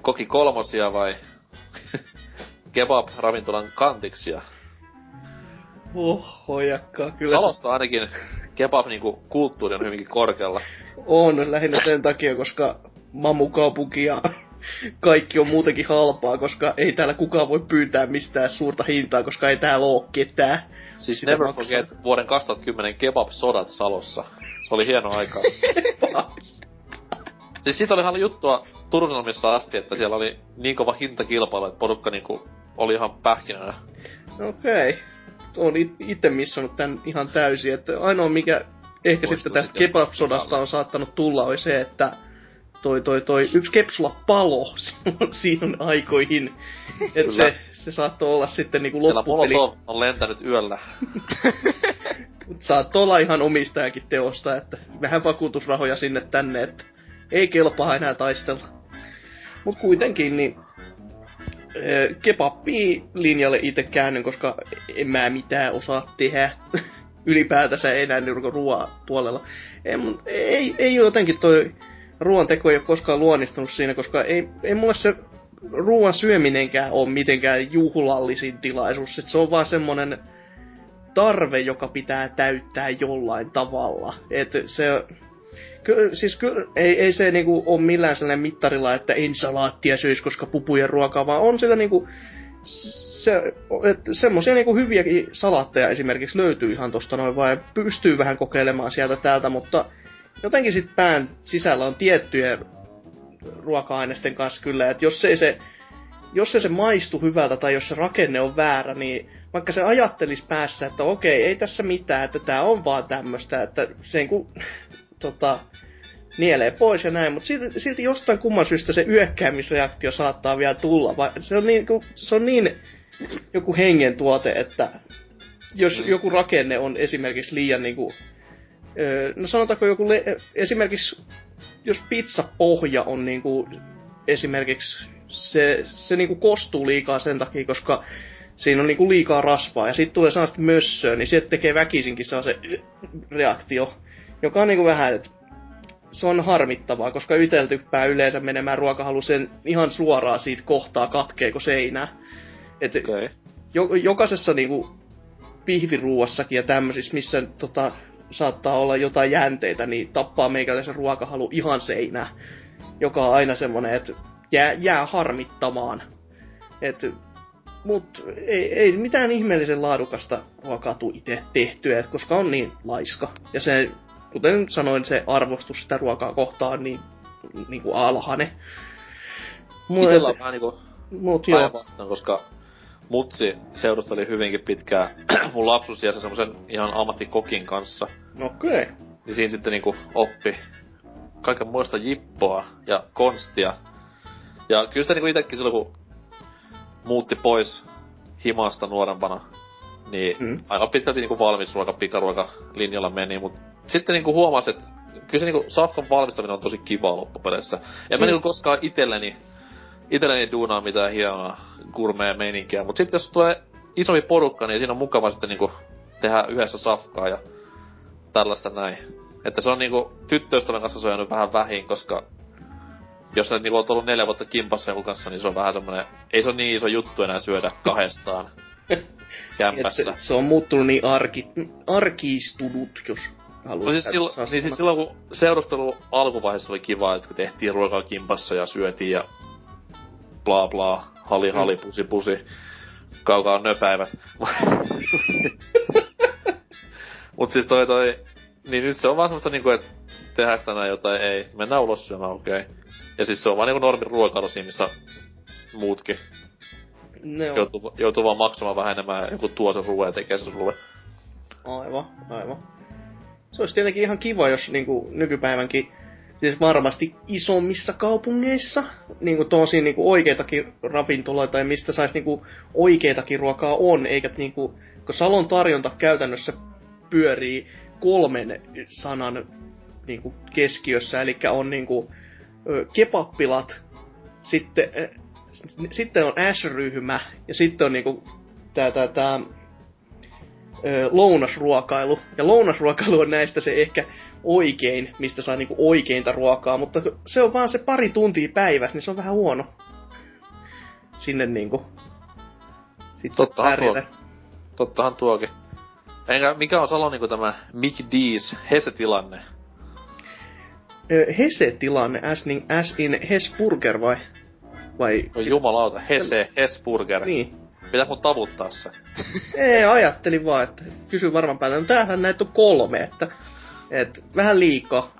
koki kolmosia vai kebab-ravintolan kantiksia? Hojakkaa kyllä. Salossa ainakin kebab niinku kulttuuri on hyvinkin korkealla. On, lähinnä sen takia, koska mamukaupunki ja kaikki on muutenkin halpaa, koska ei täällä kukaan voi pyytää mistään suurta hintaa, koska ei täällä oo ketään. Siis sitä never maksaa. Forget vuoden 2010 kebab-sodat Salossa. Se oli hieno aika. Siis siitä oli ihan juttua Turun Sanomissa asti, että siellä oli niin kova hintakilpailu, että porukka niinku oli ihan pähkinänä. Okei. Oon itse missannut tän ihan täysin, että ainoa mikä ehkä sitten tästä kebab-sodasta on saattanut tulla oli se, että toi yksi kepsula palo siihen aikoihin, että se saattoi olla sitten niinku loppupeli. Siellä Molotov on lentänyt yöllä. Mut saattoi olla ihan omistajakin teosta, että vähän vakuutusrahoja sinne tänne, että ei kelpaa enää taistella. Mut kuitenkin niin kebabia linjalle itse käännyn, koska en mä mitään osaa tehdä. Ylipäätänsä enää ruoan puolella. Ei jotenkin toi... Ruoan teko ei ole koskaan luonnistunut siinä, koska ei mulle se ruoan syöminenkään ole mitenkään juhlallisin tilaisuus. Sit se on vaan semmonen tarve, joka pitää täyttää jollain tavalla. Et se, ei se niinku ole millään sellainen mittarilla, että en salaattia syöisi, koska pupujen ruokaa, vaan on sitä niinku... Semmoisia niinku hyviäkin salaatteja esimerkiksi löytyy ihan tosta noin, vaan pystyy vähän kokeilemaan sieltä täältä, mutta... Jotenkin sit pään sisällä on tiettyjen ruoka-aineisten kanssa kyllä, että jos ei se maistu hyvältä tai jos se rakenne on väärä, niin vaikka se ajattelis päässä, että okei, ei tässä mitään, että tää on vaan tämmöstä, että sen kun nielee pois ja näin, mutta silti jostain kumman syystä se yökkäämisreaktio saattaa vielä tulla, se on niin joku hengen tuote, että jos joku rakenne on esimerkiksi liian niinku... No sanotaanko joku, esimerkiksi jos pizzapohja on niinku, esimerkiksi se niinku kostuu liikaa sen takia, koska siinä on niinku liikaa rasvaa ja sitten tulee sellaista mössöä, niin se tekee väkisinkin se reaktio, joka on niinku vähän, että se on harmittavaa, koska yteltyppää yleensä menemään ruokahalu sen ihan suoraan siitä kohtaa katkeeko seinää. Et okay. Jokaisessa niinku pihviruuassakin ja tämmöisissä, missä saattaa olla jotain jänteitä, niin tappaa meikäläisen ruokahalu ihan seinää, joka on aina semmonen, että jää harmittamaan. Mut ei mitään ihmeellisen laadukasta ruokaa tule itse tehtyä, koska on niin laiska. Ja se, kuten sanoin, se arvostus sitä ruokaa kohtaan on niin kuin alhainen. Itellä on vähän niinku päinvastoin, koska... Mutsi seurusteli hyvinkin pitkään mun lapsuusiässä semmosen ihan ammattikokin kanssa. Okei. Okay. Niin siinä sitten niinku oppi kaiken muista jippoa ja konstia. Ja kyllä sitä niinku itekin silloin kun muutti pois himasta nuorempana, niin aika pitkälti niinku valmis ruoka, pikaruoka linjalla meni. Mut sitten niinku huomasi, että kyllä se niinku safkan valmistaminen on tosi kivaa loppupeleissä. En mä niinku koskaan itelleni duunaa mitään hienoa gurmea meininkiä, mut sit jos tulee isompi porukka, niin siinä on mukava sitten niinku tehdä yhdessä safkaa ja tällaista näin. Että se on niinku tyttöystävän kanssa syönyt vähän vähin, koska jos ne niinku oot ollu 4 vuotta kimpassa joku kanssa, niin se on vähän semmonen, ei se on niin iso juttu enää syödä kahdestaan kämpässä. Se on muuttunut niin arkistunut, jos haluat. No siis silloin kun seurustelu alkuvaiheessa oli kiva, että tehtiin ruokaa kimpassa ja syötiin ja bla bla, hali, pusi, kaukaa on nöpäivät. Mut siis toi, niin nyt se on vaan semmoista niinku, että tehdäänkö tänään jotain, ei, mennään ulos syömään, okei. Ja siis se on vaan niinku normin ruokailu siinä, missä muutkin joutuu vaan maksamaan vähän enemmän, joku tuo sen ruoan ja tekee sen sulle. Aivan. Se olisi tietenkin ihan kiva, jos niinku nykypäivänkin, siis varmasti isommissa kaupungeissa, niinku tosi niinku oikeitakin ravintoloita ja mistä sais niinku oikeitakin ruokaa on, eikä niinku, kun Salon tarjonta käytännössä pyörii 3 sanan niinku keskiössä, eli on niinku kebappilat, sitten on S-ryhmä ja sitten on niinku tää lounasruokailu. Ja lounasruokailu on näistä se ehkä oikein, mistä saa niinku oikeinta ruokaa, mutta se on vaan se 2 tuntia päivässä, niin se on vähän huono. Sinne niinku sitten pärjätä. Tottahan tuokin. Enkä, mikä on Salo niinku tämä McD's Hese-tilanne? Hese-tilanne, as in Hesburger vai? No jumalauta, Hese, Hesburger. Niin. Pitää mun tavuttaa se. Ei, ajattelin vaan, että kysyn varmaan päälle. No tämähän näitä on 3, että vähän liikaa.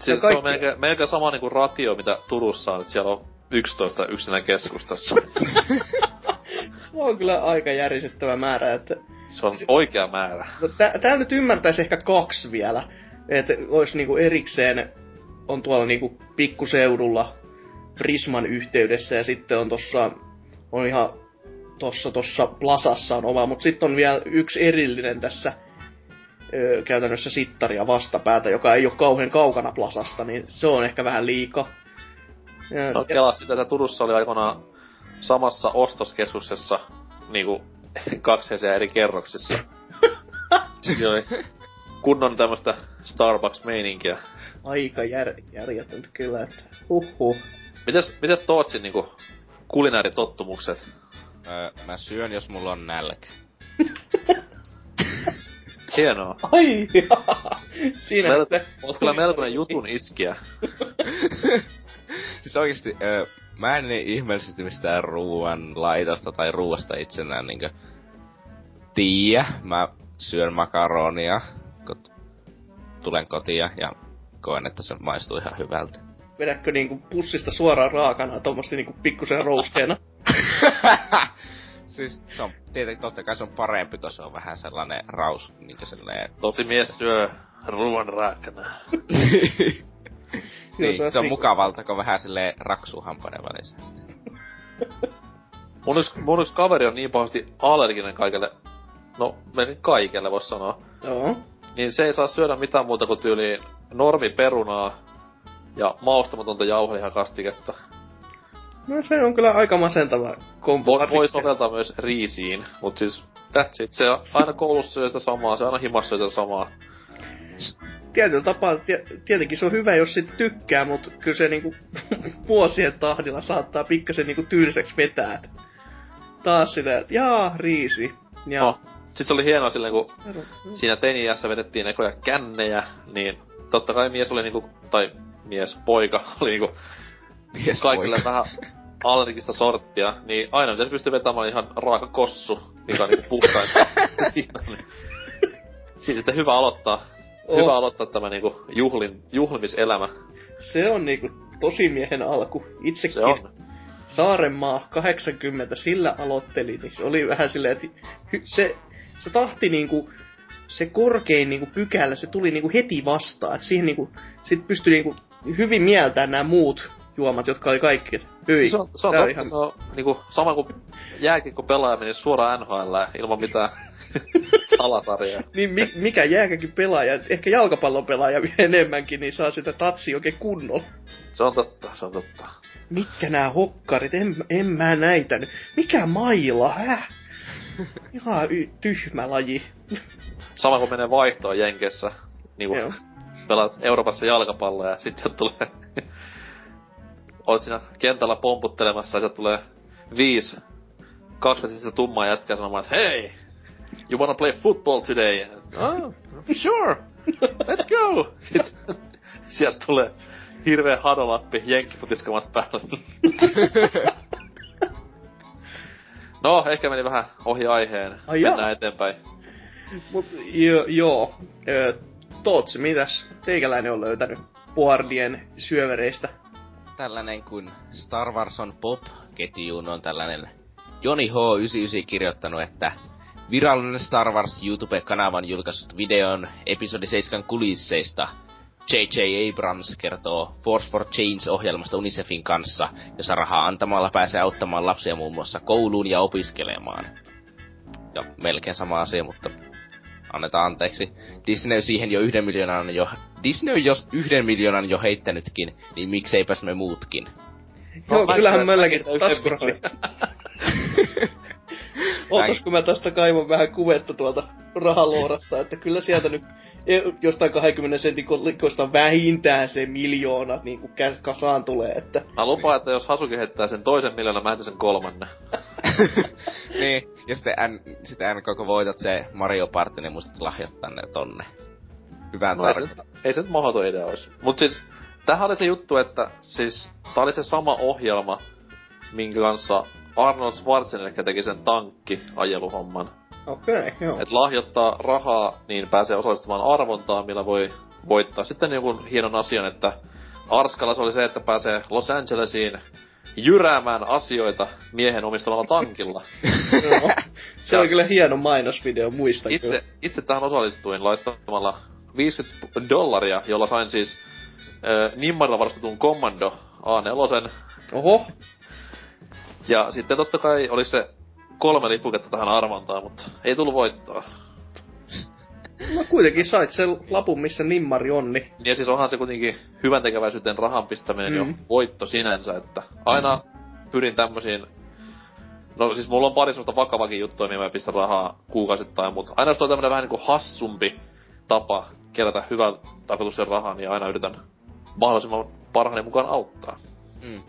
Siis se on melkein sama niinku ratio, mitä Turussa on, että siellä on 11 yksinä keskustassa. Se on kyllä aika järisyttävä määrä, että... Se on oikea määrä. No, tää nyt ymmärtäis ehkä 2 vielä. Että ois niinku erikseen, on tuolla niinku pikkuseudulla Prisman yhteydessä ja sitten on tossa, on ihan tossa Plasassa on oma, mut sit on vielä yksi erillinen tässä käytännössä sittaria vastapäätä, joka ei oo kauhean kaukana Plasasta, niin se on ehkä vähän liika. No kelas sitä, että Turussa oli aikoinaan samassa ostoskeskuksessa niinku 2 eri kerroksessa. Kunnon tämmöstä Starbucks-meininkiä. Aika järjetöntä kyllä, että huhhuh. Mitäs Tootsin niinku kulinääritottumukset? Mä syön, jos mulla on nälkä. Hienoa. Ai jaa. Siinä oot kyllä melkoinen jutun iskiä. Siis oikeesti, mä en niin ihmeellisesti mistään ruuan laitosta tai ruuasta itsenään niinkö tiiä. Mä syön makaronia. Tulen kotiin ja koen, että se maistuu ihan hyvältä. Vedätkö niinku pussista suoraan raakana, tommosti niinku pikkusen rouskeena? Siis se on, tietenkin tottakai se on parempi, tos on vähän sellainen raus, niinkö sellainen... Tosi mies syö ruoan raakana. Niin, se on mukavalta, kun vähän silleen raksuu hampaiden välissä. Mun yks kaveri on niin pahasti allerginen kaikelle, no melkein kaikelle vois sanoa. Joo. Niin se ei saa syödä mitään muuta kuin tyyliin normiperunaa ja maustamatonta jauhelihakastiketta. No se on kyllä aika masentava kompo. Voi soveltaa myös riisiin, mut siis that's it. Se aina koulussa syö sitä samaa, se aina himassa syö sitä samaa. Tietyllä tapaa tietenkin se on hyvä, jos siitä tykkää, mut kyllä se niinku vuosien tahdilla saattaa pikkasen niinku tylsäksi vetää. Taas sitä, että jaa, riisi. Ja. Oh. Sitten se oli hienoa silleen, kun siinä teini-iässä vedettiin ekoja kännejä, niin totta kai mies oli niinku, tai poika oli niinku kaikille vähän allergista sorttia, niin aina mitä se pystyi vetämään ihan raaka kossu, mikä on niinku puhtaita. Siis sitten hyvä aloittaa tämä niinku juhlimiselämä. Se on niinku tosi miehen alku, itsekin. Se on. Saarenmaa 80, sillä aloitteli, niin se oli vähän silleen, että se tahti niinku, se korkein niinku pykälä, se tuli niinku heti vastaan, että siihen niinku, sit pystyi niinku hyvin mieltään nämä muut juomat, jotka oli kaikki, hyi. Se on ihan... se on niinku, sama kuin jääkiekko pelaaja meni suoraan NHL ilman mitään Salasarja. Niin mikä jääkäkin pelaaja, ehkä jalkapallon pelaaja enemmänkin, niin saa sitä tatsia oikein kunnolla. Se on totta, se on totta. Mitkä nää hokkarit, en mä näitä nyt. Mikä maila, häh? Ihan tyhmä laji. Sama kun menee vaihtoon Jenkessä, niin kun pelaat Euroopassa jalkapalloa ja sit se tulee... Oot siinä kentällä pomputtelemassa ja sieltä tulee 2 metristä tummaa jätkää sanomaan, että hei! You wanna play football today? Oh, sure! Let's go! Sitten sieltä tulee hirveä hadolappi, jenkkiputiskamat päällä. No, ehkä meni vähän ohi aiheen. Mennään eteenpäin. Mut, joo. Tootsi, mitäs teikäläinen on löytänyt Boardien syövereistä? Tällainen kuin Star Wars on Pop-ketjuun on tällainen Joni H99 kirjoittanut, että virallinen Star Wars YouTube-kanavan julkaisut videon episodi 7 kulisseista. J.J. Abrams kertoo Force for Change-ohjelmasta UNICEFin kanssa, jossa rahaa antamalla pääsee auttamaan lapsia muun muassa kouluun ja opiskelemaan. Ja melkein sama asia, mutta annetaan anteeksi. Disney siihen jo 1 miljoonan jo... Disney on jos 1 miljoonan jo heittänytkin, niin mikseipäs me muutkin? Joo, kyllähän mölläkin taskurahoja. Ootasko mä tästä kaivon vähän kuvetta tuolta rahaloorasta, että kyllä sieltä nyt jostain 20 sentin kolikosta vähintään se 1 miljoona niinku kasaan tulee, että... Mä lupaan, että jos Hasuki heittää sen toisen 1 miljoona, mä heitän sen 3. Niin, ja sitten koko voitat se Mario Party, niin muistat lahjoittaa ne tonne. Hyvään tarkoittaa. Ei se nyt mahdoton idea ois. Mut siis, tämähän oli se juttu, että siis tää oli se sama ohjelma, minkä kanssa Arnold Schwarzenegger teki sen tankkiajeluhomman. Okei, okay, joo. Et lahjoittaa rahaa, niin pääsee osallistumaan arvontaan, millä voi voittaa. Sitten jonkun hienon asian, että Arskalla se oli se, että pääsee Los Angelesiin jyräämään asioita miehen omistamalla tankilla. No, se oli kyllä hieno mainosvideo, muistan kyllä. Itse tähän osallistuin laittamalla $50, jolla sain siis Nimmarilla varastetun Commando A4. Oho! Ja sitten totta kai oli se 3 lippuketta tähän arvontaan, mutta ei tullut voittoa. No kuitenkin sait sen lapun, missä Nimmari on, niin... Ja siis onhan se kuitenkin hyvän tekeväisyyteen rahan pistäminen jo voitto sinänsä, että aina pyrin tämmösiin... No siis mulla on pari semmoista vakavakin juttua, niin mä pistän rahaa kuukausittain, mutta aina jos on tämmönen vähän niinku hassumpi tapa kerätä hyvän tarkoituksen rahaa, niin aina yritän mahdollisimman parhaani mukaan auttaa. Mm.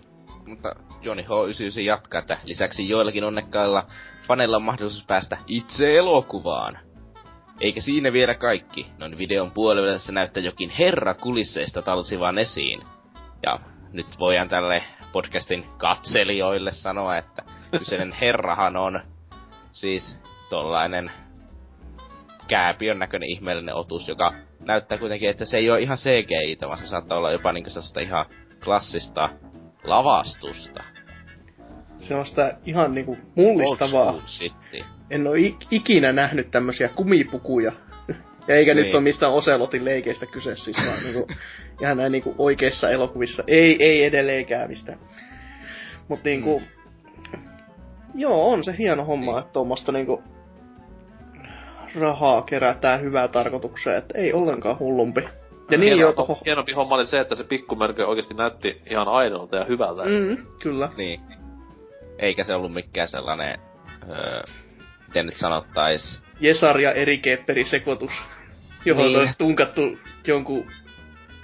Mutta Joni H99 jatkaa, että lisäksi joillakin onnekkailla faneilla on mahdollisuus päästä itse elokuvaan. Eikä siinä vielä kaikki. Noin videon puolella se näyttää jokin herra kulisseista talsivan esiin. Ja nyt voidaan tälle podcastin katselijoille sanoa, että kyseinen herrahan on siis tollainen kääpiön näköinen ihmeellinen otus, joka näyttää kuitenkin, että se ei ole ihan CGI-tä, vaan se saattaa olla jopa niinku sellaista ihan klassista lavastusta. Se on sitä ihan niinku mullistavaa. En oo ikinä nähnyt tämmösiä kumipukuja. Ja eikä niin. Nyt oo mistään Oselotin leikeistä kyse siis, vaan niinku ihan näin niinku oikeissa elokuvissa. Ei edelleenkään mistään. Mut niinku... Joo, on se hieno homma, että tommosta niinku... rahaa kerätään hyvää tarkoitukseen, että ei ollenkaan hullumpi. Ja niin hienompi homma oli se, että se pikkumörkö oikeesti näytti ihan aidolta ja hyvältä. Kyllä. Niin. Eikä se ollut mikään sellainen, miten nyt sanottais... Jesar ja Eri Keepperin sekoitus, johon niin. On tunkattu jonkun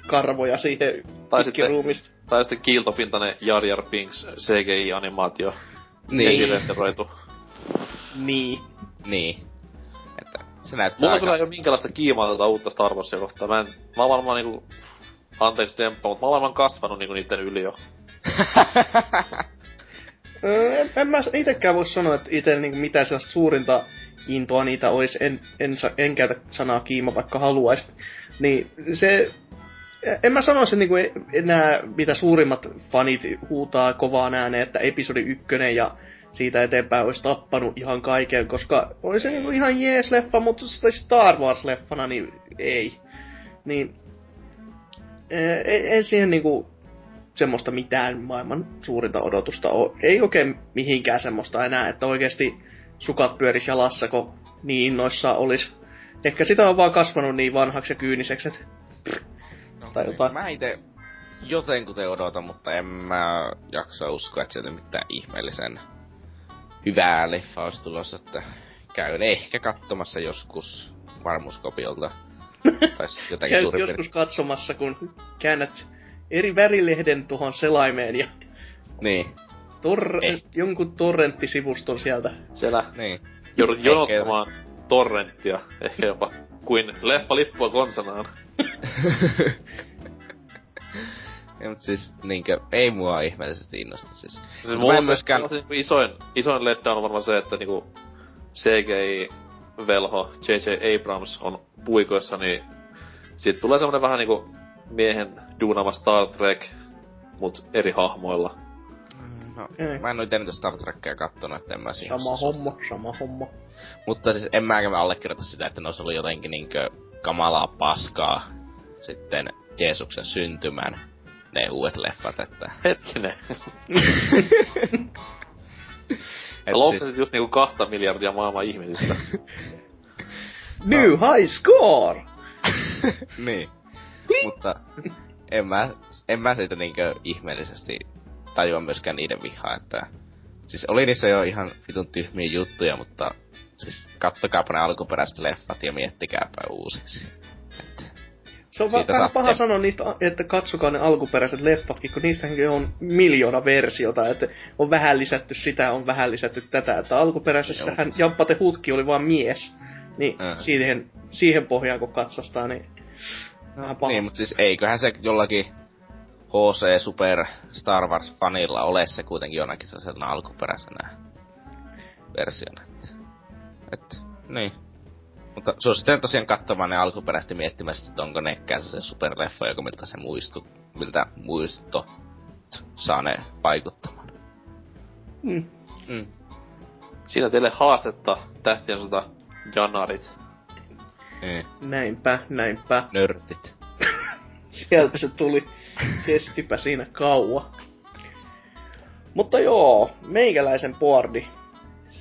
karvoja siihen pikkiruumista. Tai sitten kiiltopintainen Jar Jar Binks CGI-animaatio. Niin. Esirenteroitu. Niin. Se näyttää mulla aika... kyllä ei oo minkälaista kiimaa tätä uutta Star Warsia kohtaa. Mä oon varmaan niinku... Anteeksi temppa, mut mä oon varmaan kasvanut niinku niitten yli jo. En mä itekään voi sanoa, että itellä niinku mitään sellaista suurinta intoa niitä ois. En käytä sanaa kiima, vaikka haluais. Niin se... En mä sanoisi niinku enää, mitä suurimmat fanit huutaa kovaan ääneen, että episodi 1 ja... siitä eteenpäin olisi tappanut ihan kaiken, koska oli se niinku ihan jees-leffa, mutta Star Wars-leffana, niin ei. Niin, ei siihen niinku semmoista mitään maailman suurinta odotusta ole. Ei oikein mihinkään semmoista enää, että oikeesti sukat pyöris jalassa, kun niin innoissaan olis. Ehkä sitä on vaan kasvanut niin vanhaksi ja kyyniseksi, et... No, tai jotain. Mä ite jotenkuten odotan, mutta en mä jaksa uskoa, että sieltä mitään ihmeellisen hyvää leffa ois tulossa, että käyn ehkä katsomassa joskus varmuuskopiolta. Tais jotakin käyn suurin joskus katsomassa, kun käännät eri värilehden tuohon selaimeen ja... Niin. Jonkun torrenttisivuston sieltä. Siellä niin. Joudut jonottamaan torrenttia, ehkä jopa, kuin leffalippua konsanaan. Ei, mut siis niinkö, ei mua ihmeellisesti innosta siis. Siis mulla on myöskään... isoin letdown on varmaan se, että niinku CGI-velho J.J. Abrams on puikoissa, niin siitä tulee semmonen vähän niinku miehen duunaava Star Trek, mut eri hahmoilla. No, mä en oo ite niitä Star Trekkeja kattonu, et en mä siinä Sama homma. Mutta siis en mäkään allekirjoita sitä, että ne ois ollu jotenkin niinkö kamalaa paskaa sitten Jeesuksen syntymän ne uudet leffat, että... Hetkinen. Sä loukkasit siis... just niinku 2 miljardia maailman ihmisistä. New high score! Niin. Mutta en mä siitä niinkö ihmeellisesti tajua myöskään niiden vihaa, että... Siis oli niissä jo ihan vitun tyhmiä juttuja, mutta... Siis kattokaapa ne alkuperäiset leffat ja miettikääpä uusiksi. Et, se on vähän paha sanoa niistä, että katsokaa ne alkuperäiset leffatkin, kun niistähän on miljoona versiota, että on vähän lisätty sitä, on vähän lisätty tätä. Että alkuperäisessähän Jampate Hutki oli vaan mies, niin siihen pohjaan kun katsastaa, niin... Vähän paha. Niin, mutta siis eiköhän se jollakin... HC Super Star Wars -fanilla ole se kuitenkin jonakin sellaisena alkuperäisenä versiona, että niin. Mutta suosittelen tosiaan katsomaan ne alkuperäisesti miettimästä, että onko nekään se superleffa, joka miltä muisto saa ne vaikuttamaan. Mm. Siinä teille haastetta Tähtien sota janarit. Näinpä. Nörtit. Sieltä se tuli. Kestipä siinä kauan. Mutta joo, meikäläisen boardi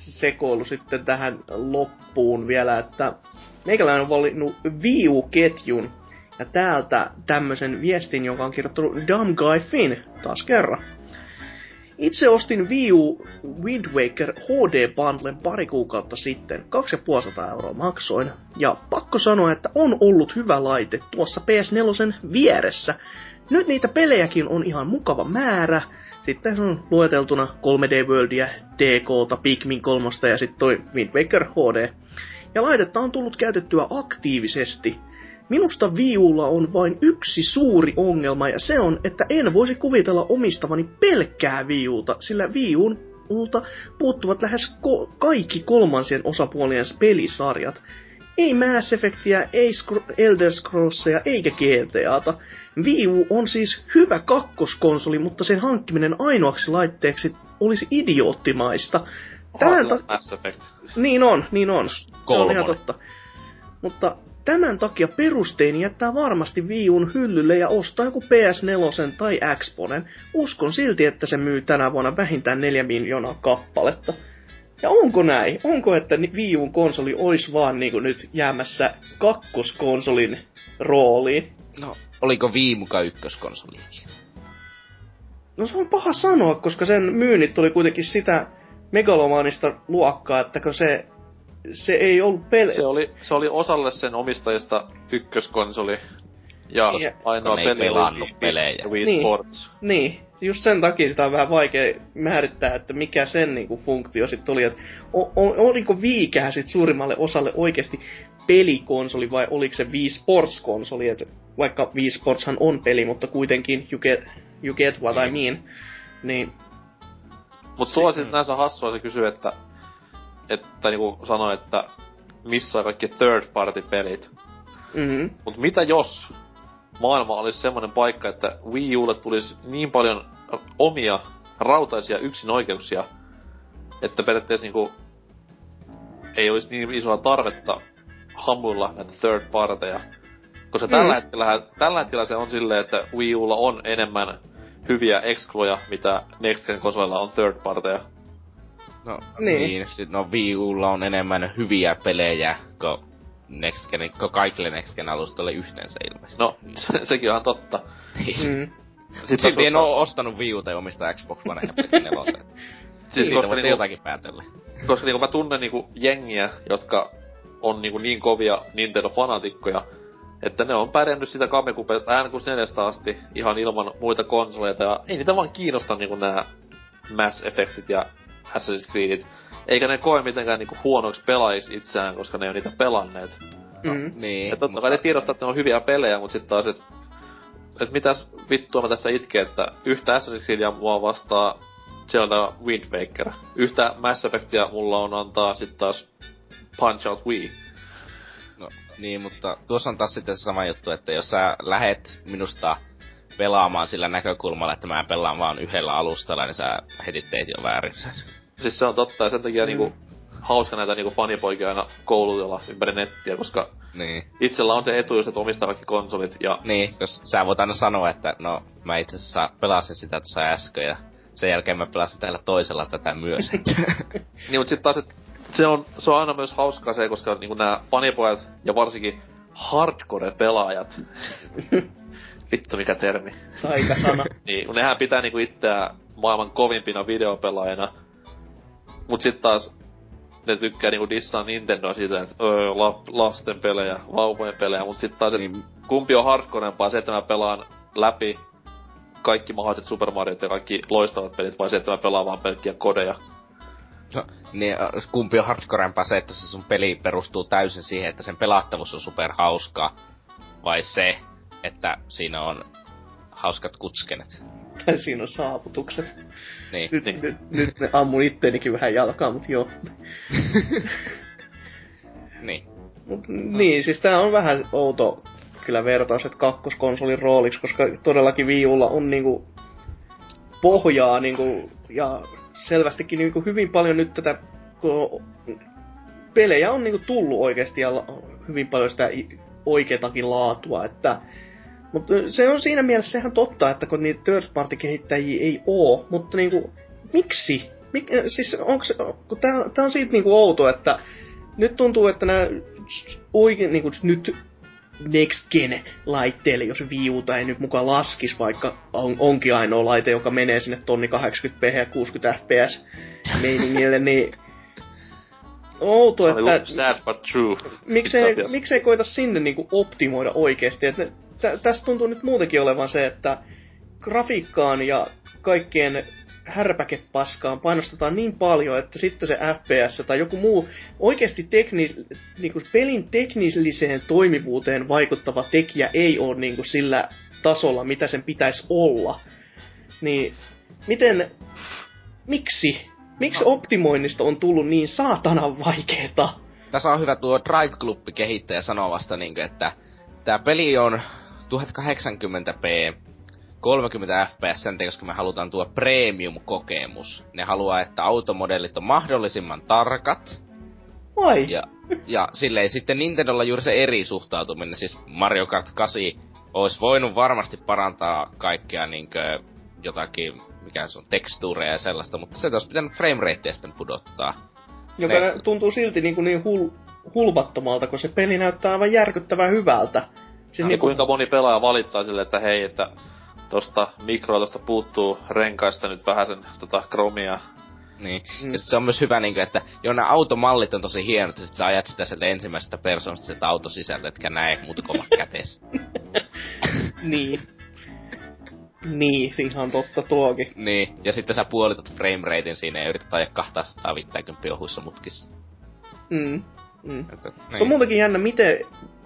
sekoilu sitten tähän loppuun vielä, että meikäläinen on valinnut Wii U-ketjun ja täältä tämmösen viestin, jonka on kirjoittanut Dumb Guy Finn taas kerran. Itse ostin Wii U Wind Waker HD-bundlen pari kuukautta sitten, 250 € maksoin, ja pakko sanoa, että on ollut hyvä laite tuossa PS4 vieressä. Nyt niitä pelejäkin on ihan mukava määrä. Sitten on lueteltuna 3D Worldia, DK:ta, Pikmin 3:sta ja sitten toi Wind Waker HD. Ja laitetta on tullut käytettyä aktiivisesti. Minusta Wii U:lla on vain yksi suuri ongelma, ja se on, että en voisi kuvitella omistavani pelkkää Wii U:ta, sillä Wii U:lta puuttuvat lähes kaikki kolmansien osapuolien pelisarjat. Ei Mass Effectia, ei Elder Scrollsia eikä GTAta. Wii U on siis hyvä kakkoskonsoli, mutta sen hankkiminen ainoaksi laitteeksi olisi idioottimaista. Mass Effect. Niin on. Kolmonen. Se on ihan totta. Mutta tämän takia perusteeni jättää varmasti Wii U:n hyllylle ja ostaa joku PS4 tai Xboxen. Uskon silti, että se myy tänä vuonna vähintään 4 miljoonaa kappaletta. Ja onko näin? Onko, että Wii U:n konsoli ois vaan niinku nyt jäämässä kakkoskonsolin rooliin? No, oliko Wii muka ykköskonsoliikin? No se on paha sanoa, koska sen myynnit oli kuitenkin sitä megalomaanista luokkaa, että kun se ei ollut peli. Se oli osalle sen omistajista ykköskonsoli ja ainoa peli oli pelejä. Wii Sports. Niin. Just sen takia sitä on vähän vaikea määrittää, että mikä sen niinku funktio sit oli, että oliko viikähän sit suurimmalle osalle oikeesti pelikonsoli vai oliko se Wii Sports-konsoli, että vaikka Wii Sportshan on peli, mutta kuitenkin you get what I mean, niin... Mut tuo sit näissä hassua se kysyy, että niinku sanoi, että missä on kaikki third party pelit. Mm-hmm. Mut mitä jos... Maailma olisi semmoinen paikka, että Wii U:lle tulisi niin paljon omia rautaisia yksinoikeuksia, että periaatteessa niinku ei olisi niin isoa tarvetta hamuilla näitä third parteja. Koska tällä hetkellä se on silleen, että Wii U:lla on enemmän hyviä excluja, mitä Next Gen -konsoleilla on third parteja. No niin, sitten no Wii U:lla on enemmän hyviä pelejä kuin kaikille Next Gen -alustoille yhteensä ilmeisesti. No, sekin on ihan totta. Silti en oo ostanut Wii U:ta ja omista Xbox One ja PS4. Siis koska niinku jotakin päätellä. Koska niinku mä tunnen niinku jengiä, jotka on niinku niin kovia Nintendo-fanatikkoja, että ne on pärjännyt sitä Kamekupen N64 asti ihan ilman muita konsoleita, ja ei niitä vaan kiinnosta niinku nää Mass Effectit ja Assassin's Creedit. Eikä ne koe mitenkään niinku huonoiksi pelaajiksi itseään, koska ne on niitä pelanneet. No, niin. Et totta kai ne tiedostaa, että ne on hyviä pelejä, mut sit taas, et mitäs vittua mä tässä itken, että yhtä Assassin's Creedia mua vastaa Zelda Wind Waker. Yhtä Mass Effectia mulla on antaa sit taas Punch Out Wii. No niin, mutta tuossa on taas sitten se sama juttu, että jos sä lähet minusta pelaamaan sillä näkökulmalla, että mä pelaan vaan yhdellä alustalla, niin sä heti teit jo väärin sen. Siis se on totta, ja sen takia niinku hauska näitä niinku fanipoikia aina koulutella ympäri nettiä, koska niin itsellä on se etu, jos et omistaa kaikki konsolit ja... Niin, jos sä voit aina sanoa, että no mä itse asiassa pelasin sitä tuossa äsken ja sen jälkeen mä pelasin täällä toisella tätä myös. Niin, mut sit taas, et se on aina myös hauskaa se, koska niinku nää fanipojat ja varsinkin hardcore-pelaajat... Vittu mikä termi. Aika sana. Niin, kun nehän pitää niinku itseään maailman kovimpina videopelaajina. Mut sit taas ne tykkää niinku dissaa Nintendoa siitä, että lasten pelejä, vauvojen pelejä. Mut sit taas niin, kumpi on hardcorempaa, se että mä pelaan läpi kaikki mahdolliset Super Mariot ja kaikki loistavat pelit, vai se että mä pelaan vaan pelkkiä kodeja. No, niin, kumpi on hardcorempaa, se että se sun peli perustuu täysin siihen, että sen pelattavuus on superhauskaa, vai se että siinä on hauskat kutskenet. Tai siinä on saavutukset. Niin. Nyt ne ammun itteenikin vähän jalkaa, mut joo. Niin. Mut, niin, siis tää on vähän outo kyllä vertaus, että kakkoskonsolin rooliksi, koska todellakin Wii U:lla on niinku pohjaa niinku, ja selvästikin niinku hyvin paljon nyt tätä pelejä on niinku tullut oikeesti ja hyvin paljon sitä oikeatakin laatua, että mutta se on siinä mielessä ihan totta, että kun niitä third party -kehittäjiä ei oo, mutta niinku, miksi? Siis onks, kun tää on siitä niinku outo, että nyt tuntuu, että nää oikein niinku nyt next gen -laitteille, jos Wii U:ta ei nyt mukaan laskis, vaikka onkin ainoa laite, joka menee sinne 1080p ja 60fps meiningille, niin outo, että sad but true. Miksei koita sinne niinku optimoida oikeesti, että tässä tuntuu nyt muutenkin olevan se, että grafiikkaan ja kaikkien härpäkepaskaan painostetaan niin paljon, että sitten se FPS tai joku muu oikeasti niinku pelin teknisliseen toimivuuteen vaikuttava tekijä ei ole niinku sillä tasolla, mitä sen pitäisi olla. Niin miksi optimoinnista on tullut niin saatanan vaikeeta? Tässä on hyvä tuo Drive Club-kehittäjä sanoo vasta, niinku, että tämä peli on 1080p, 30fps sen, koska me halutaan tuo premium-kokemus. Ne haluaa, että automodellit on mahdollisimman tarkat. Oi! Ja silleen sitten Nintendolla juuri se eri suhtautuminen. Siis Mario Kart 8 olisi voinut varmasti parantaa kaikkea niinkö jotakin, mikä se on, tekstuureja ja sellaista, mutta se olisi pitänyt frameratea sitten pudottaa. Joka tuntuu silti niin hulvattomalta, kun se peli näyttää aivan järkyttävän hyvältä. Siis niin kuinka moni pelaaja valittaa sille, että hei, että tosta mikroilasta puuttuu renkaista nyt vähän sen kromia. Niin, ja sit se on myös hyvä niinku, että joo, nää automallit on tosi hienot, ja sit sä ajat sitä sieltä ensimmäisestä persoonasta sieltä auton sisältä, etkä näe muuta kuin käteessä. Niin, ihan totta tuokin. Niin, ja sitten sä puolitat frameratein siinä ja yrität ajaa 250 ohuissa mutkissa. Että, niin. Se on muutenkin jännä,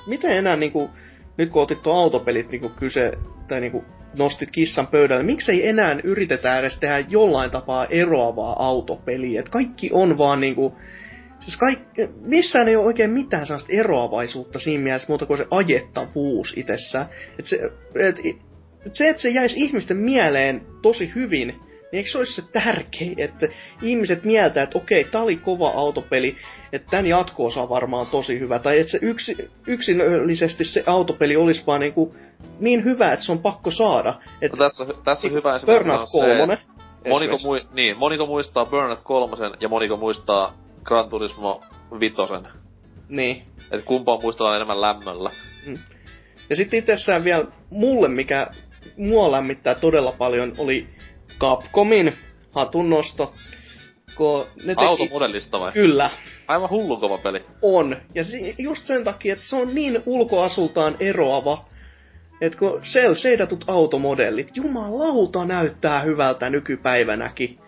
miten enää niinku, nyt kun otit tuon autopelit niinku kyse, tai niinku nostit kissan pöydälle, miksei enää yritetä edes tehdä jollain tapaa eroavaa autopeliä, että kaikki on vaan niinku, siis missään ei ole oikein mitään sellaista eroavaisuutta siinä mielessä, muuta kuin se ajettavuus itsessään, että se jäisi ihmisten mieleen tosi hyvin, niin eikö se olisi se tärkein, että ihmiset mieltää, että okei, tää oli kova autopeli, että tän jatko-osa on varmaan tosi hyvä. Tai että se yksilöllisesti se autopeli olisi vaan niin hyvä, että se on pakko saada. No, tässä on hyvä esimerkki on se, Moniko muistaa Burnout 3 ja moniko muistaa Gran Turismo 5. Niin. Et kumpaa muistellaan enemmän lämmöllä. Mm. Ja sitten itsessään vielä mulle, mikä mua lämmittää todella paljon, oli Capcomin hatunnosto. Automodellista vai? Kyllä. Aivan hullun kova peli. On. Ja just sen takia, että se on niin ulkoasultaan eroava, että kun cel-shadedut automodellit, jumalauta näyttää hyvältä nykypäivänäkin.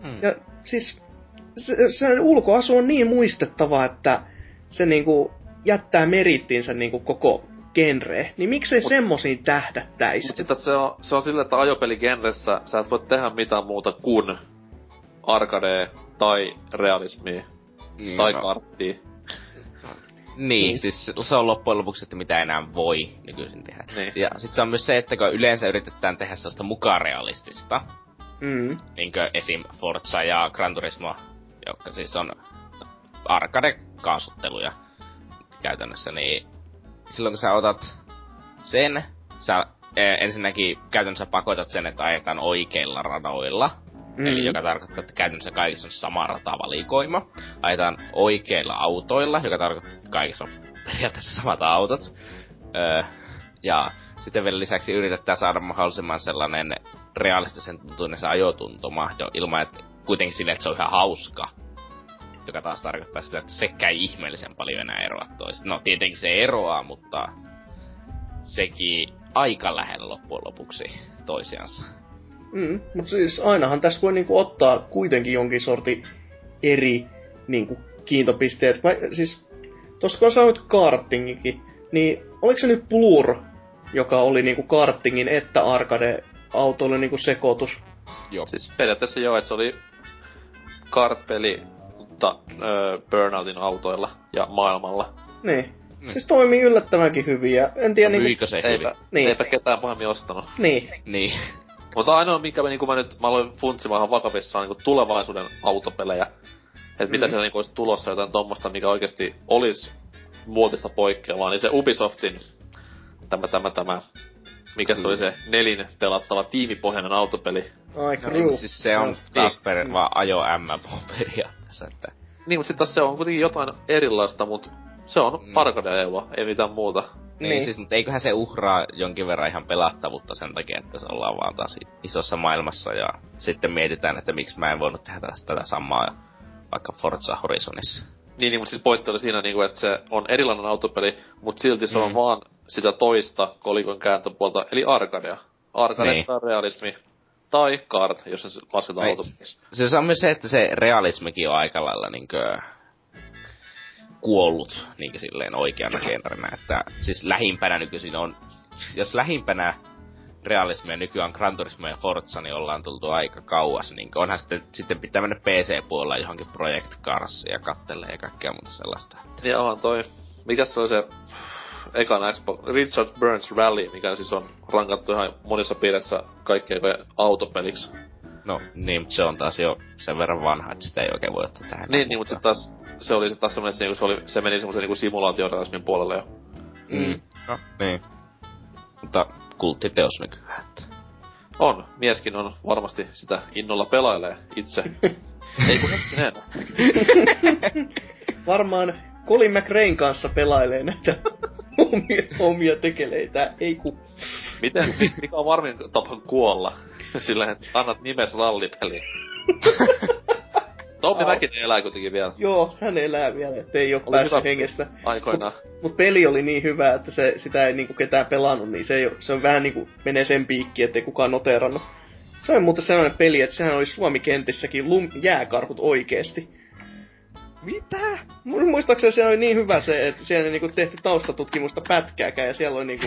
Mm. Ja siis se ulkoasu on niin muistettava, että se niinku jättää merittiinsä niinku koko genreen. Niin miksei semmosiin tähdättäisi? Mut sitten se on sillä, että ajopeligenressä sä et voi tehdä mitään muuta kuin arkadea tai realismia tai karttia. Niin, siis se on loppujen lopuksi, että mitä enää voi nykyisin tehdä. Niin. Ja sit se on myös se, että kun yleensä yritetään tehdä sellaista mukaan realistista, niinkö esim. Forza ja Gran Turismo, jotka siis on arcade-kaasutteluja käytännössä, niin silloin kun sä otat sen, sä ensinnäkin käytännössä pakotat sen, että ajetaan oikeilla radoilla. Eli joka tarkoittaa, että käytännössä kaikissa on sama ratavalikoima. Ajetaan oikeilla autoilla, joka tarkoittaa, että kaikissa on periaatteessa samat autot. Ja sitten vielä lisäksi yritetään saada mahdollisimman sellainen realistisen tuntuinen ajotuntuma, ilman että kuitenkin silleen, että se on ihan hauska. Joka taas tarkoittaa sitä, että sekään ei ihmeellisen paljon enää eroa toisesta. No tietenkin se eroaa, mutta sekin aika lähellä loppujen lopuksi toisiansa. Mut siis ainahan tässä voi niinku ottaa kuitenkin jonkin sortin eri niinku kiintopisteet. Siis tossa kun sanoit kartingikin, niin oliko se nyt Blur, joka oli niinku kartingin että arcade-autolle niinku sekoitus? Joo. Siis periaatteessa joo, että se oli kart-peli Burnoutin autoilla ja maailmalla. Niin. Siis toimii yllättävänkin hyvin ja en tiedä niinku... Myikö se hyvin? Niin. Eipä ketään pahemmin ostanut. Niin. Mutta ainoa, minkä mä nyt aloin funtsimaan vakavissaan niinku tulevaisuuden autopelejä. Että mitä siellä niinku olisi tulossa jotain tommosta, mikä oikeesti olisi muotista poikkeavaa. Niin se Ubisoftin, mikä se oli se nelin pelattava tiimipohjainen autopeli. Ai no, siis se on taas vaan ajo MMO periaatteessa. Että... Niin, mutta sit taas se on kuitenkin jotain erilaista, mut se on arcade-eulua, ei mitään muuta. Niin siis, mutta eiköhän se uhraa jonkin verran ihan pelattavuutta sen takia, että se ollaan vaan taas isossa maailmassa ja sitten mietitään, että miksi mä en voinut tehdä tätä samaa vaikka Forza Horizonissa. Niin, mutta siis pointti oli siinä, että se on erilainen autopeli, mutta silti se on vaan sitä toista kolikon kääntöpuolta, eli arcadea. Arcade tai realismi tai kart, jos se lasketaan autopeliksi. Se on myös se, että se realismikin on aika lailla niinkö... kuollut niinkö silleen oikeana genrenä, että siis lähimpänä nykyisin on, jos lähimpänä realismia nykyään Gran Turismo ja Forza, niin ollaan tultu aika kauas, niinkö onhan sitten pitää mennä PC-puolella johonkin Project Carsia ja kattelee ja kaikkea muuta sellaista. Niin onhan toi, mikäs se oli se ekan Xbox, Richard Burns Rally, mikä siis on rankattu ihan monissa piirissä kaikkea autopeliksi. No niin, se on taas jo sen verran vanha, että sitä ei oikein voi ottaa tähän. Niin, mutta sit taas se oli sit taas semmonen, että se meni semmosen niinku simulaatiorealismin puolelle jo. No, niin. Mutta kulttiteos nykyään, että... On. Mieskin on varmasti sitä innolla pelailee itse. Ei kun hetkinen. Varmaan Colin McRaen kanssa pelailee näitä omia tekeleitä, ei ku... Miten? Mikä on varmin tapa kuolla? Sillä että annat nimes rallipeliin. Tommi Mäkinen elää kuitenkin vielä. Joo, hän elää vielä, ettei oo päässyt hengestä. Aikoinaan. Mut peli oli niin hyvä, että sitä ei niinku ketään pelannut, niin se on vähän niinku menee sen piikkiin, ettei kukaan noteerannut. Se on muuten sellainen peli, että sehän oli Suomi-kentissäkin jääkarhut oikeesti. Mitä? Muistaakseni se oli niin hyvä se, että siellä ei niinku tehty taustatutkimusta pätkääkään ja siellä oli niinku...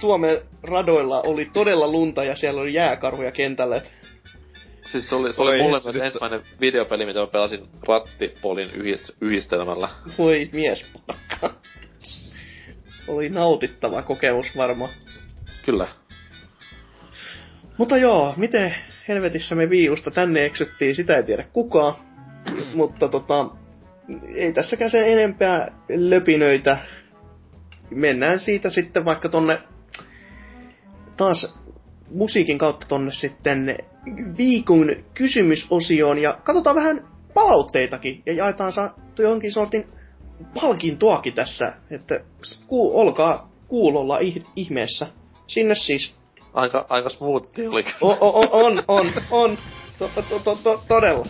Suomen radoilla oli todella lunta ja siellä oli jääkarhuja kentällä. Siis se oli mulle myös ensimmäinen videopeli, mitä mä pelasin rattipolin yhdistelmällä. Voi mies pakka. Oli nautittava kokemus varmaan. Kyllä. Mutta joo, miten helvetissä me viiusta tänne eksyttiin, sitä ei tiedä kukaan. Mutta ei tässäkään sen enempää löpinöitä. Mennään siitä sitten vaikka tonne... Taas musiikin kautta tonne sitten viikon kysymysosioon ja katsotaan vähän palautteitakin ja jaetaan jonkin sortin palkintoakin tässä, että olkaa kuulolla ihmeessä. Sinne siis. Aika smoothia oli. On. Todella.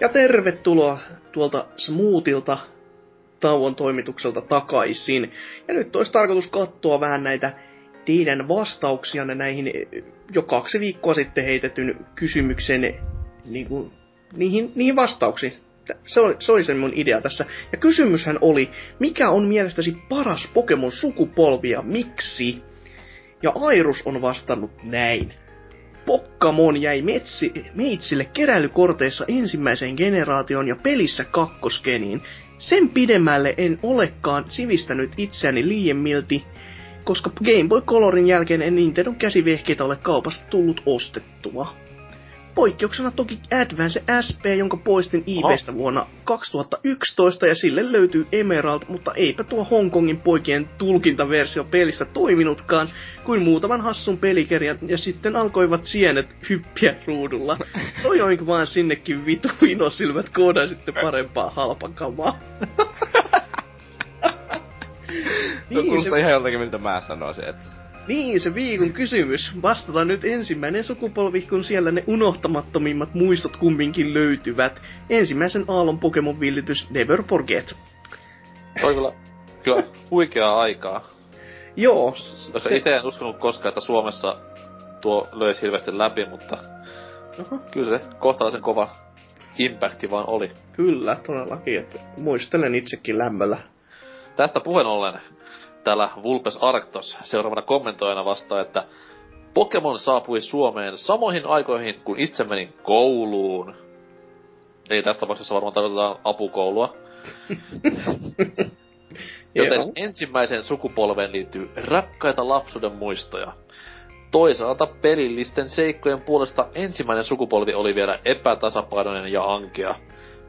Ja tervetuloa tuolta smoothilta tauon toimitukselta takaisin. Ja nyt olisi tarkoitus katsoa vähän näitä teidän vastauksianne näihin jo 2 viikkoa sitten heitetyn kysymyksen niihin vastauksiin. Se oli se mun idea tässä. Ja kysymyshän oli, mikä on mielestäsi paras Pokémon sukupolvi ja miksi? Ja Airus on vastannut näin. Pokkemon jäi meitsille keräilykorteissa 1. generaation ja pelissä 2. geniin. Sen pidemmälle en olekaan sivistänyt itseäni liiemmilti, koska Game Boy Colorin jälkeen en Nintendon käsivehkeitä ole kaupasta tullut ostettua. Poikkeuksena toki Advance SP, jonka poistin IP:stä vuonna 2011 ja sille löytyy Emerald, mutta eipä tuo Hongkongin poikien tulkintaversio pelistä toiminutkaan kuin muutaman hassun pelikirjan ja sitten alkoivat sienet hyppiä ruudulla. Sojoink vaan sinnekin vitu vinosilmät koodaa sitten parempaa halpakamaa. No kuulostaa ihan joltakin mitä mä sanoisin, että... Niin, se viikon kysymys. Vastataan nyt ensimmäinen sukupolvi, kun siellä ne unohtamattomimmat muistot kumminkin löytyvät. Ensimmäisen aallon Pokémon villitys Never Forget. Toi kyllä huikeaa aikaa. Joo. Itse en uskonut koskaan, että Suomessa tuo löisi hirveästi läpi, mutta kyllä se kohtalaisen kova impacti vaan oli. Kyllä, todellakin. Että muistelen itsekin lämmöllä. Tästä puheen ollen... Täällä Vulpes Arctos seuraavana kommentoijana vastaa, että Pokemon saapui Suomeen samoihin aikoihin, kun itse menin kouluun. Eli tässä tapauksessa varmaan tarvitaan apukoulua. Joten ensimmäiseen sukupolveen liittyy rakkaita lapsuuden muistoja. Toisaalta pelillisten seikkojen puolesta ensimmäinen sukupolvi oli vielä epätasapainoinen ja ankea.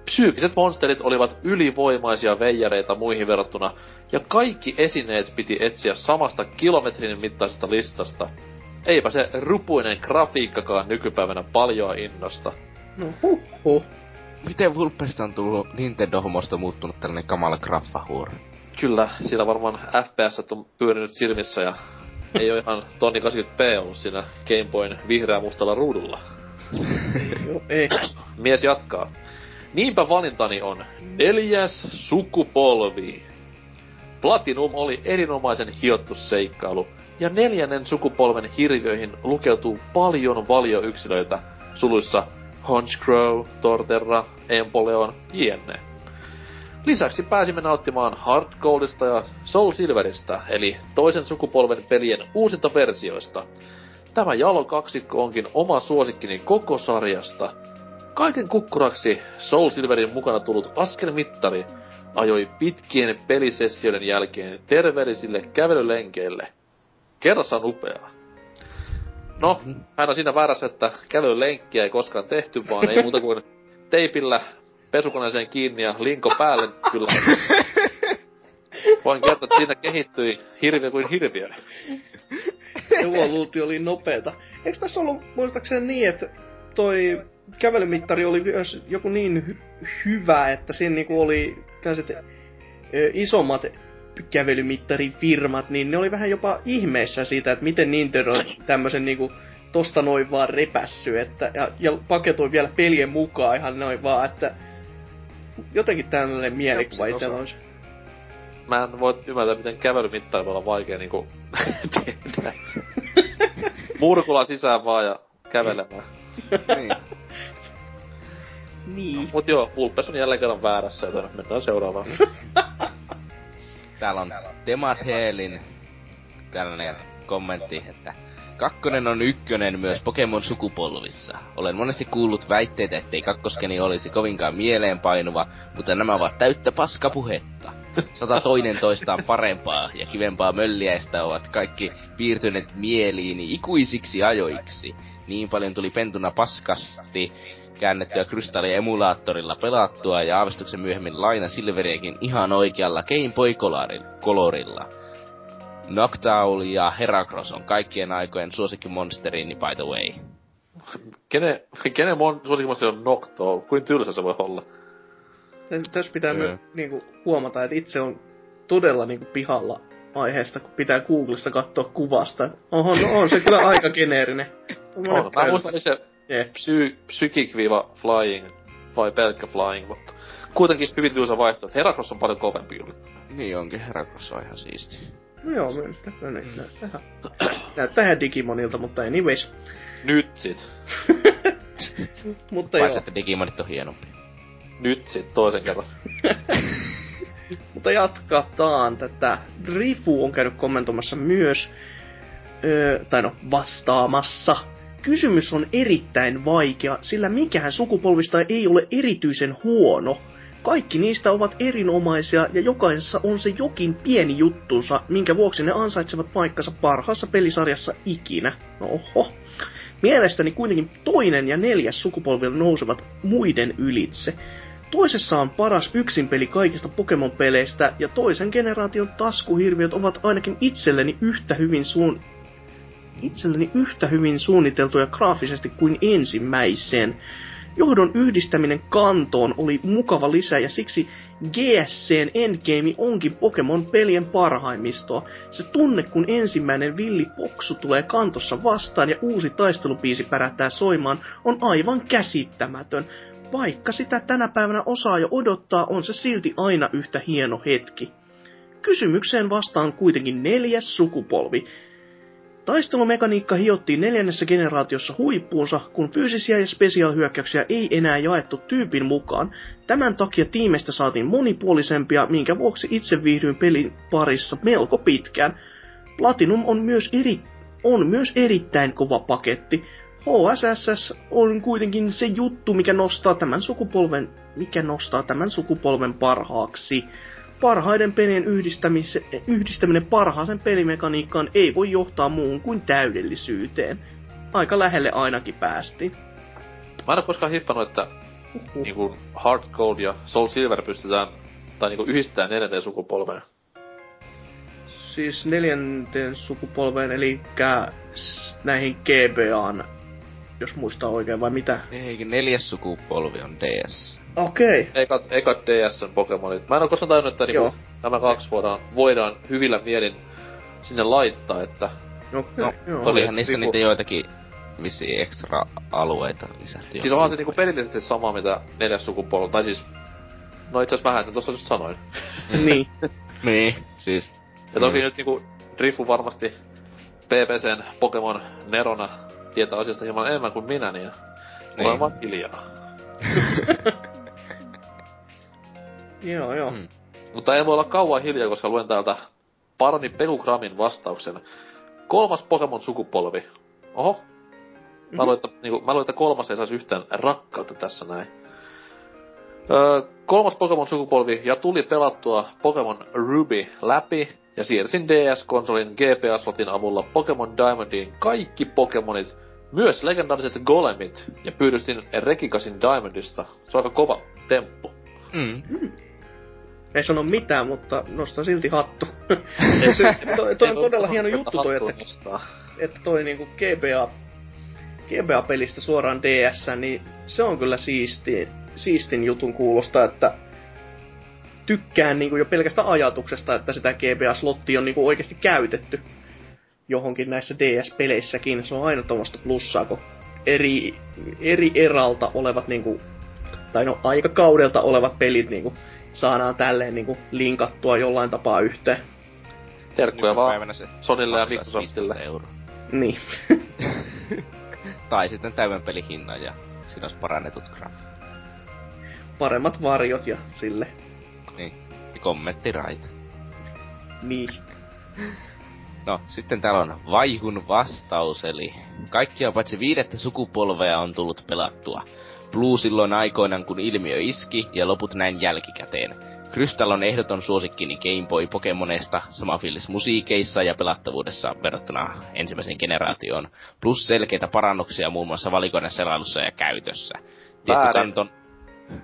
Psyykkiset monsterit olivat ylivoimaisia veijareita muihin verrattuna, ja kaikki esineet piti etsiä samasta kilometrin mittaisesta listasta. Eipä se rupuinen grafiikkakaan nykypäivänä paljoa innosta. No huhhuh. Miten Vulpesta on tullut Nintendo-homosta muuttunut tällainen kamala graffahuori? Kyllä, sillä varmaan FPS on pyörinyt silmissä ja ei oo ihan 1080p ollut siinä Gameboyn vihreä-mustalla ruudulla. Ei. Mies jatkaa. Niinpä valintani on 4. sukupolvi. Platinum oli erinomaisen hiottu seikkailu, ja 4. sukupolven hirviöihin lukeutuu paljon valioyksilöitä, suluissa Honchkrow, Torterra, Empoleon, jne. Lisäksi pääsimme nauttimaan Hard Goldista ja Soul Silveristä, eli toisen sukupolven pelien uusinta versioista. Tämä jalo kaksikko onkin oma suosikkini koko sarjasta. Kaiken kukkuraksi Soul Silverin mukana tullut askelmittari ajoi pitkien pelisessioiden jälkeen terveellisille kävelylenkeille. Kerrassa on upeaa. No, hän on siinä väärässä, että kävelylenkkiä ei koskaan tehty, vaan ei muuta kuin teipillä pesukoneeseen kiinni ja linko päälle kyllä. Voin kertoa, että siinä kehittyi hirviö kuin hirviö. Evoluutio oli nopeeta. Eikö tässä ollut muistaakseni niin, että toi... kävelymittari oli myös joku niin hyvä, että siinä niinku oli tällaiset isommat kävelymittarifirmat, niin ne oli vähän jopa ihmeessä siitä, että miten Nintendo tämmösen niinku tosta noin vaan repässy, että ja paketoi vielä pelien mukaan ihan noin vaan, että jotenkin tällainen mielikuva itsellä olisi. Mä en voi ymmärtää, miten kävelymittailmalla on vaikea niinku tehdä. Murkula sisään vaan ja kävelemään. Niin. Niin. Mut joo, Pulppes on jälleen kerran väärässä, joten mennään seuraavaan. Täällä on Dematheelin tällainen kommentti, että kakkonen on ykkönen myös Pokémon sukupolvissa. Olen monesti kuullut väitteitä, ettei kakkoskeni olisi kovinkaan mieleenpainuva, mutta nämä ovat täyttä paskapuhetta. 102 toistaan parempaa ja kivempaa mölliäistä ovat kaikki piirtyneet mieliini ikuisiksi ajoiksi. Niin paljon tuli pentuna paskasti käännettyä krystalliemulaattorilla pelattua ja aavistuksen myöhemmin laina silveriäkin ihan oikealla Game Boy-kolorilla. Noctowl ja Heracross on kaikkien aikojen suosikkimonsterini, by the way. Kenen suosikkimonsteri on Noctowl? Kuin tylsä se voi olla? Tässä pitää niinku huomata, että itse on todella niinku pihalla aiheesta, kun pitää Googlesta katsoa kuvasta. Oho, no on se kyllä aika geneerinen. On. Mä muistan, että se psychic-flying vai pelkkä flying, mutta kuitenkin hyvin tylsä vaihtoehto. Heracross on paljon kovempi yli. Niin onkin, Heracross on ihan siisti. No joo, näyttää ihan Digimonilta, mutta anyways. Nyt sit. Mutta joo. Että Digimonit on hienompi. Nyt sit, toisen kerran. Mutta jatkataan tätä. Rifu on käynyt kommentoimassa myös, vastaamassa. Kysymys on erittäin vaikea, sillä mikään sukupolvista ei ole erityisen huono. Kaikki niistä ovat erinomaisia ja jokaisessa on se jokin pieni juttunsa, minkä vuoksi ne ansaitsevat paikkansa parhaassa pelisarjassa ikinä. Oho. Mielestäni kuitenkin 2. ja 4. sukupolvilla nousevat muiden ylitse. Toisessa on paras yksinpeli kaikista Pokemon-peleistä ja toisen generaation taskuhirviöt ovat ainakin itselleni yhtä hyvin suunniteltuja graafisesti kuin ensimmäiseen. Johdon yhdistäminen kantoon oli mukava lisä ja siksi GSCn endgame onkin Pokemon-pelien parhaimmistoa. Se tunne, kun ensimmäinen villi poksu tulee kantossa vastaan ja uusi taistelubiisi pärähtää soimaan, on aivan käsittämätön. Vaikka sitä tänä päivänä osaa jo odottaa, on se silti aina yhtä hieno hetki. Kysymykseen vastaan kuitenkin 4. sukupolvi. Taistelumekaniikka hiottiin 4. generaatiossa huippuunsa, kun fyysisiä ja spesiaalihyökkäyksiä ei enää jaettu tyypin mukaan. Tämän takia tiimeistä saatiin monipuolisempia, minkä vuoksi itse viihdyin pelin parissa melko pitkään. Platinum on myös erittäin kova paketti. HSSS on kuitenkin se juttu, mikä nostaa tämän sukupolven parhaaksi. Parhaiden pelien yhdistäminen parhaaseen pelimekaniikkaan ei voi johtaa muuhun kuin täydellisyyteen. Aika lähelle ainakin päästiin. Mä en ole koskaan hippannut, että niinku Hard Gold ja Soul Silver pystytään tai niinku yhdistää 4. sukupolveen. Siis 4. sukupolveen, eli näihin GBAn, jos muistaa oikein, vai mitä? Eikä 4. sukupolvi on DS. Okei. Okay. Eikä DS:n Pokemonit. Mä en oo koskaan tajunnut, että niinku nämä kaksi voidaan hyvillä mielin sinne laittaa, että... Okay, no, olihan niissä niitä joitakin vissiin ekstra alueita lisätty. Siis onhan se niinku pelillisesti sama, mitä 4. sukupolvi, tai siis... No itseasiassa mähän sen tossa just sanoin. Niin. Niin, siis... Ja toki nyt niinku Driffu varmasti PBCn Pokemon nerona tietää asiasta hieman enemmän kuin minä, niin... Olen vaan hiljaa. Joo. Mutta ei voi olla kauan hiljaa, koska luen täältä Parni Pekukramin vastauksen. 3. Pokemon sukupolvi. Oho. Mä luin, että 3. ei saisi yhtään rakkautta tässä näin. 3. Pokemon sukupolvi ja tuli pelattua Pokemon Ruby läpi ja siirsin DS-konsolin GPA-slotin avulla Pokemon Diamondiin kaikki Pokemonit. Myös legendaariset golemit, ja pyydystin Rekikasin Diamondista. Se on aika kova temppu. Ei sano mitään, mutta nostaa silti hattu. Toi on todella hieno juttu toi, että toi niinku GBA-pelistä suoraan DS, niin se on kyllä siistin jutun kuulosta, että tykkään niinku jo pelkästä ajatuksesta, että sitä GBA-slottia on niinku oikeesti käytetty. johonkin näissä DS-peleissäkin. Se on aina tuommoista plussaa, kun eri eralta olevat, niinku, tai no aikakaudelta olevat pelit niinku, saadaan tälleen niinku, linkattua jollain tapaa yhteen. Terkkuja vaan Sodille ja Microsoftille. Niin. Tai sitten täyden pelin hinnan ja siinä olisi parannetut graffit. Paremmat varjot ja sille. Niin. Ja kommenttiraita. Niin. No, sitten täällä on vaihun vastaus, eli kaikkia paitsi 5. sukupolvea on tullut pelattua. Blue silloin aikoinaan, kun ilmiö iski, ja loput näin jälkikäteen. Crystal on ehdoton suosikkini Game Boy Pokemonesta, sama fiilis musiikeissa ja pelattavuudessa verrattuna ensimmäiseen generaatioon. Plus selkeitä parannuksia muun muassa valikoiden selailussa ja käytössä.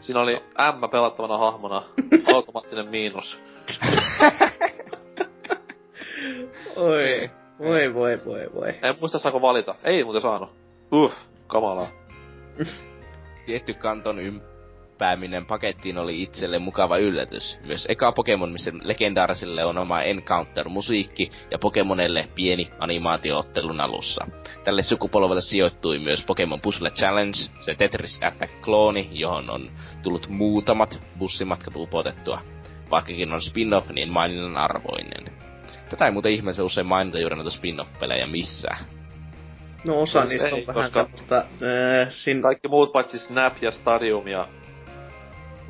Siinä oli M pelattavana hahmona. Automaattinen miinus. Oi, voi. En muista saako valita. Ei muuten saanut. Kamalaa. Tietty kanton ympääminen pakettiin oli itselle mukava yllätys. Myös eka Pokemon, missä legendaariselle on oma Encounter-musiikki ja Pokemonelle pieni animaatioottelun alussa. Tälle sukupolvelle sijoittui myös Pokemon Puzzle Challenge, se Tetris Attack-klooni, johon on tullut muutamat bussimatkat upotettua. Vaikkakin on spin-off, niin maininnan arvoinen. Tätä ei muuten ihmeessä usein mainita juuri noita spin-off-pelejä missään. No osa siis niistä on ei, vähän semmoista... Kaikki muut paitsi Snap ja Stadium ja...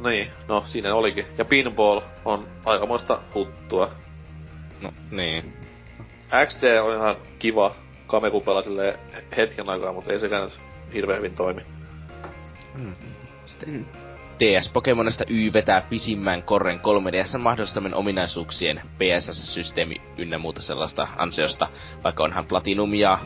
Niin, no siinä olikin. Ja Pinball on aikamoista huttua. No, niin. XD on ihan kiva kamekupella silleen hetken aikaa, mutta ei sekään hirveen hyvin toimi. Sitten... DS-Pokemonesta Y vetää pisimmän korren 3DS:n mahdollistamien ominaisuuksien PSS-systeemi ynnä muuta sellaista ansiosta, vaikka onhan Platinum ja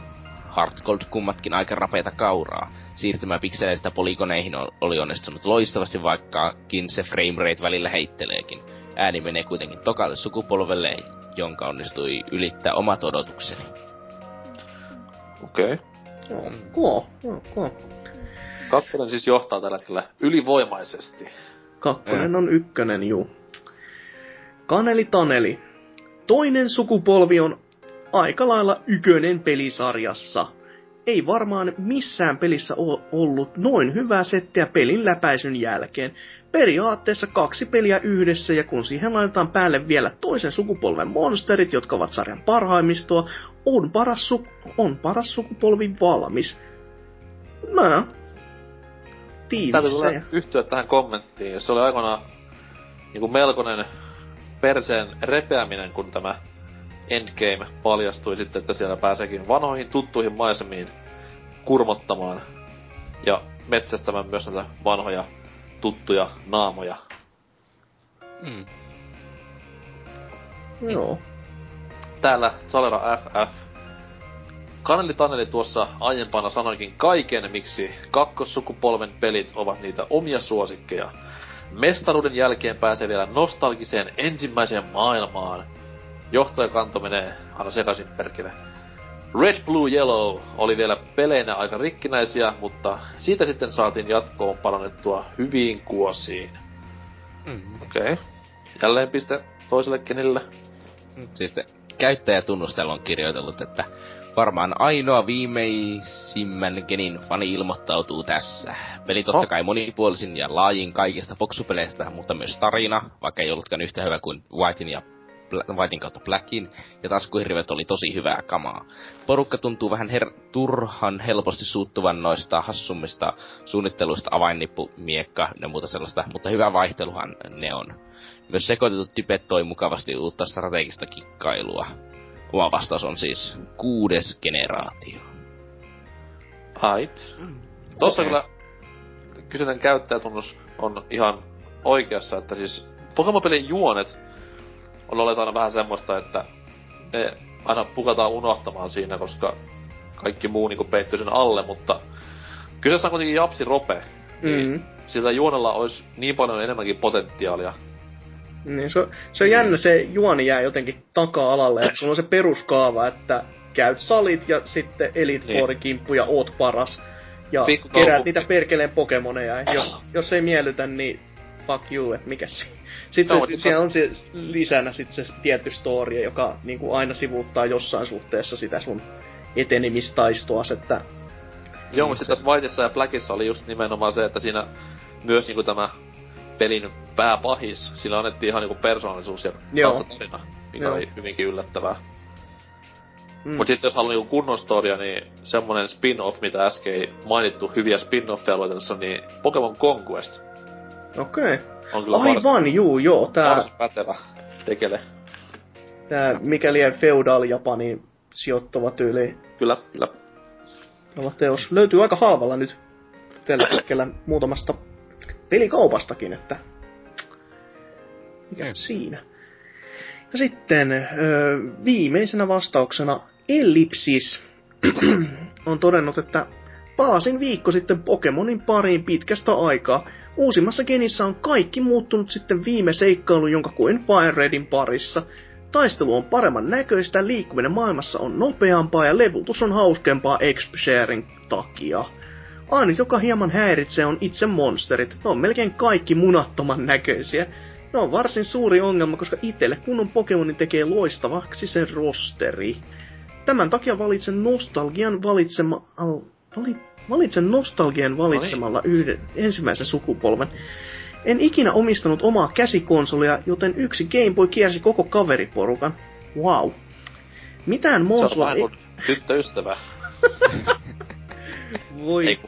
HeartGold kummatkin aika rapeita kauraa. Siirtymä pikseleistä poligoneihin oli onnistunut loistavasti, vaikkakin se framerate välillä heitteleekin. Ääni menee kuitenkin tokalle sukupolvelle, jonka onnistui ylittää omat odotukseni. Okei. Okay. Kakkonen siis johtaa tällä hetkellä ylivoimaisesti. Kakkonen on ykkönen, juu. Kaneli Taneli. Toinen sukupolvi on aika lailla ykönen pelisarjassa. Ei varmaan missään pelissä ollut noin hyvää settiä pelin läpäisyn jälkeen. Periaatteessa 2 peliä yhdessä, ja kun siihen laitetaan päälle vielä toisen sukupolven monsterit, jotka ovat sarjan parhaimmistoa, on paras sukupolvi valmis. Täytyy yhtyä tähän kommenttiin. Se oli aikoinaan niinku melkoinen perseen repeäminen, kun tämä Endgame paljastui sitten, että siellä pääseekin vanhoihin tuttuihin maisemiin kurmottamaan ja metsästämään myös näitä vanhoja tuttuja naamoja. Joo. Täällä Salera FF. Kaneli Taneli tuossa aiempana sanoikin kaiken, miksi kakkossukupolven pelit ovat niitä omia suosikkeja. Mestaruuden jälkeen pääsee vielä nostalgiseen ensimmäiseen maailmaan. Johtajakanto menee aina sekaisin perkele. Red, Blue, Yellow oli vielä peleinä aika rikkinäisiä, mutta siitä sitten saatiin jatkoon parannettua hyviin kuosiin. Okei. Jälleen piste toiselle kenille. Nyt sitten käyttäjätunnustelu on kirjoitellut, että varmaan ainoa viimeisimmän genin fani ilmoittautuu tässä. Peli totta kai monipuolisin ja laajin kaikista boksupeleistä, mutta myös tarina, vaikka ei ollutkaan yhtä hyvä kuin Whitein/Blackin, ja taskuhirvet oli tosi hyvää kamaa. Porukka tuntuu vähän turhan helposti suuttuvan noista hassummista suunnitteluista, avainnippu, miekka ja muuta sellaista, mutta hyvä vaihteluhan ne on. Myös sekoitetut tipet toi mukavasti uutta strategista kikkailua. Oma vastaus on siis 6. generaatio. Hait. Tossa kyllä kyseinen käyttäjätunnus on ihan oikeassa, että siis Pokemon-pelin juonet on olleet aina vähän semmoista, että ne aina pukataan unohtamaan siinä, koska kaikki muu niinku peittyy sen alle, mutta kyseessä on kuitenkin Japsi Rope, niin sillä juonella olisi niin paljon enemmänkin potentiaalia. Niin, se on jännä, se juoni jää jotenkin taka-alalle, että sulla on se peruskaava, että käyt salit ja sitten elitpuorikimppu ja oot paras. Ja kerät niitä perkeleen pokemoneja, jos ei miellytä, niin fuck you, et mikäs siinä. Sitten siellä on se lisänä sit se tietty story, joka niinku aina sivuuttaa jossain suhteessa sitä sun etenemistaistoas, että... Joo, mutta sitten tässä Whiteissa ja Blackissa oli just nimenomaan se, että siinä myös niinku tämä pelin pääpahis, sillä annettiin ihan niinku persoonallisuus ja tarina, mikä oli hyvinkin yllättävää. Mm. Mut sitten jos haluaa niinku kunnon storia, niin semmonen spin-off, mitä äsken ei mainittu, hyviä spin-offeja luetellussa, niin Pokémon Conquest. Okei. Okay. Aivan, joo, tää... Varsin pätevä tekele. Tää mikäli feudal-Japaniin sijoittava tyyli. Kyllä, kyllä. Tämä teos löytyy aika haavalla nyt tällä hetkellä muutamasta pelikaupastakin, että... Mikä siinä? Ja sitten viimeisenä vastauksena Ellipsis on todennut, että palasin viikko sitten Pokemonin pariin pitkästä aikaa. Uusimmassa genissä on kaikki muuttunut sitten viime seikkailu, jonka koin Fire Redin parissa. Taistelu on paremman näköistä, liikkuminen maailmassa on nopeampaa ja levutus on hauskempaa exp-sharing takia. Ainut, joka hieman häiritsee, on itse monsterit. Ne on melkein kaikki munattoman näköisiä. Ne on varsin suuri ongelma, koska itselle kunnon Pokemonin tekee loistavaksi sen rosteri. Tämän takia valitsen nostalgian valitsemalla ensimmäisen sukupolven. En ikinä omistanut omaa käsikonsolia, joten yksi Game Boy kiersi koko kaveriporukan. Wow. Mitään monsua ei... Tyttöystävä. Voi.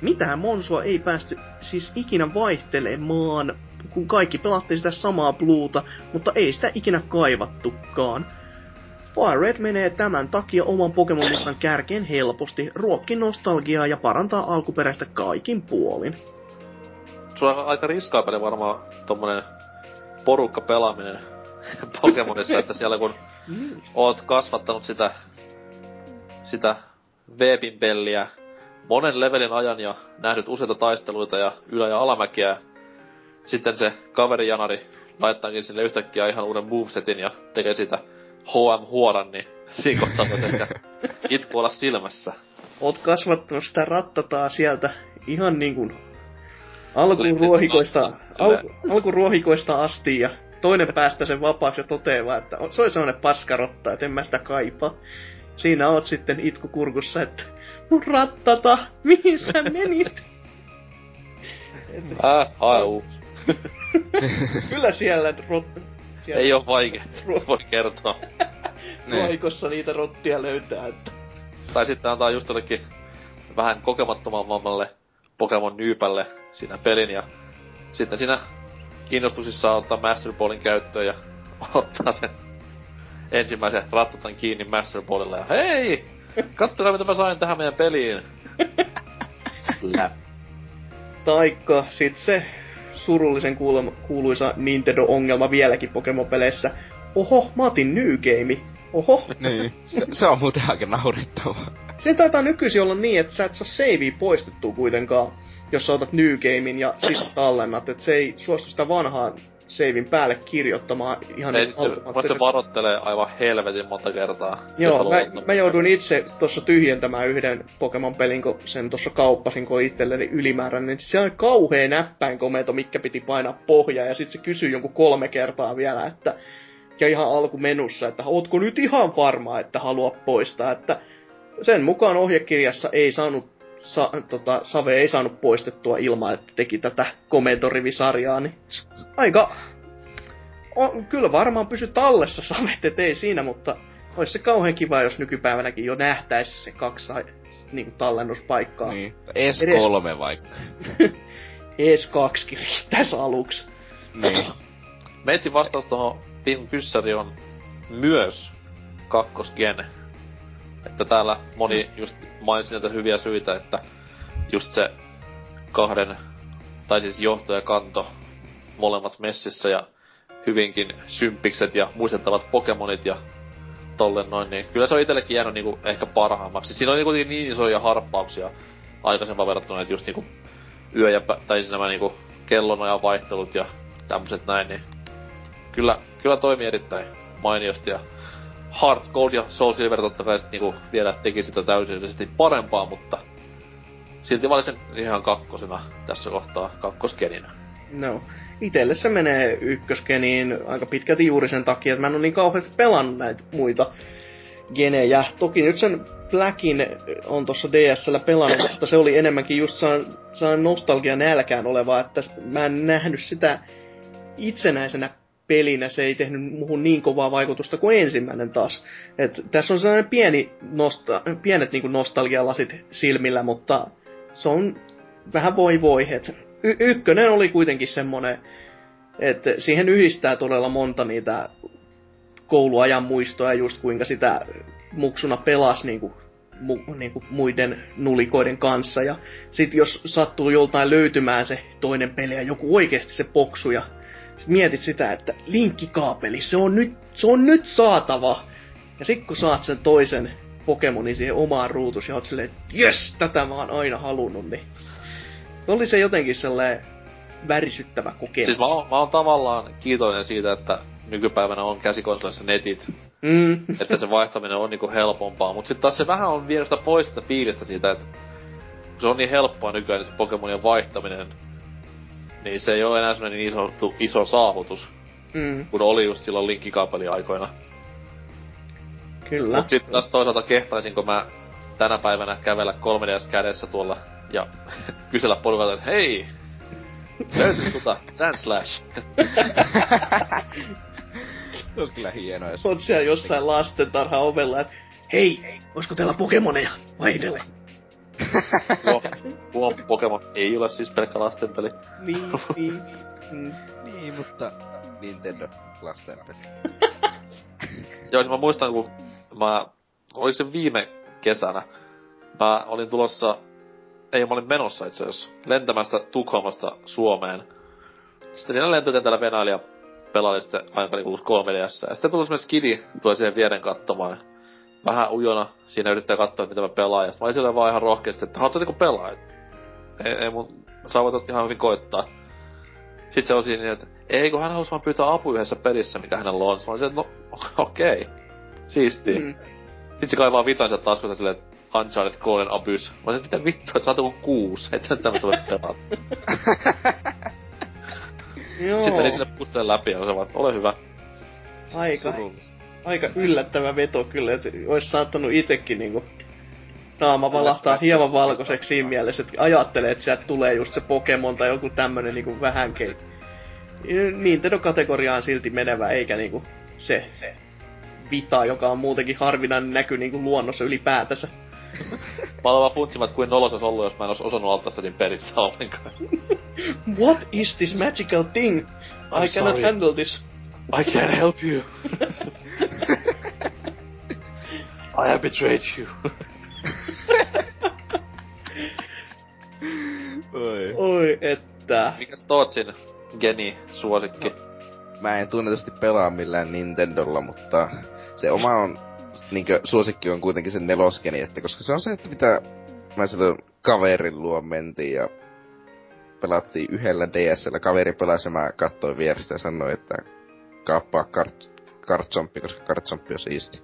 Mitään monsua ei päästy siis ikinä vaihtelemaan, kun kaikki pelattiin sitä samaa bluuta, mutta ei sitä ikinä kaivattukaan. Fire Red menee tämän takia oman Pokemonistan kärkeen helposti, ruokki nostalgiaa ja parantaa alkuperäistä kaikin puolin. Se on aika riskaapeli varmaan tommonen porukka pelaaminen Pokemonissa, että siellä kun oot kasvattanut sitä Weepin pelliä monen levelin ajan ja nähnyt useita taisteluita ja ylä- ja alamäkiä, ja sitten se kaverijanari laittaakin sille yhtäkkiä ihan uuden movesetin ja tekee sitä HM-huoran, niin siinä kohtaa ehkä itku olla silmässä. Oot kasvattanut sitä rattataa sieltä ihan niinkun alkuruohikoista asti ja toinen päästä sen vapaaksi ja toteaa, että se on semmonen paskarotta, et en mä sitä kaipaa. Siinä oot sitten itkukurkussa, että mun rattata, mihin sä menit? Hau. Kyllä siellä... Ei oo vaikeet, voi kertoa. Ruohikossa niitä rottia löytää, että... Tai sitten antaa just jollekin vähän kokemattomammalle Pokemon nyypälle siinä pelin ja... Sitten siinä kiinnostuksissa ottaa Master Ballin käyttöön ja ottaa sen ensimmäisen rattatan kiinni Master Ballilla ja hei! Kattokaa mitä mä sain tähän meidän peliin! Slap. Taikka sit se surullisen kuuluisa Nintendo-ongelma vieläkin Pokemon-peleissä. Oho, mä otin New Game. Oho. Niin, se on muuten aika naurettavaa. Se taitaa nykyisin olla niin, että sä et saa savea poistettua kuitenkaan, jos sä otat New Gamein ja sit tallennat. Et se ei suostu sitä vanhaa savein päälle kirjoittamaan ihan... Ei, siis se varoittelee aivan helvetin monta kertaa. Joo, mä jouduin itse tossa tyhjentämään yhden Pokemon-pelin, kun sen tossa kauppasin, kun itselleni ylimäärän, niin se on kauhea näppäinkomento, mikä piti painaa pohjaan, ja sit se kysyy jonkun 3 kertaa vielä, että... Ja ihan alkumenussa, että ootko nyt ihan varma, että haluat poistaa, että... Sen mukaan ohjekirjassa ei saanut... Save ei saanut poistettua ilman, että teki tätä komentorivisarjaa, niin aika... Kyllä varmaan pysy tallessa savet, et ei siinä, mutta olisi se kauhean kiva, jos nykypäivänäkin jo nähtäisi se 2 niin tallennuspaikkaa. Niin, S3 edes... vaikka. S2 riittäisi aluksi. Niin. Meitsin vastaus tohon Pin Pyssäri on myös kakkosgene. Että täällä moni just mainitsi näitä hyviä syitä, että just se kahden, tai siis johto ja kanto, molemmat messissä ja hyvinkin symppikset ja muistettavat Pokemonit ja tolle noin, niin kyllä se on itsellekin jäänyt niinku ehkä parhaammaksi. Siinä oli kuitenkin niin isoja harppauksia aikaisempaa verrattuna, että just niinku yö ja tai siis nämä niinku kellonajan vaihtelut ja tämmöset näin, niin kyllä toimii erittäin mainiosti ja Hard Gold ja Soul Silver tottakai sit niinku vielä teki sitä täysillisesti parempaa, mutta silti valitsen ihan kakkosena tässä kohtaa, kakkoskeninä. No, itelle se menee ykköskeniin aika pitkälti juuri sen takia, että mä en ole niin kauheasti pelannut näitä muita genejä. Toki nyt sen Blackin on tuossa DS:llä pelannut, mutta se oli enemmänkin just saan nostalgian nälkään olevaa, että mä en nähnyt sitä itsenäisenä pelinä, se ei tehnyt muuhun niin kovaa vaikutusta kuin ensimmäinen taas. Et tässä on sellainen pienet niinku nostalgialasit silmillä, mutta se on vähän voi. Ykkönen oli kuitenkin semmoinen, että siihen yhdistää todella monta niitä kouluajan muistoja, just kuinka sitä muksuna pelasi niinku muiden nulikoiden kanssa. Ja sit jos sattuu joltain löytymään se toinen peli ja joku oikeesti se poksu ja sit mietit sitä, että linkkikaapeli, se on nyt saatava. Ja sit kun saat sen toisen Pokemonin siihen omaan ruutuun ja oot silleen, että jes, tätä mä oon aina halunnut, niin oli se jotenkin sellainen värisyttävä kokemus. Siis mä oon tavallaan kiitollinen siitä, että nykypäivänä on käsikonsolissa netit. Että se vaihtaminen on niinku helpompaa. Mut sit taas se vähän on vierestä pois sitä fiilistä siitä, että se on niin helppoa nykyään se Pokemonien vaihtaminen. Niin se ei oo enää semmonen niin iso saavutus. Kun oli just silloin linkkikaapeliaikoina. Kyllä. Mut sit taas toisaalta kehtaisinko mä tänä päivänä kävellä 3DS kädessä tuolla ja kysellä porukalta, että hei! Löytyy Sandslash! Se ois kyllä hienoja. Oot siellä jossain lastentarhan ovella, että hei, oisko teillä Pokemoneja? Vaihdele! Joo, tuo Pokemon ei ole siis pelkkä lastenpeli. Niin, mutta Nintendo lastenpeli. Joo, niin mä muistan, kun mä olisin viime kesänä. Mä olin tulossa... Ei, mä olin menossa itse asiassa. Lentämästä Tukholmasta Suomeen. Sitten siinä lentokentällä venaili ja pelaili sitten aikani kulussa 3DS:ää. Ja sitten tuli semmoinen skidi, tuli siihen vieren katsomaan. Vähän ujona siinä yrittää katsoa, mitä mä pelaan. Ja mä olin silleen vaan ihan rohkeasti, että haluat sä niinku pelaa? Ei mun saavutat ihan hyvin koittaa. Sitten se on siinä, että ei kun hän halusi vaan pyytää apua yhdessä pelissä, mikä hänellä on. Mä olin silleen, että no okei. Siistii. Sitten se kaivaa vitan sieltä taskusta silleen, että Uncharted 3 Abyss. Mä olin, mitä vittua, et saatu kun 6. Et sä nyt tämä tulee pelata. Sitten meni sinne pusseen läpi ja se vaan, ole hyvä. Aika yllättävä veto kyllä, et ois saattanut itekin niinku naama valahtaa hieman valkoiseksi siinä mielessä, et ajattelee, et sieltä tulee just se Pokemon tai joku tämmönen niinku vähänkin Nintendo-kategoriaan silti menevä, eikä niinku se vita, joka on muutenkin harvinainen näky niinku luonnossa ylipäätänsä. Mä olen vaan funtsimaan, että kuin nolos ois ollu, jos mä en ois osannut auttaa sitä siinä perissä ollenkaan. What is this magical thing? I cannot handle this. I can't help you. I have betrayed you. Oi että. Mikäs Tootsin geni-suosikki? Mä en tunnetusti pelaa millään Nintendolla, mutta se oma on niinkö suosikki on kuitenkin sen neloskeni, että koska se on se, että mitä mä silloin kaverin luo mentiin ja pelattiin yhdellä DS:llä. Kaveri pelasi ja mä katsoin vierestä ja sanoin, että kaappaa kartsomppi, koska kartsomppi on siisti.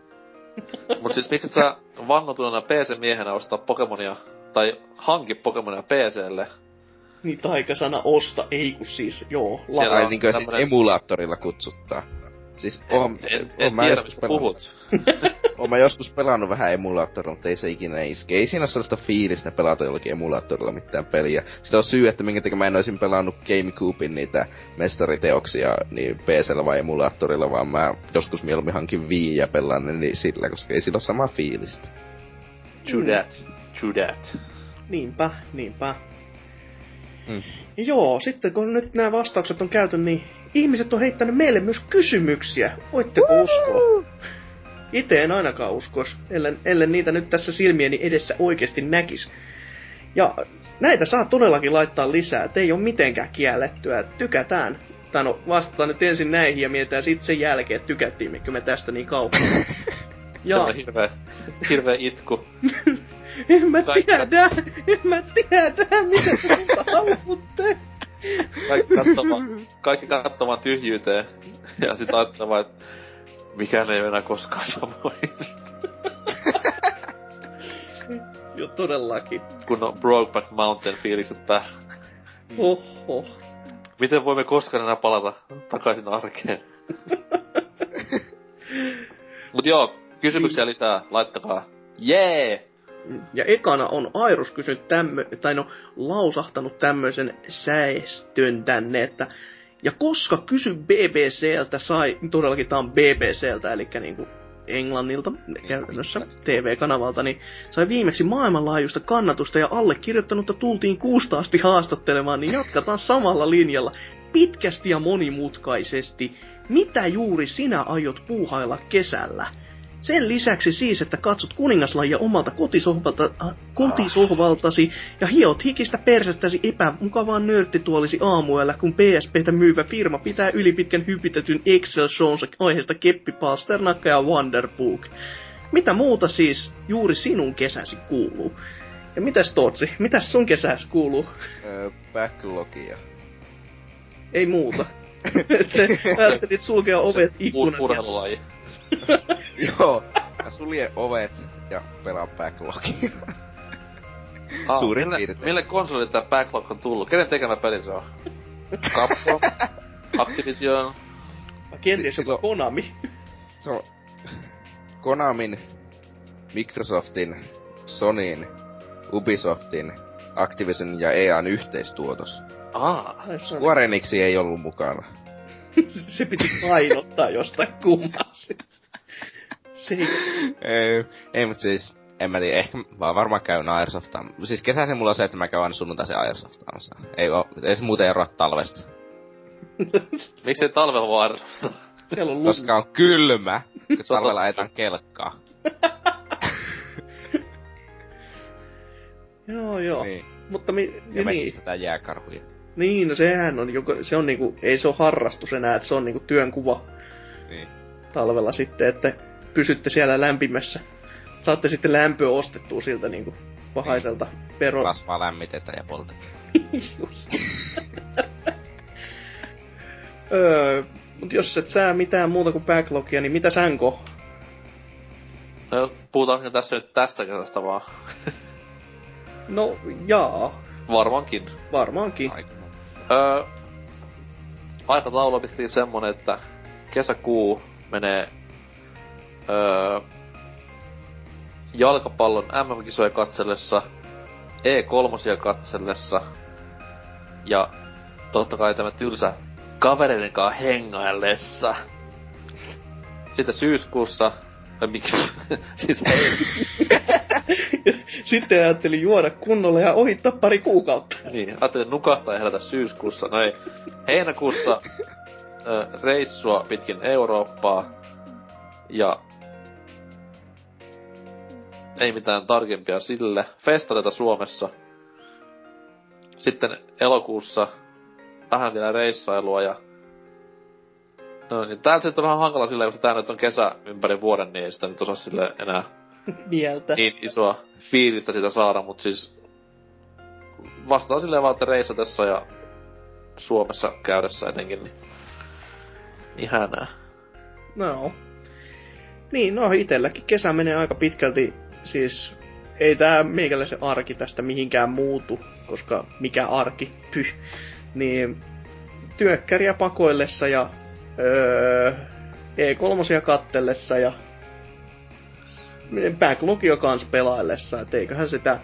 Mut siis mikset sä vannotuneena PC-miehenä ostaa Pokemonia tai hanki Pokemonia PC:lle? Niin taikasana osta, ei kun siis, joo. Siellä on niinkö tämmönen... siis emulaattorilla kutsuttaa. Siis en tiedä, mistä puhut. Oon mä joskus pelannut vähän emulaattorilla, mutta ei se ikinä iske. Ei siinä oo sellaista fiilistä pelata jollakin emulaattorilla mitään peliä. Sitä on syy, että minkä takia mä en oisin pelannut GameCubein niitä mestariteoksia niin PC:llä vai emulaattorilla, vaan mä joskus mieluummin hankin Wii ja pelaan ne niin sillä, koska ei sillä oo samaa fiilistä. True that. Niinpä. Joo, sitten kun nyt nämä vastaukset on käyty, niin ihmiset on heittänyt meille myös kysymyksiä. Voitteko uskoa? Itse en ainakaan uskois, ellen niitä nyt tässä silmieni edessä oikeesti näkis. Ja näitä saa todellakin laittaa lisää, et ei oo mitenkään kiellettyä, tykätään. Tai no, vastataan nyt ensin näihin ja mietitään sit sen jälkeen, että tykättiimmekö me tästä niin kauan. Se on hirveä itku. En mä tiedä, miten sulta haluutte. Kaikki katsomaan tyhjyyteen. Ja sit ajattelemaan, että mikään ei enää koskaan samoin. Joo, todellakin. Kun on Brokeback Mountain -fiilikset tää. Oho. Miten voimme koskaan enää palata takaisin arkeen? Mut joo, kysymyksiä lisää, laittakaa. Jee! Ja ekana on Airus kysynyt lausahtanut tämmöisen säestön tänne, että ja koska kysy BBCltä sai, todellakin tää on BBCltä, eli niinku Englannilta käytännössä TV-kanavalta, niin sai viimeksi maailmanlaajuista kannatusta ja allekirjoittanutta tultiin kuusta asti haastattelemaan, niin jatkataan samalla linjalla. Pitkästi ja monimutkaisesti, mitä juuri sinä aiot puuhailla kesällä? Sen lisäksi siis, että katsot kuningaslajia omalta kotisohvaltasi ja hiot hikistä persettäsi epämukavaan nörttituolisi aamuyöllä, kun PSPtä myyvä firma pitää ylipitkän hypitetyn Excel-show'nsa aiheesta Keppi, Pasternakka ja Wonderbook. Mitä muuta siis juuri sinun kesäsi kuuluu? Ja mitäs Tootsi, mitäs sun kesäsi kuuluu? Backlogia. Ei muuta. Ajattelit sulkea ovet ikkunan. Urheilulaji. Joo, mä suljen ovet ja pelaan backlogia. Mille konsolille tää backlog on tullut? Kenen tekemä peli se on? Capcom? Activision? Kenties jopa Konami. Se on Konamin, Microsoftin, Sonyin, Ubisoftin, Activision ja EA:n yhteistuotos. Square Enixi ei ollut mukana. Se piti painottaa jostain kummasta. Ei, mut siis, en mä tiedä, vaan varmaan käyn airsoftaan. Siis kesäisen mulla on se, että mä käyn aina sunnuntaisin airsoftaansa. Ei se muuten eroa talvesta. Miksei talvella voi airsoftaa? Koska on kylmä, kun talvella etän kelkkaa. Joo. Niin. Mutta ja metsästetään jääkarhuja. Niin, no sehän on, se on niinku, ei se oo harrastus enää, että se on niinku työnkuva niin. Talvella sitten, että pysytte siellä lämpimässä. Saatte sitten lämpöä ostettua siltä niinku pahaiselta niin. Peron. Rasvaa lämmitetään ja poltetaan. Just. Mut jos et sä mitään muuta kuin backlogia, niin mitä sänko? No, puhutaanko tässä nyt tästä kesästä vaan? No, jaa. Varmaankin. Aikataulu on pitkin semmonen, että kesäkuu menee jalkapallon MM-kisoja katsellessa, E3 katsellessa ja tottakai tämä tylsä kavereiden kanssa hengaillessa. Sitten syyskuussa miksi? Siis ei. Sitten ajattelin juoda kunnolla ja ohittaa pari kuukautta. Niin, ajattelin nukahtaa ja herätä syyskuussa. No ei. Heinäkuussa reissua pitkin Eurooppaa. Ja ei mitään tarkempia sille. Festareita Suomessa. Sitten elokuussa vähän vielä reissailua ja no niin, täällä sitten on vähän hankala silleen, koska tää nyt on kesä ympäri vuoden, niin ei sitä nyt osaa silleen enää mieltä. Niin isoa fiilistä sitä saada, mut siis vastaan silleen vaan, että reissatessa ja Suomessa käydessä etenkin, niin ihanaa. No. Niin, no itelläkin kesä menee aika pitkälti, siis ei tää meikäläisen arki tästä mihinkään muutu, koska mikä arki, pyh, niin työkkäriä pakoillessa ja E3 kattellessa ja backlogia kans pelaillessa, et eiköhän sitä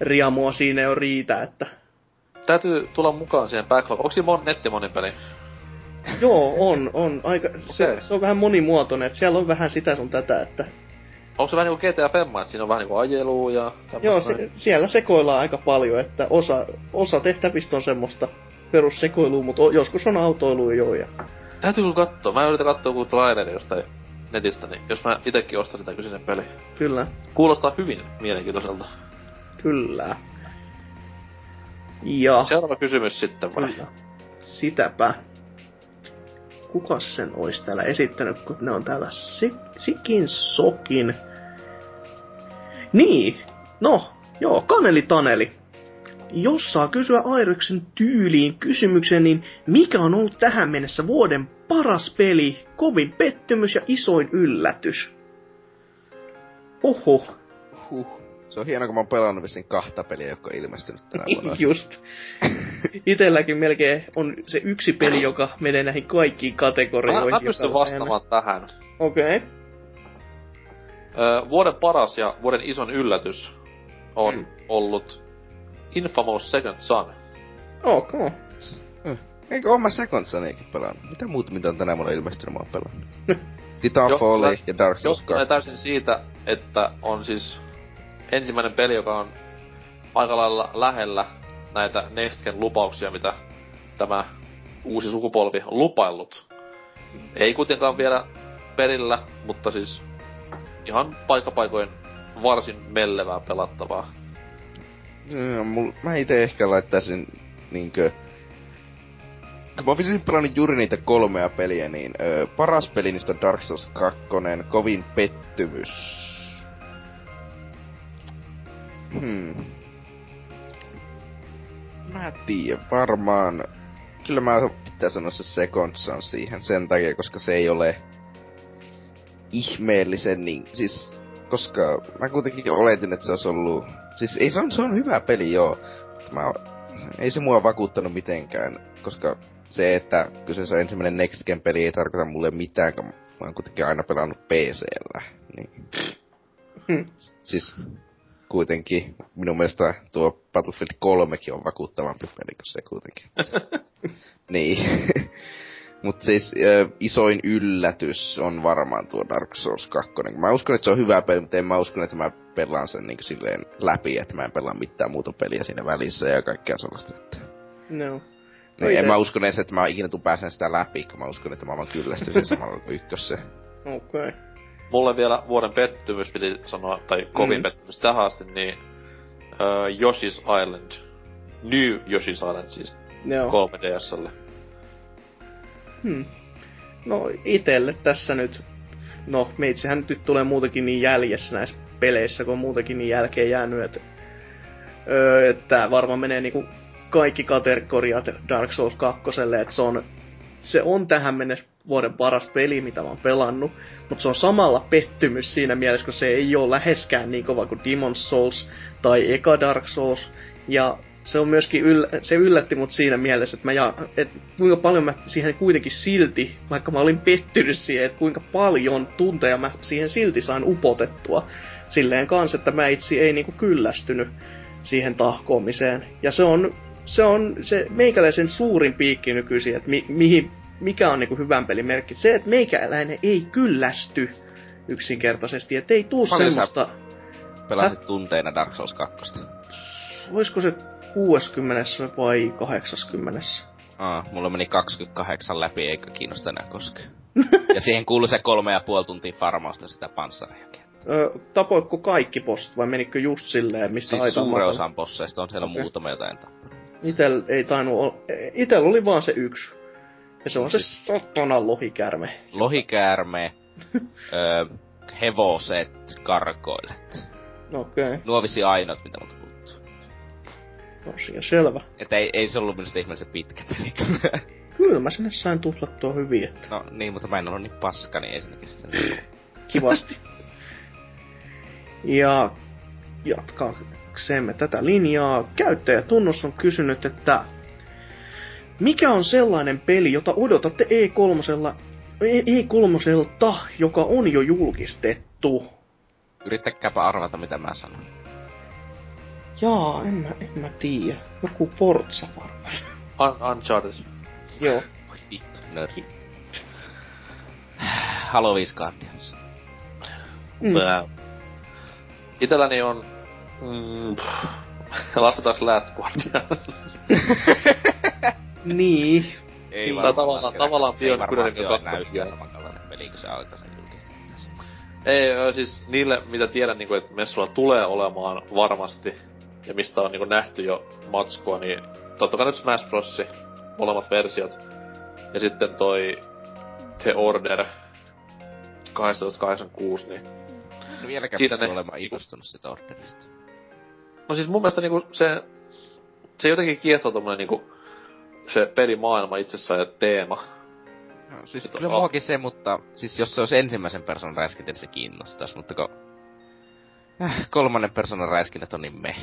riamua siinä jo riitä, että täytyy tulla mukaan siihen backlog. Onks siinä nettimonipeli? Joo, on aika. Se on vähän monimuotoinen, et siellä on vähän sitä sun tätä, että onko se vähän niinku GTA Femma, et siinä on vähän niinku ajeluu ja tämmöstä? Joo, siellä sekoillaan aika paljon, että osa tehtävistä on semmoista perussekoilua, mut joskus on autoilua jo ja täytyy kyllä kattoo. Mä yritän kattoo joku traileri jostain netistä, niin jos mä itekin ostan sitä kyseisen peliä. Kyllä. Kuulostaa hyvin mielenkiintoiselta. Kyllä. Ja seuraava kysymys sitten vai? Kyllä. Sitäpä. Kukas sen ois täällä esittänyt, kun ne on täällä sikin sokin? Niin. No, joo, Kaneli Taneli. Jos saa kysyä Airuksen tyyliin kysymyksen, niin mikä on ollut tähän mennessä vuoden paras peli, kovin pettymys ja isoin yllätys? Oho. Se on hienoa, kun mä oon pelannut vissiin kahta peliä, jotka on ilmestynyt tänä vuonna. Just. Itelläkin melkein on se yksi peli, joka menee näihin kaikkiin kategorioihin. Mä pystyn vastaamaan tähän. Okei. Okay. Vuoden paras ja vuoden ison yllätys on ollut Infamous Second Son. Ok. Eikö ole mä Second Soniakin pelannut? Mitä muut, mitä on tänään mulla ilmestynyt, mä oon pelannut? Titanfall ja Dark Souls 2. Johtunee täysin siitä, että on siis ensimmäinen peli, joka on aika lailla lähellä näitä Next Gen lupauksia, mitä tämä uusi sukupolvi on lupaillut. Ei kuitenkaan vielä perillä, mutta siis ihan paikkapaikoin varsin mellevää pelattavaa. Mä ite ehkä laittaisin niinkö... Mä oon vissiin pelannut juuri niitä kolmea peliä, niin paras peli niistä on Dark Souls 2, kovin pettymys. Mä en tiedä, varmaan... Kyllä mä pitää sanoa se Second Son siihen sen takia, koska se ei ole... ihmeellisen, niin... Siis, koska mä kuitenkin oletin, että se olisi ollut... Siis ei, se on hyvä peli, joo. Ei se mua vakuuttanut mitenkään, koska... Se, että kyseessä on ensimmäinen Next Gen peli, ei tarkoita mulle mitään, kun mä oon kuitenkin aina pelannut PC-llä. Niin. Siis kuitenkin minun mielestä tuo Battlefield 3kin on vakuuttavampi peli kuin se kuitenkin. Niin. Mut siis isoin yllätys on varmaan tuo Dark Souls 2. Mä uskon, että se on hyvä peli, mutta en mä uskon, että mä pelaan sen niin silleen läpi, että mä en pelaa mitään muuta peliä siinä välissä ja kaikkea sellaista. No. No, en mä uskon edes, että mä ikinä tuun pääsen sitä läpi, kun mä uskon, että mä vaan kyllästyisin samalla kuin ykkösseen. Okei. Okay. Mulle vielä vuoden pettymys piti sanoa, tai kovin pettymys tähän asti, niin... Yoshi's Island. New Yoshi's Island siis. Joo. 3DS:lle. No itelle tässä nyt... No, meitsihän nyt tulee muutenkin niin jäljessä näissä peleissä, kun on muutenkin niin jälkeen jäänyt, että varmaan menee niinku... kaikki kategoriat Dark Souls 2, että se on tähän mennessä vuoden paras peli, mitä mä oon pelannut, mutta se on samalla pettymys siinä mielessä, kun se ei ole läheskään niin kova kuin Demon's Souls tai eka Dark Souls, ja se on myöskin se yllätti mut siinä mielessä, että kuinka paljon mä siihen kuitenkin silti, vaikka mä olin pettynyt siihen, että kuinka paljon tunteja mä siihen silti sain upotettua silleen kanssa, että mä itse ei niinku kyllästynyt siihen tahkoamiseen, ja se on se meikäläisen suurin piikki nykyisin, että mikä on niinku hyvän pelin merkki. Se, että meikäläinen ei kyllästy yksinkertaisesti, että ei tuu semmoista... pelasit tunteina Dark Souls 2? Olisiko se 60 vai 80? Mulla meni 28 läpi, eikä kiinnosta enää koskaan. Ja siihen kuului se 3,5 tuntia farmausta sitä panssariakin. Tapoitko kaikki bossit vai menikö just silleen, missä siis suuren osan bosseista on siellä muutama jotain tappanut. Itellä oli vaan se yksi. Ja se on siis... se satana lohikäärme. Lohikäärme, hevoset, karkoilet. Okei. Okay. Nuo visi ainot, mitä multa puuttuu. Asia selvä. Et ei se ollut minusta ihmeellisen pitkä peli. Kyllä mä sinne sain tuhlattua hyvin, että... No niin, mutta mä en ole niin paska, niin ei sinne kestä. Kivasti. Ja jatkaaksemme tätä linjaa, käyttäjätunnus on kysynyt, että mikä on sellainen peli, jota odotatte E3:lta, joka on jo julkistettu? Yrittäkääpä arvata, mitä mä sanon. Jaa, en mä tiedä. Joku Forza varmaan. Uncharted. Joo. Oi vittu, nörki. Halo 5 Guardians. Itelläni on... lasketaan Last Guardian. Niin. Ei tavallaan Pion Kuderikin kakkosia. Samankallainen peli, kun se alkaa sen julkistettaessa. Ei, siis niille, mitä tiedän, niin kuin, että messulla tulee olemaan varmasti, ja mistä on niin kuin nähty jo matskua, niin tottakai nyt Smash Bros. Molemmat versiot. Ja sitten toi The Order 1886, niin... Vieläkään pystyy olemaan innostunut sitä orderista. No siis mun mielestä niinku se jotenkin kiehtoo tommonen niinku se pelimaailma itsessään ja teema. No, siis kyllä muakin se, mutta siis jos se olisi ensimmäisen persoonan räiskintä, se kiinnostais, mutta kun... kolmannen persoonan räiskinnät on niin meh.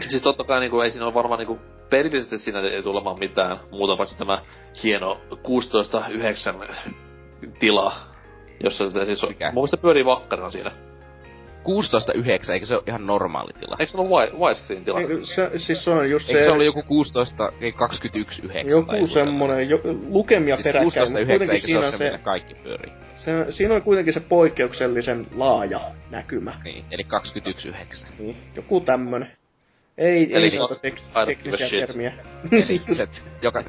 Siis tottakai niinku ei siinä ole varmaan niinku perillisesti siinä ei tule olemaan mitään muuta, paitsi tämä hieno 16:9 tila, jossa siis on... Mun mielestä pyörii vakkarina siinä. 16:9, eikö se ole ihan normaali tila? Eikö se ollut widescreen tila? Siis se on just se... Eikö se ollut joku 16:21:9? Joku semmonen, lukemia siis peräkkäin. 16:9, eikö se ole se, kaikki pyörii? Se, siinä on kuitenkin se poikkeuksellisen laaja näkymä. Niin, eli 21:9. Niin, joku tämmönen. Ei noita teknisiä termiä. Eli se, joka 21:9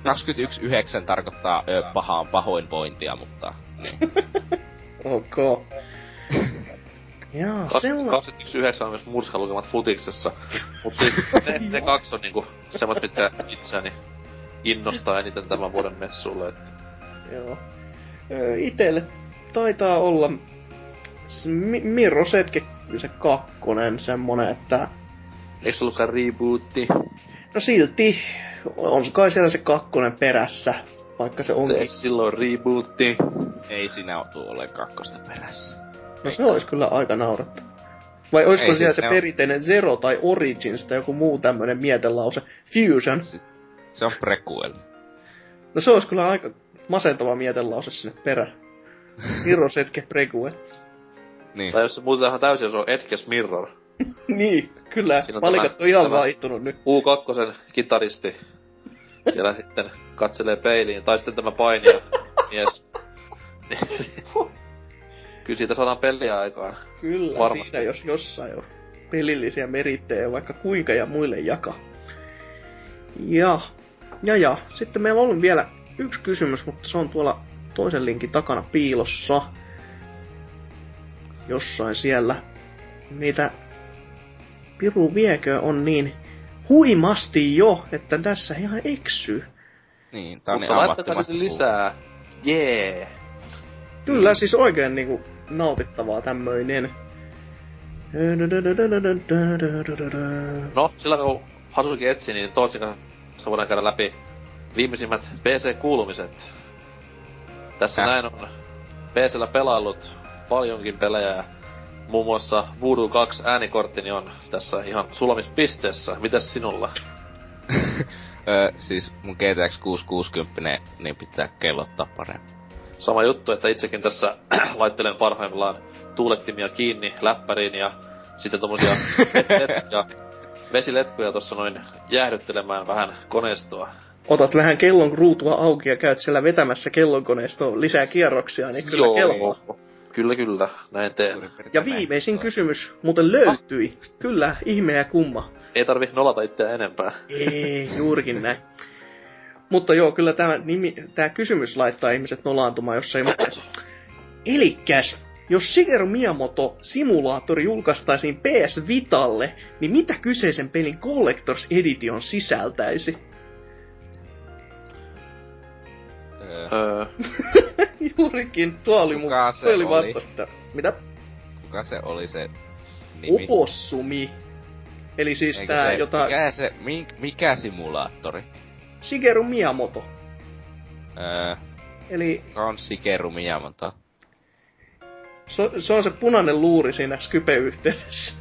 tarkoittaa pahaa pahoinvointia, mutta... Okei. Jaa, 21:9 on myös murskalukemat futiksessa, mut siis ne kaksi on niinku semmoset, mitkä itseäni innostaa eniten tämän vuoden messulle, että... Joo. Itelle taitaa olla Mirosetkin se kakkonen semmonen, että... Eiks ollutkaan rebootti? No silti, on kai siellä se kakkonen perässä, vaikka se onkin... Eiks silloin rebootti? Ei sinä tuu ole kakkosta perässä. No se olis kyllä aika naurattava. Vai olisiko siellä siis se perinteinen Zero tai Origins tai joku muu tämmönen mietelause? Fusion. Siis, se on prequel. No se olis kyllä aika masentava mietelause sinne perään. Mirror's Edge prequel. Niin. Tai jos se muutetaan täysin, jos on Edge's Mirror. Niin, kyllä. Palikat on ihan vaihtunut nyt. U2 kitaristi. Siellä sitten katselee peiliin. Tai sitten tämä painija mies. Kyllä siitä saadaan peliä aikaan. Kyllä, varmasti. Siitä jos jossain on pelillisiä merittejä vaikka kuinka ja muille jakaa. Ja. Sitten meillä on vielä yksi kysymys, mutta se on tuolla toisen linkin takana piilossa. Jossain siellä. Niitä piru viekö on niin huimasti jo, että tässä ihan eksyy. Niin, tää on mutta laittakaa se lisää. Jee! Yeah. Kyllä, siis oikein niinku nautittavaa tämmöinen. No, sillä kun Hasuki etsii, niin Tootsin kanssa voidaan käydä läpi viimeisimmät PC-kuulumiset. Tässä näin on PC:llä pelaillut paljonkin pelejä. Muun muassa Voodoo 2 äänikorttini on tässä ihan sulamispisteessä. Mitäs sinulla? Siis mun GTX 660, niin pitää kellottaa paremmin. Sama juttu, että itsekin tässä laittelen parhaimmillaan tuulettimia kiinni läppäriin ja sitten tommosia vesiletkuja tossa noin jäähdyttelemään vähän koneistoa. Otat vähän kellon ruutua auki ja käyt siellä vetämässä kellonkoneistoon lisää kierroksia, niin kyllä kelpaa. Kyllä, näin teen. Ja viimeisin kysymys muuten löytyi. Kyllä, ihme ja kumma. Ei tarvi nolata itseä enempää. Ei, juurikin näin. Mutta joo, kyllä tämä kysymys laittaa ihmiset nolaantumaan, jos ei muuta. Elikäs, jos Shigeru Miyamoto-simulaattori julkaistaisiin PS Vitalle, niin mitä kyseisen pelin Collector's Edition sisältäisi? Juurikin, tuo oli vastasta. Mitä? Kuka se oli se nimi? Opossumi. Eli siis eikö tää se, jotain... Mikä simulaattori? Shigeru Miyamoto. Eli... on Shigeru Miyamoto. Se on se punainen luuri siinä Skype-yhteydessä.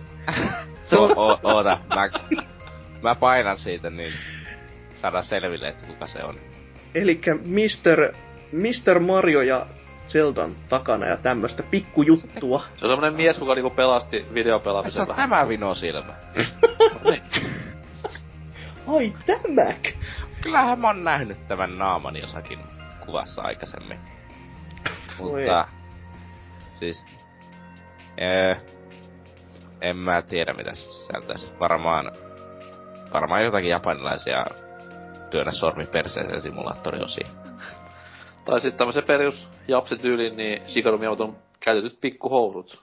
Oota, mä painan siitä, niin saadaan selville, että kuka se on. Elikkä Mr. Mario ja Zeldan takana ja tämmöstä pikkujuttua. Se on semmonen mies, kuka niinku pelasti videopelaamisen. Se on tämä vinosilmä. Ai tämäk! Kyllähän mä oon nähnyt tämän naaman jossakin kuvassa aikaisemmin. Mutta... siis... en mä tiedä mitä se sisältäisi. Varmaan jotakin japanilaisia työnnä sormi perseeseen simulaattoriosia. Tai sit tämmösen perus japsityyliin, niin Shigeru Miyamoton käytetyt pikkuhousut.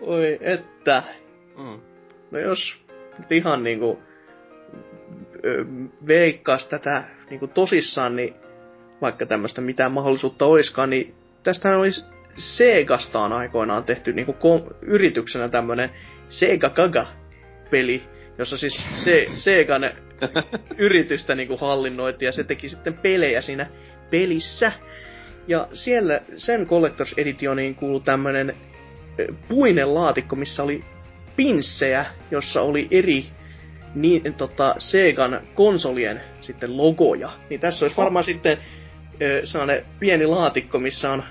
Oi että... No jos nyt ihan niinku veikkaas tätä niinku tosissaan, niin vaikka tämmöstä mitään mahdollisuutta oiskaan, niin tästähän olisi Segastaan aikoinaan tehty niinku yrityksenä tämmönen Sega Gaga-peli, jossa siis Segan yritystä niinku hallinnoitiin ja se teki sitten pelejä siinä pelissä. Ja siellä sen Collectors Editioniin kuului tämmönen puinen laatikko, missä oli pinssejä, jossa oli eri niin, Segan konsolien sitten logoja. Niin tässä olisi varmaan sitten sellainen pieni laatikko, missä on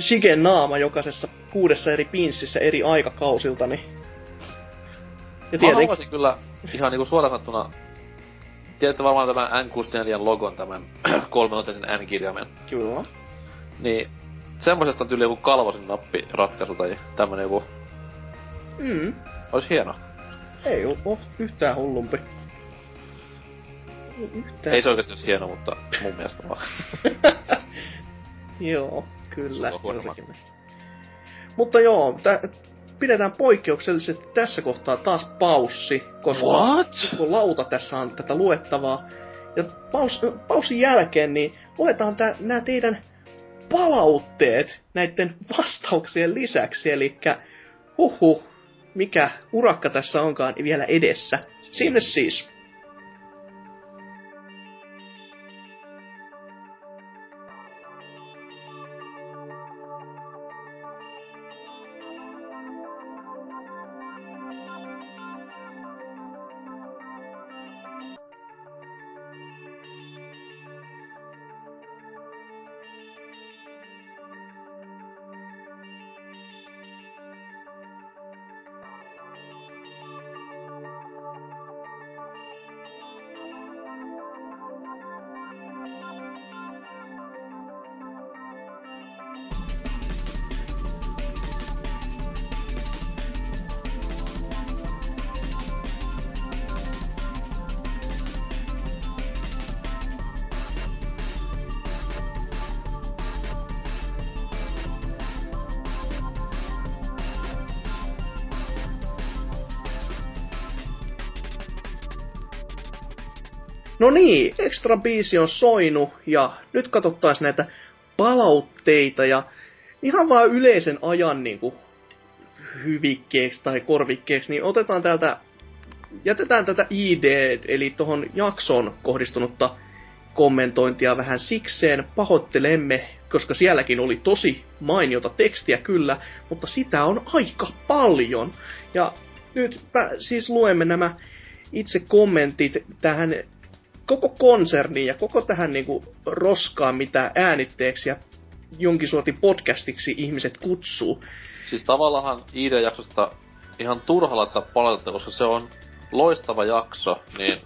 Shigen naama jokaisessa 6 eri pinssissä eri aikakausilta. Niin. Ja mä haluaisin kyllä ihan niinku suoraan sanottuna. Tiedätte varmaan tämän N64 logon, tämän kolmenoteisen N-kirjaimen. Kyllä. Niin, semmosesta on tyyli joku kalvosin nappiratkaisu tai tämmönen joku. Mm. Ois hieno. Ei oo yhtään hullumpi. Yhtään. Ei se oikeesti ois hieno, mutta mun mielestä vaan. Joo, kyllä. Mutta joo, pidetään poikkeuksellisesti tässä kohtaa taas paussi, koska lauta tässä on tätä luettavaa. Ja paussin jälkeen niin luetaan nämä teidän palautteet näiden vastauksien lisäksi. Elikkä mikä urakka tässä onkaan vielä edessä. Sinne siis. No niin, ekstra biisi on soinut ja nyt katsottais näitä palautteita ja ihan vaan yleisen ajan niinku hyvikkeeksi tai korvikkeeksi, niin otetaan täältä, jätetään tätä ID, eli tohon jaksoon kohdistunutta kommentointia vähän sikseen, pahoittelemme, koska sielläkin oli tosi mainiota tekstiä kyllä, mutta sitä on aika paljon. Ja nyt siis luemme nämä itse kommentit tähän koko konserniin ja koko tähän niinku roskaan, mitä äänitteeksi ja jonkin sortin podcastiksi ihmiset kutsuu. Siis tavallaan ID-jaksosta ihan turha laittaa palautetta, koska se on loistava jakso, niin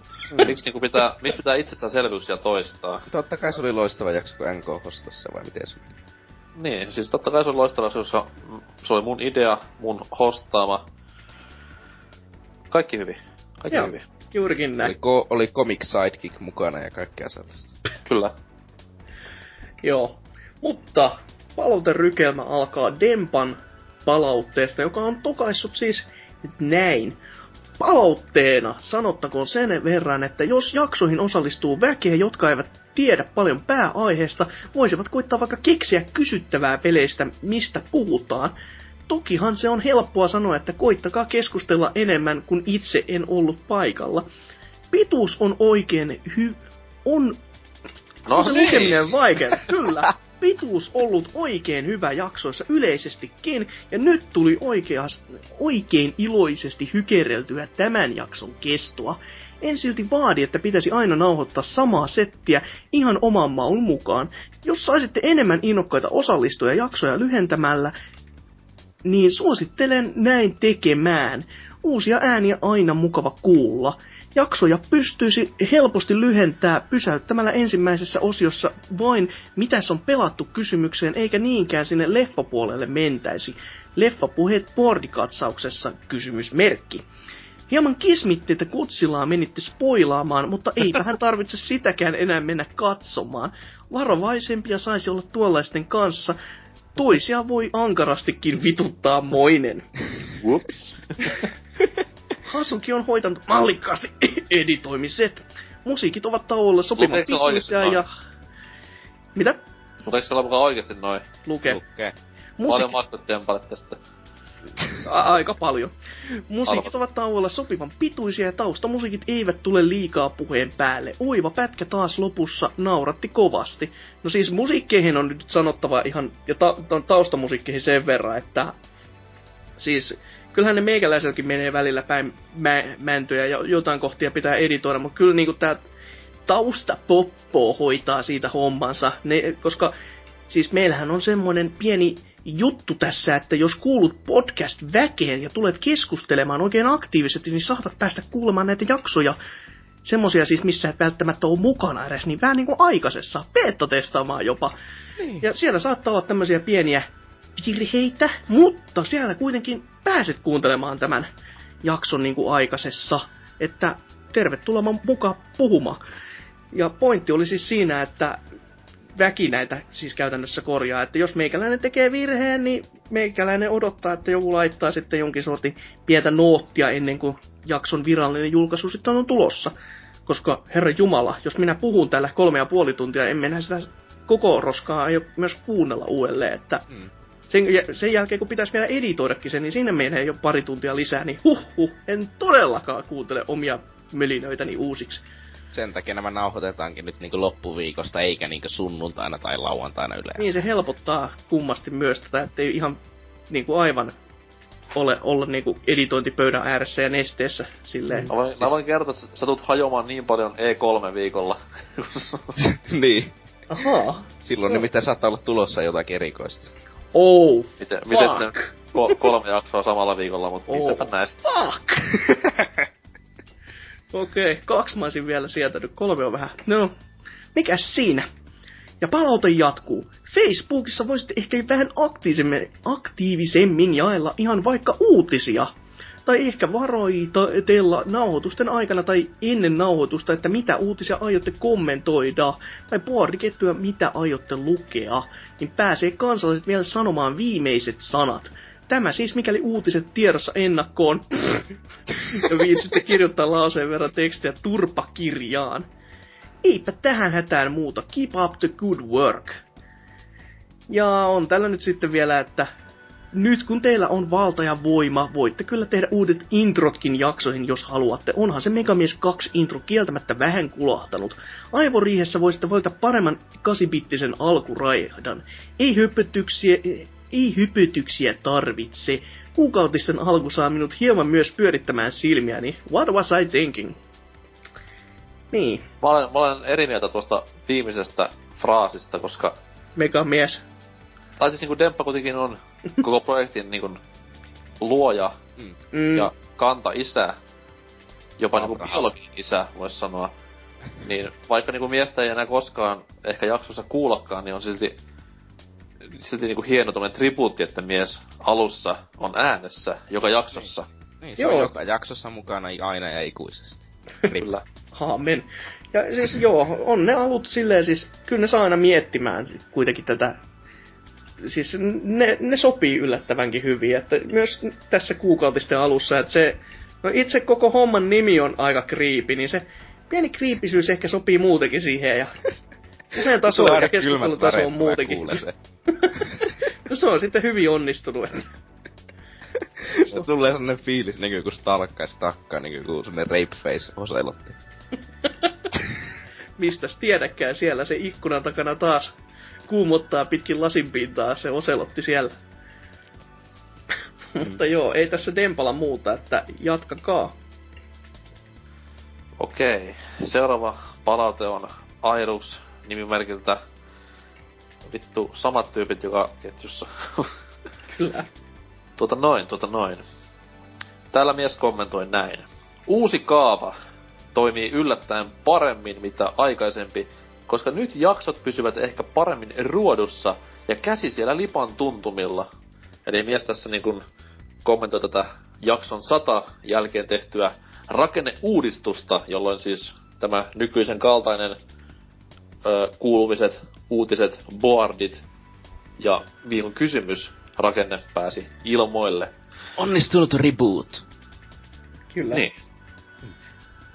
miksi niinku pitää itsestäänselvyyksiä toistaa? Totta kai se oli loistava jakso, kun NK postasi se, vai miten se? Niin, siis totta kai se oli loistava jakso, koska se oli mun idea, mun hostaama. Kaikki hyvin. Kaikki hyvin. Juurikin näin. Oli Comic Sidekick mukana ja kaikkea sellaista. Kyllä. Joo. Mutta palauterykelmä alkaa Dempan palautteesta, joka on tokaissut siis näin. Palautteena sanottakoon sen verran, että jos jaksoihin osallistuu väkeä, jotka eivät tiedä paljon pääaiheesta, voisivat koittaa vaikka keksiä kysyttävää peleistä, mistä puhutaan. Tokihan se on helppoa sanoa, että koittakaa keskustella enemmän, kun itse en ollut paikalla. Pituus on oikein No se lukeminen vaikea. Kyllä. Pituus ollut oikein hyvä jaksoissa yleisestikin, ja nyt tuli oikein iloisesti hykereltyä tämän jakson kestoa. En silti vaadi, että pitäisi aina nauhoittaa samaa settiä ihan oman maun mukaan. Jos saisitte enemmän innokkaita osallistuja jaksoja lyhentämällä, niin suosittelen näin tekemään. Uusia ääniä aina mukava kuulla. Jaksoja pystyisi helposti lyhentää pysäyttämällä ensimmäisessä osiossa vain mitäs on pelattu -kysymykseen, eikä niinkään sinne leffapuolelle mentäisi. Leffapuheet boardikatsauksessa ? Hieman kismitti, että Kutsilaa menitte spoilaamaan, mutta eipähän tarvitse sitäkään enää mennä katsomaan. Varovaisempia saisi olla tuollaisten kanssa. Toisia voi ankarastikin vituttaa, moinen. Whoops. Hasuki on hoitanut mallikkaasti editoimiset. Musiikit ovat tauolla sopivan pitkisiä ja... Mitä? Mutta eikö se ole mukaan oikeesti noin? Lukee. Paljon maksut tempalle tästä. Aika paljon. Musiikit ovat tauolla sopivan pituisia ja taustamusiikit eivät tule liikaa puheen päälle. Oiva pätkä taas lopussa nauratti kovasti. No siis musiikkeihin on nyt sanottava ihan, ja taustamusiikkeihin sen verran, että siis kyllähän ne meikäläiselläkin menee välillä päin mäntöjä ja jotain kohtia pitää editoida, mutta kyllä niinku tää taustapoppoo hoitaa siitä hommansa, ne, koska siis meillähän on semmoinen pieni juttu tässä, että jos kuulut podcast-väkeen ja tulet keskustelemaan oikein aktiivisesti, niin saatat päästä kuulemaan näitä jaksoja, semmosia siis, missä et välttämättä ole mukana edes, niin vähän niinku aikaisessa, beta-testaamaan jopa. Niin. Ja siellä saattaa olla tämmöisiä pieniä virheitä, mutta siellä kuitenkin pääset kuuntelemaan tämän jakson niinku aikaisessa, että tervetuloa mukaan puhumaan. Ja pointti oli siis siinä, että väki näitä siis käytännössä korjaa, että jos meikäläinen tekee virheen, niin meikäläinen odottaa, että joku laittaa sitten jonkin sortin pientä noottia ennen kuin jakson virallinen julkaisu sitten on tulossa. Koska, herra jumala, jos minä puhun täällä 3,5 tuntia, en mennä sitä koko roskaa aio myös kuunnella uudelleen, että sen jälkeen kun pitäisi vielä editoidakin sen, niin siinä menee jo 2 tuntia lisää, niin en todellakaan kuuntele omia mölinöitäni uusiksi. Sen takia nämä nauhoitetaankin nyt niinku loppuviikosta, eikä niinku sunnuntaina tai lauantaina yleensä. Niin, se helpottaa kummasti myös tätä, ettei ihan niinku aivan olla niinku editointipöydän ääressä ja nesteessä silleen. Mä voin kertoa, että sä tulet hajomaan niin paljon E3-viikolla. Niin. Ahaa. Silloin nimittäin saattaa olla tulossa jotakin erikoista. Oh, fuck! Miten sinne 3 jaksoa samalla viikolla, mutta mitäpä näistä. Fuck! Okei, 2 mä olisin vielä sietänyt, 3 on vähän. No, mikäs siinä? Ja palaute jatkuu. Facebookissa voisit ehkä vähän aktiivisemmin jaella ihan vaikka uutisia. Tai ehkä varoitella nauhoitusten aikana tai ennen nauhoitusta, että mitä uutisia aiotte kommentoida. Tai pohdikettua, mitä aiotte lukea. Niin pääsee kansalaiset vielä sanomaan viimeiset sanat. Tämä siis, mikäli uutiset tiedossa ennakkoon. Ja viitsitte kirjoittaa lauseen verran tekstiä turpakirjaan. Eipä tähän hätään muuta. Keep up the good work. Ja on tällä nyt sitten vielä, että nyt kun teillä on valta ja voima, voitte kyllä tehdä uudet introtkin jaksoihin, jos haluatte. Onhan se Megamies 2 intro kieltämättä vähän kulahtanut. Aivoriihessä voisitte valita paremman 8-bittisen alkuraidan. Ei hypytyksiä tarvitse. Kuukautisten alku saa minut hieman myös pyörittämään silmiäni. What was I thinking? Niin. Mä olen eri mieltä tuosta viimeisestä fraasista, koska Megamies. Tai siis niinku Demppa kuitenkin on koko projektin niinku luoja ja kanta-isä. Jopa niinku biologin isä, vois sanoa. Niin vaikka niinku miestä ei enää koskaan ehkä jaksossa kuullakaan, niin on silti niinku hieno tommonen tribuutti, että mies alussa on äänessä joka jaksossa. Niin se on joka jaksossa mukana aina ja ikuisesti. Kyllä. Aamen. Ja siis on ne alut silleen siis, kyllä ne saa aina miettimään kuitenkin tätä. Siis ne sopii yllättävänkin hyvin, että myös tässä kuukautisten alussa, että se, no itse koko homman nimi on aika kriipi, niin se pieni kriipisyys ehkä sopii muutenkin siihen ja usein taso ja keskustelutaso on muutenkin. No se on sitten hyvin onnistunut. Se tulee sellainen fiilis näkyy, kun stalkkaisi takkaa, niin kuin sellainen rapeface oselotti. Mistäs tiedäkään, siellä se ikkunan takana taas kuumottaa pitkin lasinpintaa, se oselotti siellä. Mutta ei tässä Dempala muuta, että jatkakaa. Okei, seuraava palaute on Airus nimimerkiltä. Vittu, samat tyypit joka ketjussa. Kyllä. Tuota noin. Täällä mies kommentoi näin. Uusi kaava toimii yllättäen paremmin mitä aikaisempi, koska nyt jaksot pysyvät ehkä paremmin ruodussa ja käsi siellä lipan tuntumilla. Eli mies tässä niin kun kommentoi tätä jakson 100 jälkeen tehtyä rakenneuudistusta, jolloin siis tämä nykyisen kaltainen kuulumiset, uutiset, boardit ja viikon kysymys rakenne pääsi ilmoille. Onnistunut reboot. Kyllä. Niin.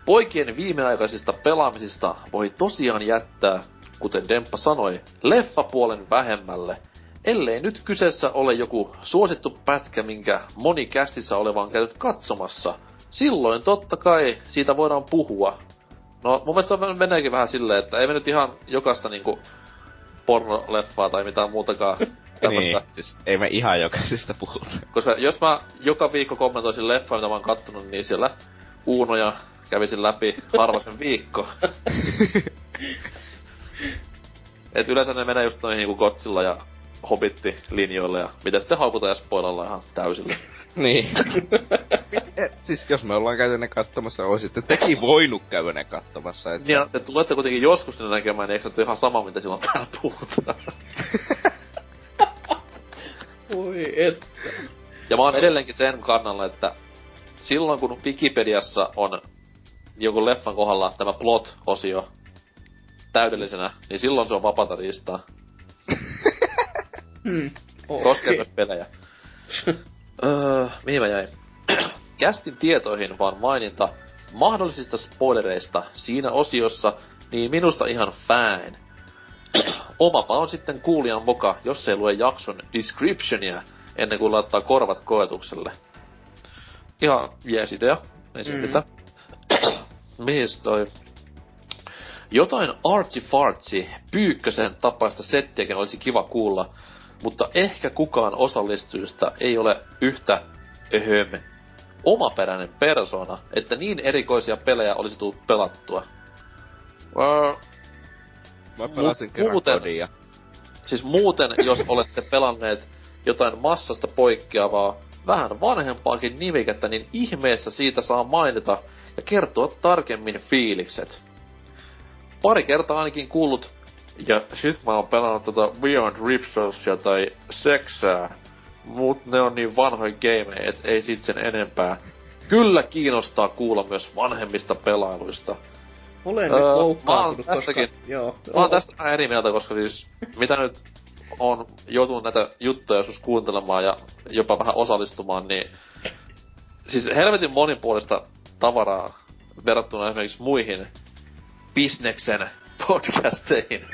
Poikien viimeaikaisista pelaamisista voi tosiaan jättää, kuten Demppa sanoi, leffapuolen vähemmälle. Ellei nyt kyseessä ole joku suosittu pätkä, minkä moni kästissä oleva on käynyt katsomassa, silloin totta kai siitä voidaan puhua. No mun mielestä meneekin vähän silleen, että ei me nyt ihan jokaista niinku pornoleffaa tai mitään muutakaan tämmöstä. Niin, siis ei me ihan jokaisesta puhuta. Koska jos mä joka viikko kommentoisin leffaa, mitä mä oon kattonut, niin siellä uunoja kävisin läpi harvasen viikko. Et yleensä ne menee just noihin niinku Godzilla ja Hobbitti-linjoille ja mitä sitten haukutaan ja spoilalla ihan täysillä. Niin. Siis jos me ollaan käyty ne kattomassa, oisitte tekin voinut käydä ne kattomassa. Että... Niin, te tulette kuitenkin joskus ne näkemään, niin eikö se ihan sama, mitä silloin täällä puhutaan? Voi että. Ja mä oon edelleenkin sen kannalla, että silloin kun Wikipediassa on jonkun leffan kohdalla tämä plot-osio täydellisenä, niin silloin se on vapaata riistaa. Koskee myös pelejä. Mihin mä jäin? Kästin tietoihin vaan maininta mahdollisista spoilereista siinä osiossa, niin minusta ihan fine. Omapa on sitten kuulijan moka, jos ei lue jakson descriptionia ennen kuin laittaa korvat koetukselle. Ihan jees idea, ei se mitään. Mihin toi? Jotain artsifartsi, Pyykkösen tapaista settiäkin olisi kiva kuulla, mutta ehkä kukaan osallistujista ei ole yhtä omaperäinen persona, että niin erikoisia pelejä olisi tullut pelattua. Mä pelasin kerran kodia. Siis muuten, jos olette pelanneet jotain massasta poikkeavaa, vähän vanhempaakin nimikettä, niin ihmeessä siitä saa mainita ja kertoa tarkemmin fiilikset. Pari kertaa ainakin kuullut, ja sit mä oon pelannut tota Beyond Ripsosia tai Sexää, mut ne on niin vanhoja gameja, et ei sit sen enempää. Kyllä kiinnostaa kuulla myös vanhemmista pelailuista. Olen nyt loukkaantunut, mä oon tästä vähän eri mieltä, koska siis mitä nyt on joutunut näitä juttuja joskus kuuntelemaan ja jopa vähän osallistumaan, niin siis helvetin monipuolista tavaraa verrattuna esimerkiksi muihin bisneksen podcasteihin.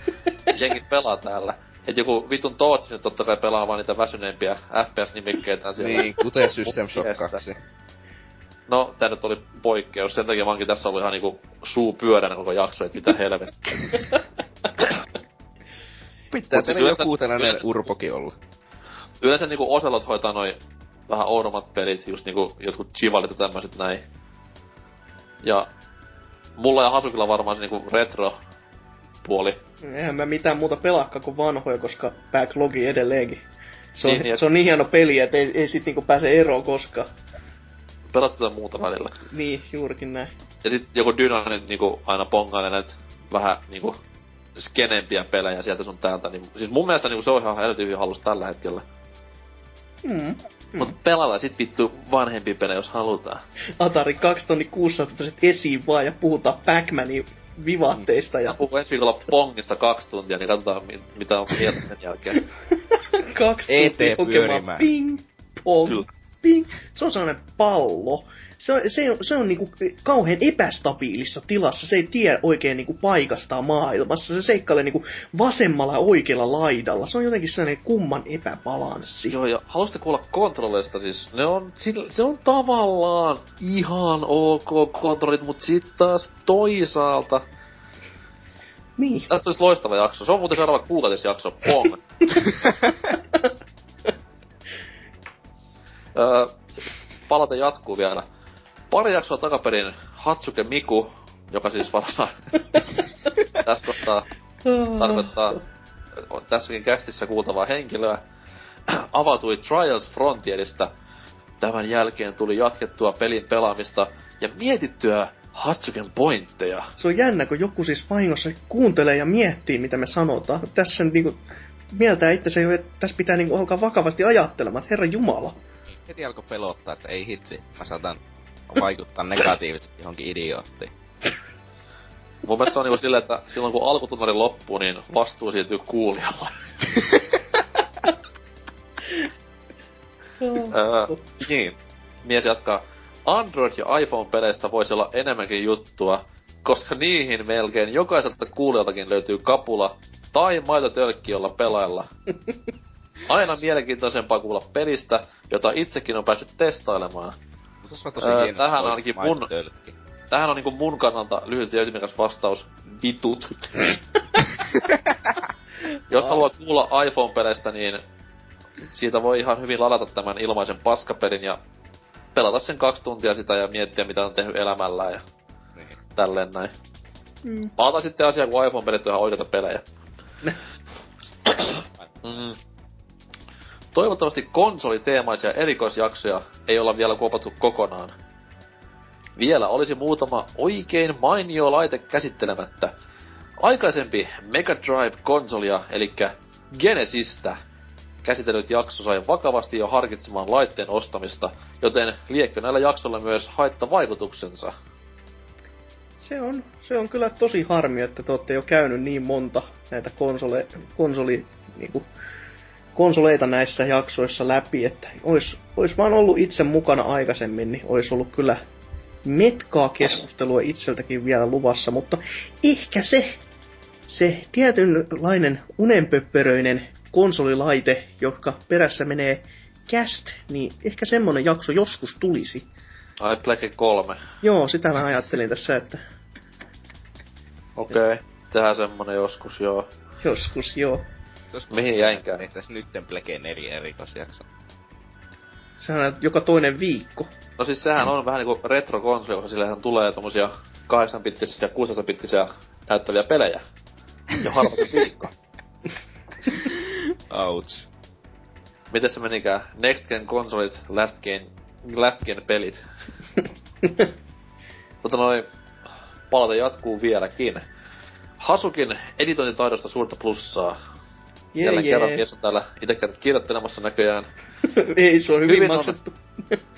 Jengi pelaa täällä. Et joku vitun Tootsi nyt tottakai pelaa vaan niitä väsyneempiä FPS-nimikkeitään siellä. Niin, kuten System Shock 2. No, tää nyt oli poikkeus. Sen takia mä oonkin tässä ollut ihan niinku suu pyöränä koko jakso, et mitä helvettiä. Pitää teille siis joku tänään urpokin olla. Yleensä niinku Oselot hoitaa noi vähän oudommat pelit, just niinku jotkut chivalit ja tämmöset näin. Ja mulla ja Hasukilla varmaan se niinku retro-puoli. Eihän mä mitään muuta pelakkaa kuin vanhoja, koska backlogi edelleenkin. Se on niin, se on niin hieno peli, et ei sit niinku pääse eroon koskaan. Pelastetaan muuta välillä. Niin, juurikin näin. Ja sit joku Dyna nyt niinku aina pongailee näitä vähän niinku skenempiä pelejä sieltä sun täältä. Niin, siis mun mielestä niinku se on ihan erityisen hallus tällä hetkellä. Mut pelataan sit vittu vanhempi pelejä, jos halutaan. Atari 2600 esiin vaan ja puhutaan Pac-Manin vivahteista ja... Mä puhun ensi viikolla Pongista 2 tuntia, niin katsotaan mitä on mieltä sen jälkeen. 2 tuntia Pokemon, ping, pong, kyllä. Ping. Se on sellainen pallo. Se on niinku kauhean epästabiilissa tilassa, se ei tiedä oikein niinku paikastaan maailmassa, se seikkailee niinku vasemmalla ja oikealla laidalla, se on jotenkin sellainen kumman epäbalanssi. Joo, ja haluaisitte kuulla kontrolleista siis, se on tavallaan ihan ok kontrollit, mut sit taas toisaalta... Niin. Tässä olisi loistava jakso, se on muuten seuraava kuukautisjakso, pong! Palaute jatkuu vielä. Pari jaksoa takaperin Hatsuke Miku, joka siis varmaan tässä kohtaa tarkoittaa tässäkin kästissä kuultavaa henkilöä, avautui Trials Frontierista. Tämän jälkeen tuli jatkettua pelin pelaamista ja mietittyä Hatsuken pointteja. Se on jännä, kun joku siis vahingossa kuuntelee ja miettii, mitä me sanotaan. Tässä niinku, mieltää itsensä jo, että tässä pitää niinku alkaa vakavasti ajattelemaan, että herra jumala. Heti alkoi pelottaa, että ei hitsi, mä saatan vaikuttaa negatiivisesti johonkin idioottiin. Mun mielestä se on niinku silleen, että silloin kun alkutunnari loppuu, niin vastuu siirtyy kuulijalle. Niin. Mies jatkaa. Android- ja iPhone-peleistä voisi olla enemmänkin juttua, koska niihin melkein jokaiselta kuulijaltakin löytyy kapula tai maitotölkki, jolla pelailla. Aina mielenkiintoisempaa kuulla pelistä, jota itsekin on päässyt testailemaan. Tähän ainakin mun... Tähän on niinku mun kannalta lyhyt ja ytimekäs vastaus. Vitut. Jos haluat kuulla iPhone-peleistä, niin siitä voi ihan hyvin ladata tämän ilmaisen paskapelin ja pelata sen 2 tuntia sitä ja miettiä, mitä on tehnyt elämällään ja niin. Tälleen näin. Mm. Palata sitten asiaa, kun iPhone-pelit on ihan oikeita pelejä. Mm. Toivottavasti konsoliteemaisia erikoisjaksoja ei olla vielä kuopattu kokonaan. Vielä olisi muutama oikein mainio laite käsittelemättä. Aikaisempi Mega Drive-konsolia, elikkä Genesistä, käsitellyt jakso sai vakavasti jo harkitsemaan laitteen ostamista, joten liekkö näillä jaksoilla myös haittavaikutuksensa. Se on kyllä tosi harmi, että te olette jo käynyt niin monta näitä konsoleita näissä jaksoissa läpi, että ois vaan ollut itse mukana aikaisemmin, niin ois ollut kyllä metkaa keskustelua itseltäkin vielä luvassa, mutta ehkä se tietynlainen unenpöppöröinen konsolilaite, joka perässä menee Cast, niin ehkä semmonen jakso joskus tulisi. Ai Black 3. Joo, sitä mä ajattelin tässä, että... Okei, tehdään semmonen joskus, joo. Joskus, joo. Mihin jäinkään? Niin tässä nytten Black 4 erikosjakso. Sehän on joka toinen viikko. No siis sehän on vähän niinku retrokonsoli, koska sillähän tulee tommosia 8-bittisiä ja 16-bittisiä näyttäviä pelejä. Ja harvoin viikko. Ouch. Miten se menikään? Next gen konsolit, last gen pelit. Mutta noin, palata jatkuu vieläkin. Hasukin editointitaidosta suurta plussaa. Jälleen kerran mies on täällä ite käynyt kirjoittelemassa näköjään. Ei, se on hyvin maksettu.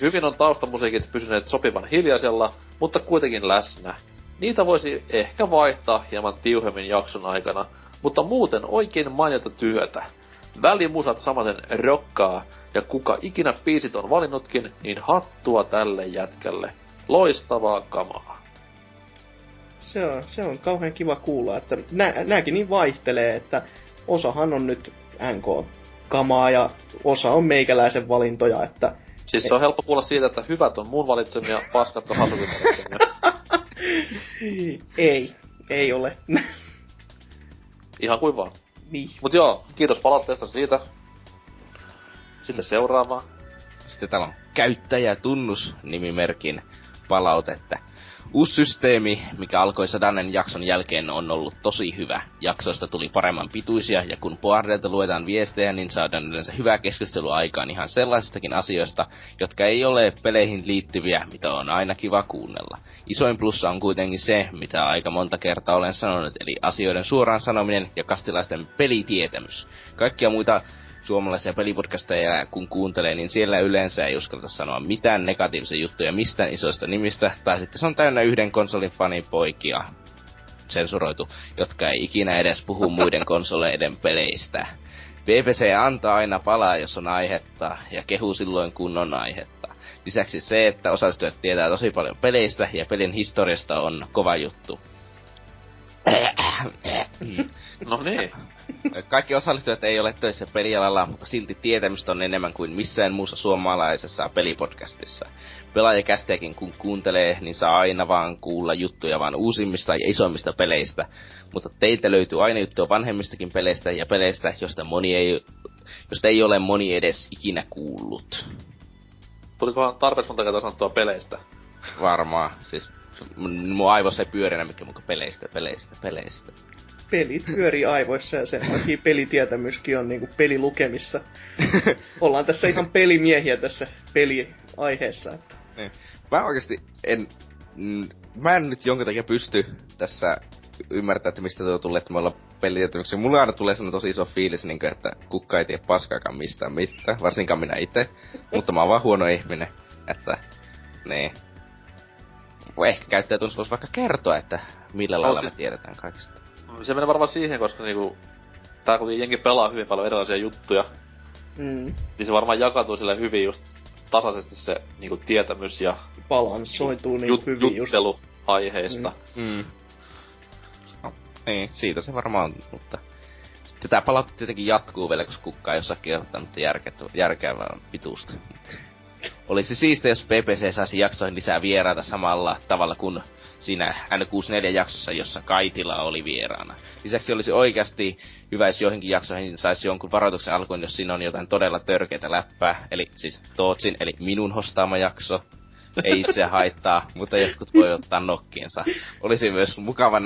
Hyvin on taustamusiikit pysyneet sopivan hiljaisella, mutta kuitenkin läsnä. Niitä voisi ehkä vaihtaa hieman tiuhemmin jakson aikana, mutta muuten oikein mainiota työtä. Välimusat samaten rokkaa, ja kuka ikinä biisit on valinnutkin, niin hattua tälle jätkälle. Loistavaa kamaa. Se on kauhean kiva kuulla, että nääkin niin vaihtelee, että osahan on nyt NK-kamaa ja osa on meikäläisen valintoja, että... Siis se on helppo kuulla siitä, että hyvät on mun valitsemia, paskat on Hasukin valitsemia. Ei ole. Ihan kuin vaan. Niin. Mut joo, kiitos palautteesta siitä. Sitten seuraavaa. Sitten täällä on käyttäjätunnus-nimimerkin palautetta. Uusi systeemi, mikä alkoi 100 jakson jälkeen, on ollut tosi hyvä. Jaksoista tuli paremman pituisia, ja kun Boardelta luetaan viestejä, niin saadaan yleensä hyvää keskustelua aikaan ihan sellaisistakin asioista, jotka ei ole peleihin liittyviä, mitä on aina kiva kuunnella. Isoin plussa on kuitenkin se, mitä aika monta kertaa olen sanonut, eli asioiden suoraan sanominen ja kastilaisten pelitietämys. Kaikkia muita suomalaisia pelipodcasteja kun kuuntelee, niin siellä yleensä ei uskalta sanoa mitään negatiivisia juttuja mistään isoista nimistä, tai sitten se on täynnä yhden konsolin fanipoikia, sensuroitu, jotka ei ikinä edes puhu muiden konsoleiden peleistä. PBC antaa aina palaa, jos on aihetta, ja kehuu silloin, kun on aihetta. Lisäksi se, että osallistujat tietää tosi paljon peleistä, ja pelin historiasta on kova juttu. No niin. Kaikki osallistujat ei ole töissä pelialalla, mutta silti tietämistä on enemmän kuin missään muussa suomalaisessa pelipodcastissa. Pelaajakästejäkin kun kuuntelee, niin saa aina vaan kuulla juttuja vaan uusimmista ja isoimmista peleistä. Mutta teiltä löytyy aina juttua vanhemmistakin peleistä ja peleistä, josta ei ole moni edes ikinä kuullut. Tulikohan tarpeeksi monta kertaa sanottua peleistä? Varmaan, siis... Mun aivoissa ei pyöri enää mikään peleistä. Pelit pyörii aivoissa ja sen takia pelitietämyskin on niinku pelilukemissa. Ollaan tässä ihan pelimiehiä tässä peliaiheessa. Että. Niin. Mä oikeesti en nyt jonkin takia pysty tässä ymmärtää, että mistä tuo tulee, että me ollaan pelitietämyksiä. Mulle aina tulee sellainen tosi iso fiilis, niin kuin, että kukka ei tiedä paskaakaan mistään mitään, varsinkaan minä itse. Mutta mä oon vaan huono ihminen, että niin. Ehkä käyttäjätunnus voisi vaikka kertoa, että millä lailla me tiedetään kaikista. Se menee varmaan siihen, koska niinku... Tää kuitenkin jengi pelaa hyvin paljon erilaisia juttuja. Mm. Niin se varmaan jakautuu sille hyvin just tasaisesti se niinku tietämys ja... Balansoituu niin hyvin just. Jutteluaiheista. Mm. Mm. No, niin, siitä se varmaan on, mutta... Sitten tää palautti tietenkin jatkuu vielä, koska kukaan ei osaa kertaa järkevää pituusta. Olisi siistiä, jos PPC saisi jaksoihin lisää vieraita samalla tavalla kuin siinä N64-jaksossa, jossa Kaitila oli vieraana. Lisäksi olisi oikeasti hyvä, jos joihinkin jaksoihin saisi jonkun varoituksen alkuun, jos siinä on jotain todella törkeitä läppää. Eli siis Tootsin, eli minun hostaama jakso. Ei itse haittaa, mutta jotkut voi ottaa nokkiensa. Olisi myös mukava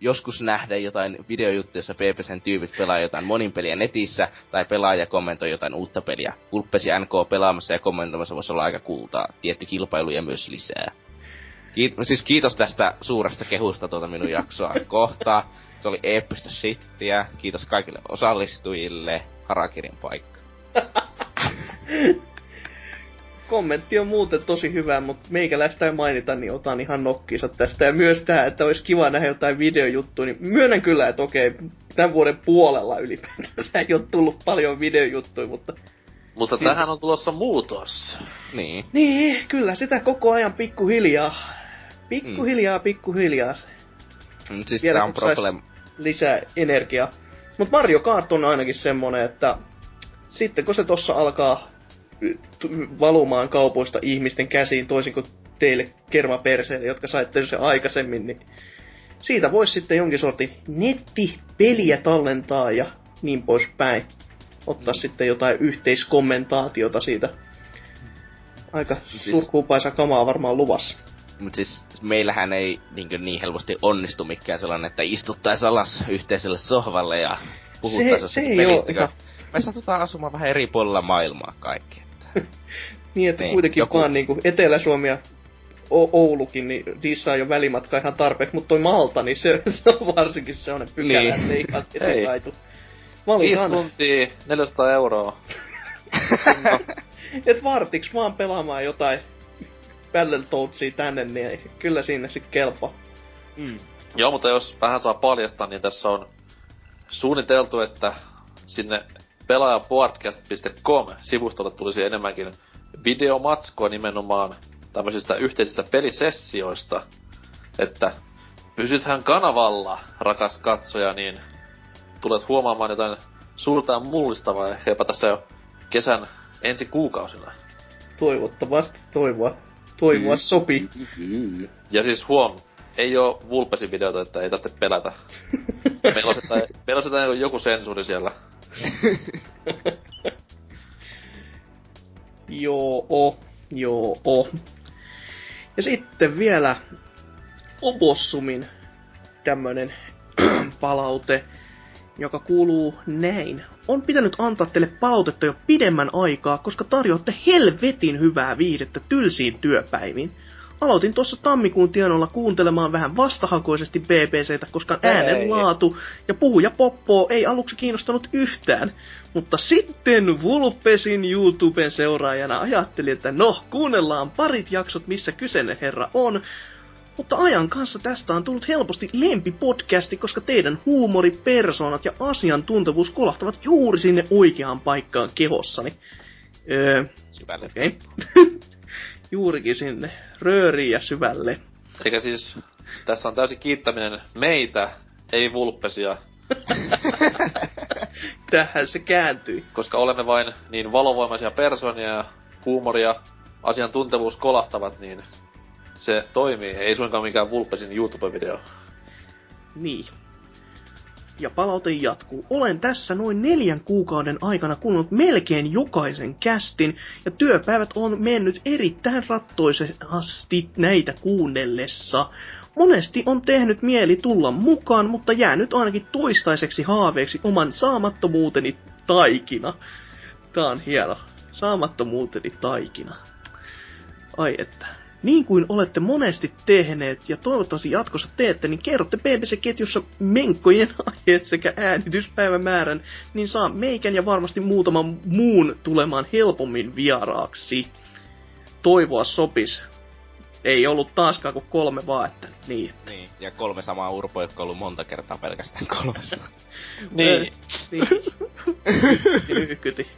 joskus nähdä jotain videojuttuja, jossa PPCn tyypit pelaa jotain monin peliä netissä, tai pelaaja kommentoi jotain uutta peliä. Kulppesi NK pelaamassa ja kommentoimassa voisi olla aika kultaa. Tietty kilpailu ja myös lisää. Kiitos tästä suuresta kehusta minun jaksoa kohtaan. Se oli eeppistä shittiä. Kiitos kaikille osallistujille. Harakirin paikka. Kommentti on muuten tosi hyvä, mutta meikäläistä ei mainita, niin otan ihan nokkiinsa tästä. Ja myös tähän, että olisi kiva nähdä jotain videojuttua, niin myönnän kyllä, että okei, tämän vuoden puolella ylipäätään ei ole tullut paljon videojuttuja, mutta... Mutta tähän on tulossa muutos. Niin. Niin, kyllä sitä koko ajan pikkuhiljaa. Pikkuhiljaa. Nyt siis vielä, tää on problem. Lisää energiaa. Mutta Mario Kart on ainakin semmonen, että sitten kun se tossa alkaa valumaan kaupoista ihmisten käsiin, toisin kuin teille kermaperseille, jotka saitte sen aikaisemmin, niin siitä voisi sitten jonkin sortin nettipeliä tallentaa ja niin poispäin. Ottaa sitten jotain yhteiskommentaatiota siitä. Aika surkuupaisa kamaa varmaan luvassa. Mut siis meillähän ei niin helposti onnistu mikään sellainen, että istuttais alas yhteiselle sohvalle ja puhuttaisiin jossakin pelistä. Me satutaan asumaan vähän eri puolilla maailmaa kaikki. Niin, että niin, kuitenkin joku... vaan niinku Etelä-Suomi ja Oulukin, niin niissä on jo välimatka ihan tarpeeksi, mutta toi Malta, niin se on varsinkin sellainen pykälä, niin, että ei ihan etelaitu. 5 tuntia, 400 €. Et vartiks vaan pelaamaan jotain Battletoadsia tänne, niin kyllä siinä sit kelpaa. Mm. Joo, mutta jos vähän saa paljastaa, niin tässä on suunniteltu, että sinne pelaajapodcast.com-sivustolle tulisi enemmänkin videomatskoa nimenomaan tämmöisistä yhteisistä pelisessioista. Että pysythän kanavalla, rakas katsoja, niin tulet huomaamaan jotain suurta mullistavaa ehkäpä tässä jo kesän ensi kuukausina. Toivottavasti toivoa sopii. Ja siis huom, ei oo Vulpesin videota, että ei tarvitse pelätä. Meillä on joku sensuuri siellä. Joo. Ja sitten vielä Opossumin tämmönen palaute, joka kuuluu näin. On pitänyt antaa teille palautetta jo pidemmän aikaa, koska tarjoatte helvetin hyvää viihdettä tylsiin työpäiviin. Aloitin tuossa tammikuun tienoilla kuuntelemaan vähän vastahakoisesti BBCtä, koska äänenlaatu ja puhuja poppoo ei aluksi kiinnostanut yhtään. Mutta sitten Vulpesin YouTuben seuraajana ajattelin, että no, kuunnellaan parit jaksot, missä kyseinen herra on. Mutta ajan kanssa tästä on tullut helposti lempipodcasti, koska teidän huumori, persoonat ja asiantuntevuus kolahtavat juuri sinne oikeaan paikkaan kehossani. Syvälle. Okei. Okay. Juurikin sinne rööriin ja syvälle. Elikkä siis tästä on täysin kiittäminen meitä, ei Vulpesia. Tähän se kääntyi. Koska olemme vain niin valovoimaisia persoonia ja huumori ja asiantuntevuus kolahtavat, niin... Se toimii, ei suinkaan mikään Vulpesin YouTube-video. Niin. Ja palaute jatkuu. Olen tässä noin 4 kuukauden aikana kuunnellut melkein jokaisen kästin, ja työpäivät on mennyt erittäin rattoisesti näitä kuunnellessa. Monesti on tehnyt mieli tulla mukaan, mutta jäänyt ainakin toistaiseksi haaveeksi oman saamattomuuteni taikina. Tää on hieno. Saamattomuuteni taikina. Ai että... Niin kuin olette monesti tehneet ja toivottavasti jatkossa teette, niin kerrotte BBC-ketjussa menkkojen aiheet sekä äänityspäivämäärän, niin saa meikän ja varmasti muutaman muun tulemaan helpommin vieraaksi. Toivoa sopis. Ei ollut taaskaan kuin 3 vaan, että niin. Niin, ja 3 samaa urpoa, jotka on ollut monta kertaa pelkästään 3. Niin. Niin. Kyti.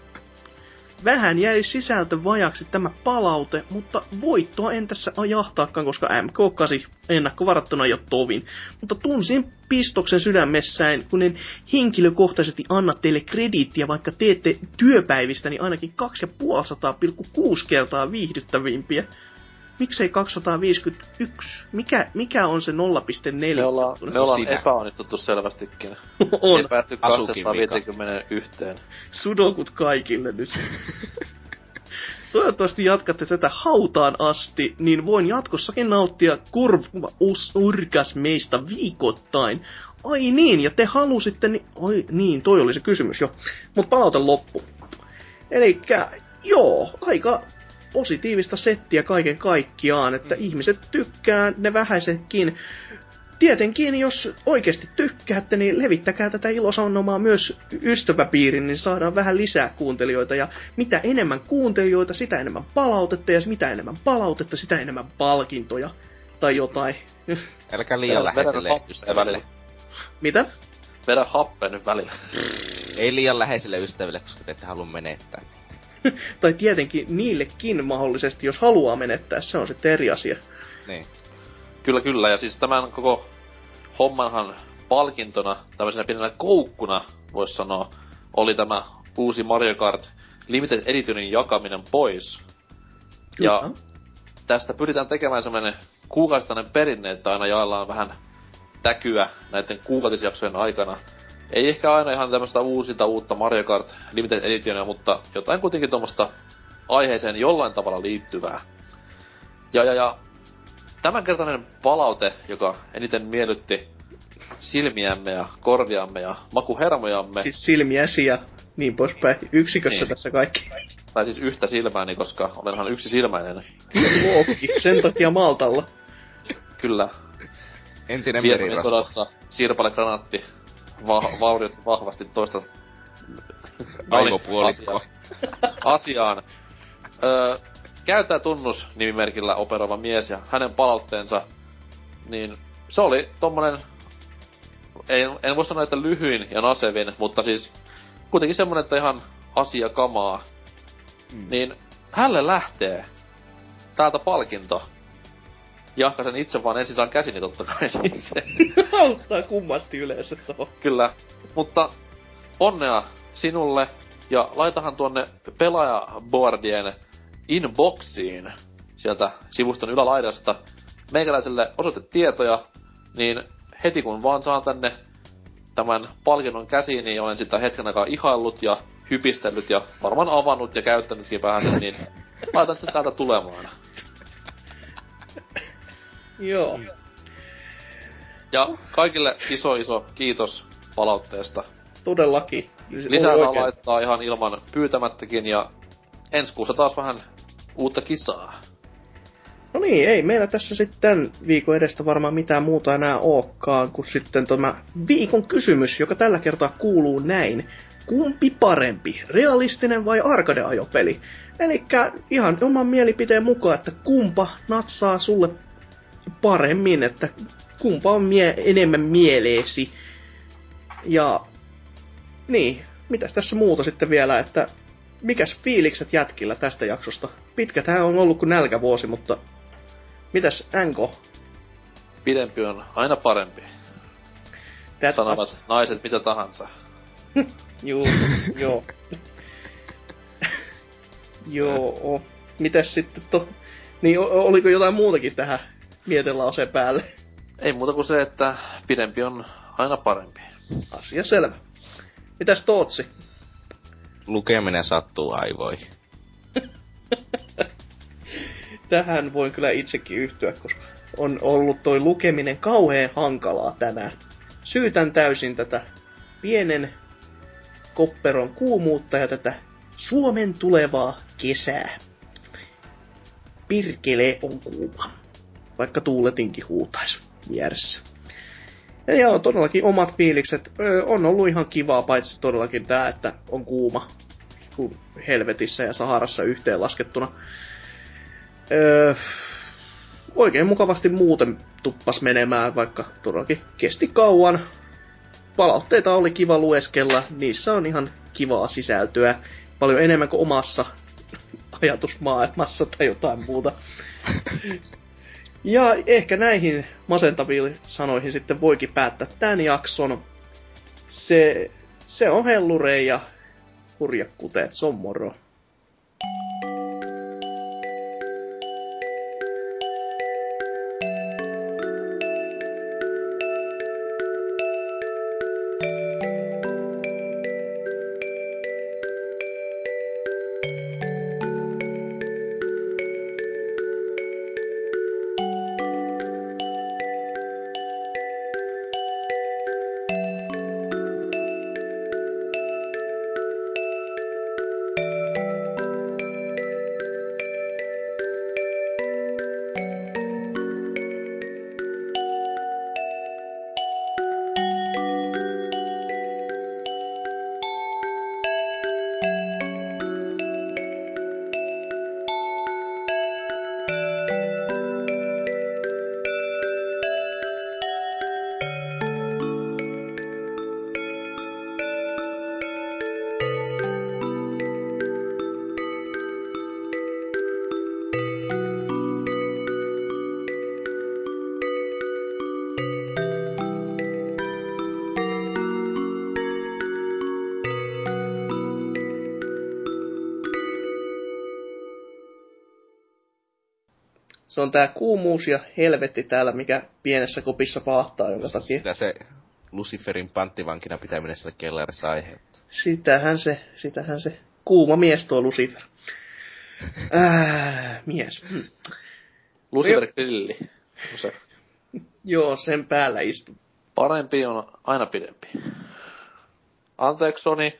Vähän jäi sisältö vajaksi tämä palaute, mutta voittoa en tässä ajahtaakaan, koska MK8 ennakkovarattuna jo tovin. Mutta tunsin pistoksen sydämessäin, kun en henkilökohtaisesti anna teille krediittiä, vaikka teette työpäivistäni ainakin 250,6 kertaa viihdyttävimpiä. Miksei 251? Mikä on se 0,4? Me ollaan epäonnistuttu selvästikin. On. Ei päästy 251. Sudokut kaikille nyt. Toivottavasti jatkatte tätä hautaan asti, niin voin jatkossakin nauttia kurva-urgasmeista viikoittain. Ai niin, ja te halusitte... Ai niin, toi oli se kysymys jo. Mut palaute loppu. Elikkä, joo, aika... positiivista settiä kaiken kaikkiaan, että ihmiset tykkää, ne vähäisetkin. Tietenkin, jos oikeasti tykkäätte, niin levittäkää tätä ilosanomaa myös ystäväpiirin, niin saadaan vähän lisää kuuntelijoita. Ja mitä enemmän kuuntelijoita, sitä enemmän palautetta, ja mitä enemmän palautetta, sitä enemmän palkintoja. Tai jotain. Älkää liian läheiselle ystävälle. Mitä? Vedä happea nyt välillä. Ei liian läheiselle ystävälle, koska te ette halua menettää. Tai tietenkin niillekin mahdollisesti, jos haluaa menettää, se on sitten eri asia. Niin. Kyllä, kyllä. Ja siis tämän koko hommanhan palkintona, tämmöisenä pienenä koukkuna, voisi sanoa, oli tämä uusi Mario Kart Limited Editionin jakaminen pois. Kyllä. Ja tästä pyritään tekemään semmoinen kuukausittainen perinne, että aina jaellaan vähän täkyä näiden kuukautisjaksojen aikana. Ei ehkä aina ihan tämmöstä uutta Mario Kart Limited Editionia, mutta jotain kuitenkin tuommoista aiheeseen jollain tavalla liittyvää. Ja tämänkertainen palaute, joka eniten miellytti silmiämme ja korviamme ja makuhermojamme... Siis silmiäsi ja niin poispäin. Yksikössä niin. Tässä kaikki. Tai siis yhtä silmääni, koska olenhan yksisilmäinen. Luokki, sen takia Maltalla. Kyllä. Entinen merirasva. Sodassa sirpalegranaatti. Vauhdit vahvasti toista aivopuolikkoa asiaan. Käyttää tunnus nimimerkillä operoiva mies ja hänen palautteensa, niin se oli tommonen, en voi sanoa, että lyhyin ja nasevin, mutta siis kuitenkin semmonen, että ihan asiakamaa. Niin hälle lähtee täältä palkinto. Jahkasen itse vaan ensin saan käsini tottakai itse. Auttaa kummasti yleensä tohon. Kyllä. Mutta onnea sinulle ja laitahan tuonne pelaajaboardien inboxiin sieltä sivuston ylälaidasta meikäläiselle osoitetietoja, niin heti kun vaan saan tänne tämän palkinnon käsiin, niin olen sitä hetken aikaa ihaillut ja hypistellyt ja varmaan avannut ja käyttänytkin vähän, niin laitan sen täältä tulemaan. Joo. Ja kaikille iso kiitos palautteesta. Todellakin. Lisää laittaa ihan ilman pyytämättäkin ja ensi kuussa taas vähän uutta kisaa. No niin, ei meillä tässä sitten tämän viikon edestä varmaan mitään muuta enää olekaan kuin sitten tämä viikon kysymys, joka tällä kertaa kuuluu näin. Kumpi parempi, realistinen vai arcade-ajopeli? Elikkä ihan oman mielipiteen mukaan, että kumpa natsaa sulle paremmin, että kumpa on enemmän mieleesi. Ja niin, mitäs tässä muuta sitten vielä, että mikäs fiilikset jätkillä tästä jaksosta? Pitkä tää on ollut kuin nälkävuosi, mutta mitäs Enko? Pidempi on aina parempi. Sanovat naiset mitä tahansa. Juu, joo. Joo. Mitäs sitten niin oliko jotain muutakin tähän? Mietellään oseen päälle. Ei muuta kuin se, että pidempi on aina parempi. Asia selvä. Mitäs Tootsi? Lukeminen sattuu aivoihin. Tähän voin kyllä itsekin yhtyä, koska on ollut toi lukeminen kauhean hankalaa tänään. Syytän täysin tätä pienen kopperon kuumuutta ja tätä Suomen tulevaa kesää. Pirkele on kuuma. Vaikka tuuletinkin huutaisi vieressä. Ja joo, todellakin omat fiilikset. On ollut ihan kivaa, paitsi todellakin tää, että on kuuma. Kun helvetissä ja Saharassa yhteen laskettuna. Oikein mukavasti muuten tuppas menemään, vaikka todellakin kesti kauan. Palautteita oli kiva lueskella. Niissä on ihan kivaa sisältöä. paljon enemmän kuin omassa ajatusmaailmassa tai jotain muuta. Ja ehkä näihin masentaviin sanoihin sitten voikin päättää tämän jakson. Se on hellure ja hurja kuteet, se on moro. Se on tää kuumuus ja helvetti täällä, mikä pienessä kopissa paahtaa jonka takia. Sitä se Luciferin panttivankina pitäminen siellä kellarissa aiheuttaa. Sitähän se. Kuuma mies tuo Lucifer. Mies. Lucifer grilli. Joo, sen päällä istu. Parempi on aina pidempi. Anteeksi Sony,